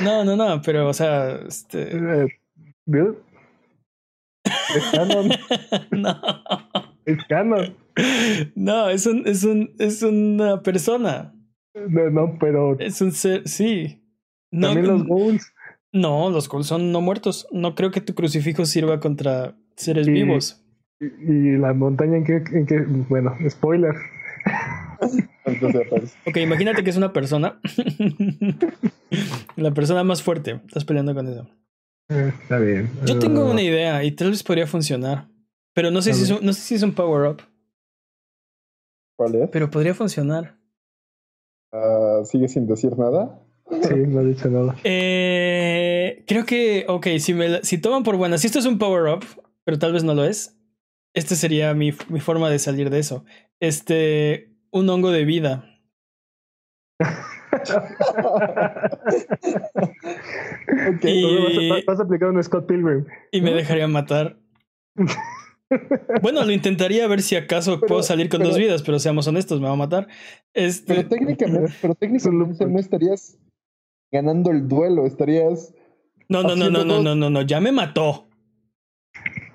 No, no, no. Pero, o sea, este. Dude. Es canon. No. Es canon. No, es un, es un, es una persona. No, no, pero... Es un ser, sí. No, también los ghouls. No, los ghouls son no muertos. No creo que tu crucifijo sirva contra seres y, vivos. Y, y la montaña en que... En que bueno, spoiler. Ok, imagínate que es una persona. La persona más fuerte. Estás peleando con eso. Eh, está bien. Yo tengo uh... una idea y tal vez podría funcionar. Pero no sé, si es, un, no sé si es un power-up. ¿Cuál es? Pero podría funcionar. Uh, ¿Sigue sin decir nada? Sí, no he dicho nada. Eh, creo que, ok, si, me, si toman por buena, si esto es un power-up, pero tal vez no lo es, esta sería mi, mi forma de salir de eso. Este, un hongo de vida. Ok, y, vas, a, vas a aplicar un Scott Pilgrim. Y me dejaría matar. Bueno, lo intentaría a ver si acaso pero, puedo salir con pero, dos vidas, pero seamos honestos, me va a matar. Este... Pero técnicamente, pero técnicamente no estarías ganando el duelo, estarías... No, no, no, no, no, no, no, no, ya me mató.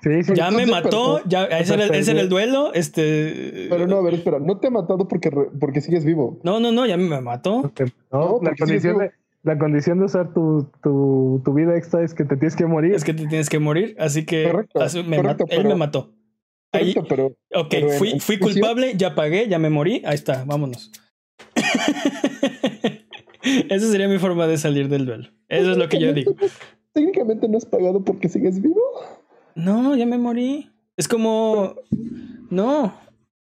Sí, sí, ya me mató, ya, ese, era, ese era el duelo. Este... Pero no, a ver, espera, no te ha matado porque, porque sigues vivo. No, no, no, ya me mató. No, no la, condición de, la condición de usar tu, tu, tu vida extra es que te tienes que morir. Es que te tienes que morir, así que correcto, así me correcto, mat- pero, él me mató. Ahí, correcto, pero, ok, pero fui, fui función... culpable, ya pagué, ya me morí, ahí está, vámonos. Esa sería mi forma de salir del duelo. Eso es lo que yo digo. Técnicamente no has pagado porque sigues vivo. No, ya me morí. Es como... No.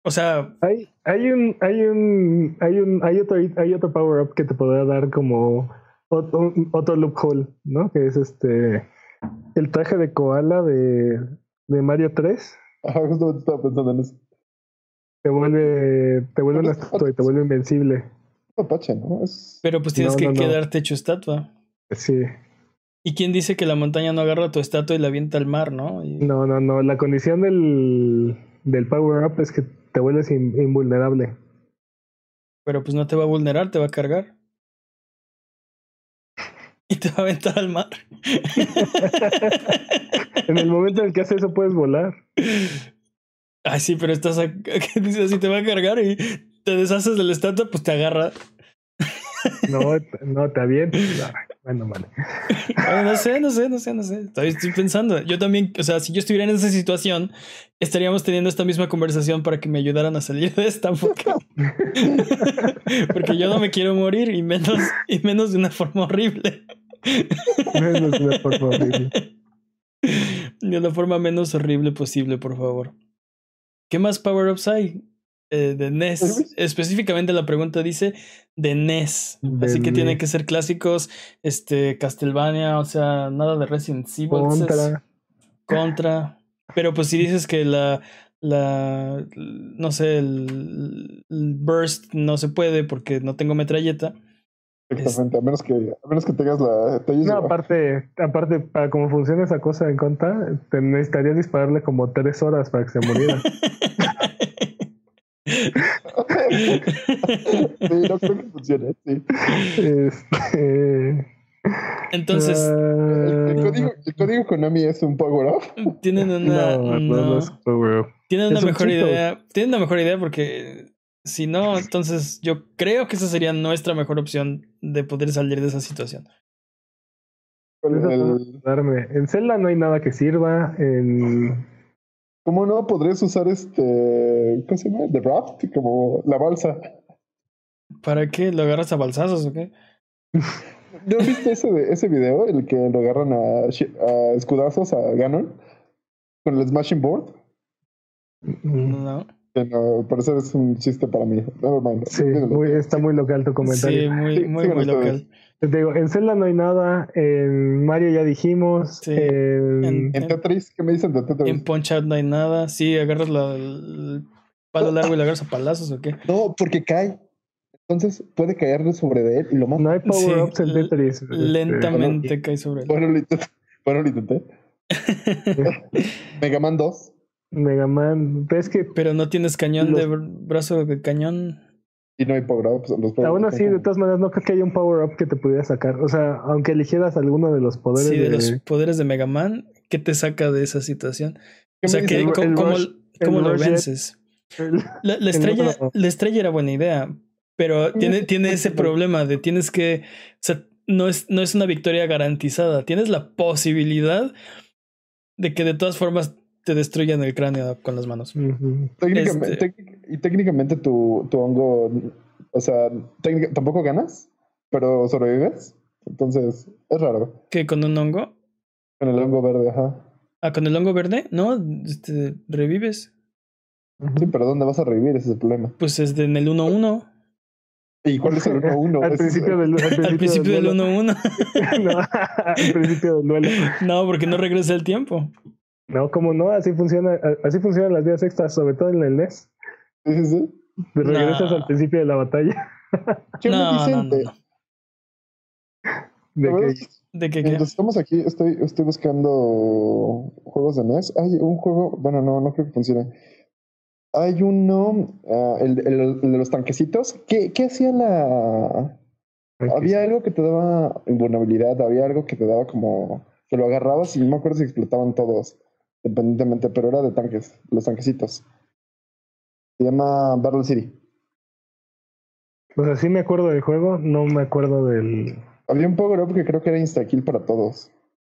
O sea... Hay, hay un... Hay un... Hay un... Hay otro, hay otro power-up que te podrá dar como... Otro, otro loophole, ¿no? Que es este... El traje de koala de... De Mario tres. Ajá, justamente estaba pensando en eso. Te vuelve... Te vuelve una estatua y te vuelve invencible. Apache, ¿no? Es... Pero pues tienes no, que no, quedarte no. hecho estatua. Sí. ¿Y quién dice que la montaña no agarra tu estatua y la avienta al mar, no? Y... No, no, no. La condición del, del power-up es que te vuelves in, invulnerable. Pero pues no te va a vulnerar, te va a cargar. Y te va a aventar al mar. En el momento en el que haces eso puedes volar. Ah, sí, pero estás... A... Si te va a cargar y te deshaces de la estatua, pues te agarra... No, no, está bien. Bueno, vale. Ay, no sé, no sé, no sé, no sé. Estoy, estoy pensando. Yo también, o sea, si yo estuviera en esa situación, estaríamos teniendo esta misma conversación para que me ayudaran a salir de esta, porque, porque yo no me quiero morir y menos, y menos de una forma horrible. Menos de una forma horrible. De la forma menos horrible posible, por favor. ¿Qué más power-ups hay? Eh, de N E S, específicamente la pregunta dice de N E S, de así que N E S. Tienen que ser clásicos, este, Castlevania, o sea, nada de Resident Evil, contra, contra. Pero pues si dices que la, la, no sé, el, el burst no se puede porque no tengo metralleta. Exactamente, es... a menos que, a menos que tengas la. Te no, aparte, aparte, para cómo funciona esa cosa en contra, te necesitaría dispararle como tres horas para que se muriera. Sí, no creo que funcione, sí. Este... Entonces, uh... el, código, el código Konami es un power up. Tienen una, no, no, no. Power up. Tienen una mejor un idea. Tienen una mejor idea porque si no, entonces yo creo que esa sería nuestra mejor opción de poder salir de esa situación. El... En Zelda no hay nada que sirva. En ¿Cómo no podrías usar este... ¿Cómo se llama? The Raft, como la balsa. ¿Para qué? ¿Lo agarras a balsazos o qué? ¿No viste ese, ese video? El que lo agarran a, a escudazos a Ganon. Con el Smashing Board. No. Al parecer es un chiste para mí. No, no, no. Sí, muy, está muy local tu comentario. Sí, muy, sí, muy, sí, muy local. Te digo, en Zelda no hay nada, en Mario ya dijimos, sí. en, en, en Tetris, ¿qué me dicen de Tetris? En Punch-Out no hay nada, sí, agarras la, el palo largo y lo agarras a palazos o qué. No, porque cae, entonces puede caerle sobre de él y lo mata. No hay power-ups sí, en Tetris. Lentamente este, cae sobre él. Bueno, lo intenté. Bueno, lo intenté. Mega Man dos. Mega Man, pero es que... Pero no tienes cañón los... de brazo de cañón... Y no hay power-ups. Power Aún así, de todas maneras, no creo que haya un power-up que te pudiera sacar. O sea, aunque eligieras alguno de los poderes... Sí, de, de los poderes de Mega Man, ¿qué te saca de esa situación? O sea, que, ¿cómo, el cómo, el cómo el lo vences? El, la, la, estrella, el... la estrella era buena idea, pero tiene, tiene ese problema de tienes que... O sea, no es, no es una victoria garantizada. Tienes la posibilidad de que de todas formas... te destruyen el cráneo con las manos. Uh-huh. Técnicamente, este... tec- y técnicamente tu, tu hongo, o sea, tec- tampoco ganas, pero sobrevives. Entonces, es raro. ¿Qué? ¿Con un hongo? Con el hongo verde, ajá. Ah, ¿con el hongo verde? No, este, revives. Uh-huh. Sí, pero ¿dónde vas a revivir? Ese es el problema. Pues es en el uno uno. ¿Y cuál es el uno uno? Al principio del uno uno. Al principio del uno uno. No, al principio del duelo. No, porque no regresa el tiempo. No, como no, así funciona, así funcionan las vidas extras, sobre todo en el N E S. Sí, sí. Te regresas no. al principio de la batalla. ¿Qué no, me dicen? No, no, no. ¿De qué? ¿De qué, qué? Estamos aquí, estoy, estoy buscando juegos de N E S. Hay un juego, bueno, no, no creo que funcione. Hay uno, uh, el, el, el de los tanquecitos. ¿Qué, qué hacía la...? Tanquecito. Había algo que te daba invulnerabilidad, había algo que te daba como... Que lo agarrabas y no me acuerdo si explotaban todos. independientemente, pero era de tanques, los tanquecitos. Se llama Battle City. O sea, sí me acuerdo del juego, no me acuerdo del... Había un power up que creo que era insta-kill para todos.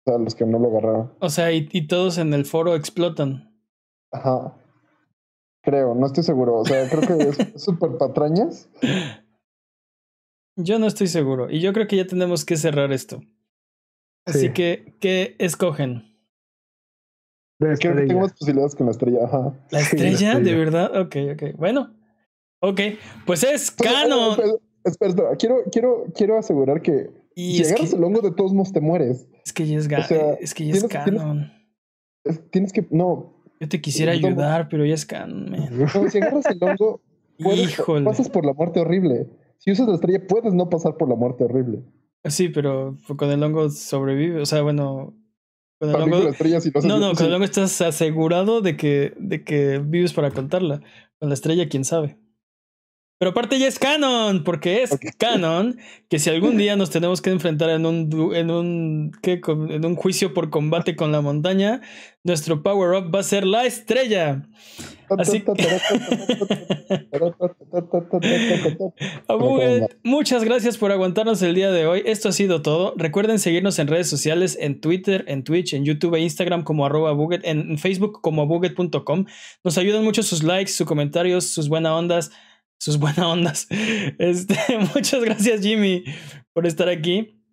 O sea, los que no lo agarraron. O sea, y, y todos en el foro explotan. Ajá. Creo, no estoy seguro. O sea, creo que es súper patrañas. Yo no estoy seguro. Y yo creo que ya tenemos que cerrar esto. Así sí. que, ¿qué escogen? Creo que tengo más posibilidades con la estrella. Ajá. ¿La estrella? Sí, la estrella. ¿De verdad? Ok, ok. Bueno. Ok, pues es canon. Espera, espera, espera. Quiero, quiero, quiero asegurar que si agarras que, el hongo de todos modos te mueres. Es que ya es, ga- o sea, es, que ya tienes, es canon. Tienes, tienes que, no. Yo te quisiera ayudar, pero ya es canon, man. No, si agarras el hongo, puedes, pasas por la muerte horrible. Si usas la estrella, puedes no pasar por la muerte horrible. Sí, pero con el hongo sobrevive. O sea, bueno... Con el hongo, con la estrella, si no, no, no, con el hongo estás asegurado de que, de que vives para contarla. Con la estrella, quién sabe. Pero aparte ya es canon, porque es okay. canon que si algún día nos tenemos que enfrentar en un en un ¿qué? en un juicio por combate con la montaña, nuestro power up va a ser la estrella. Así que... Muchas gracias por aguantarnos el día de hoy. Esto ha sido todo. Recuerden seguirnos en redes sociales, en Twitter, en Twitch, en YouTube e Instagram como arroba Buget, en Facebook como buget punto com. Nos ayudan mucho sus likes, sus comentarios, sus buenas ondas. Sus buenas ondas. Este, muchas gracias, Jimmy, por estar aquí.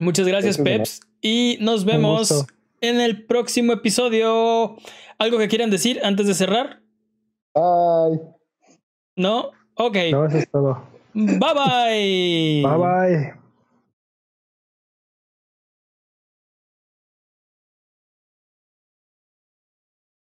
Muchas gracias, gracias Peps. Bien. Y nos vemos en el próximo episodio. ¿Algo que quieran decir antes de cerrar? Bye. ¿No? Ok. No, eso es todo. Bye bye. Bye bye.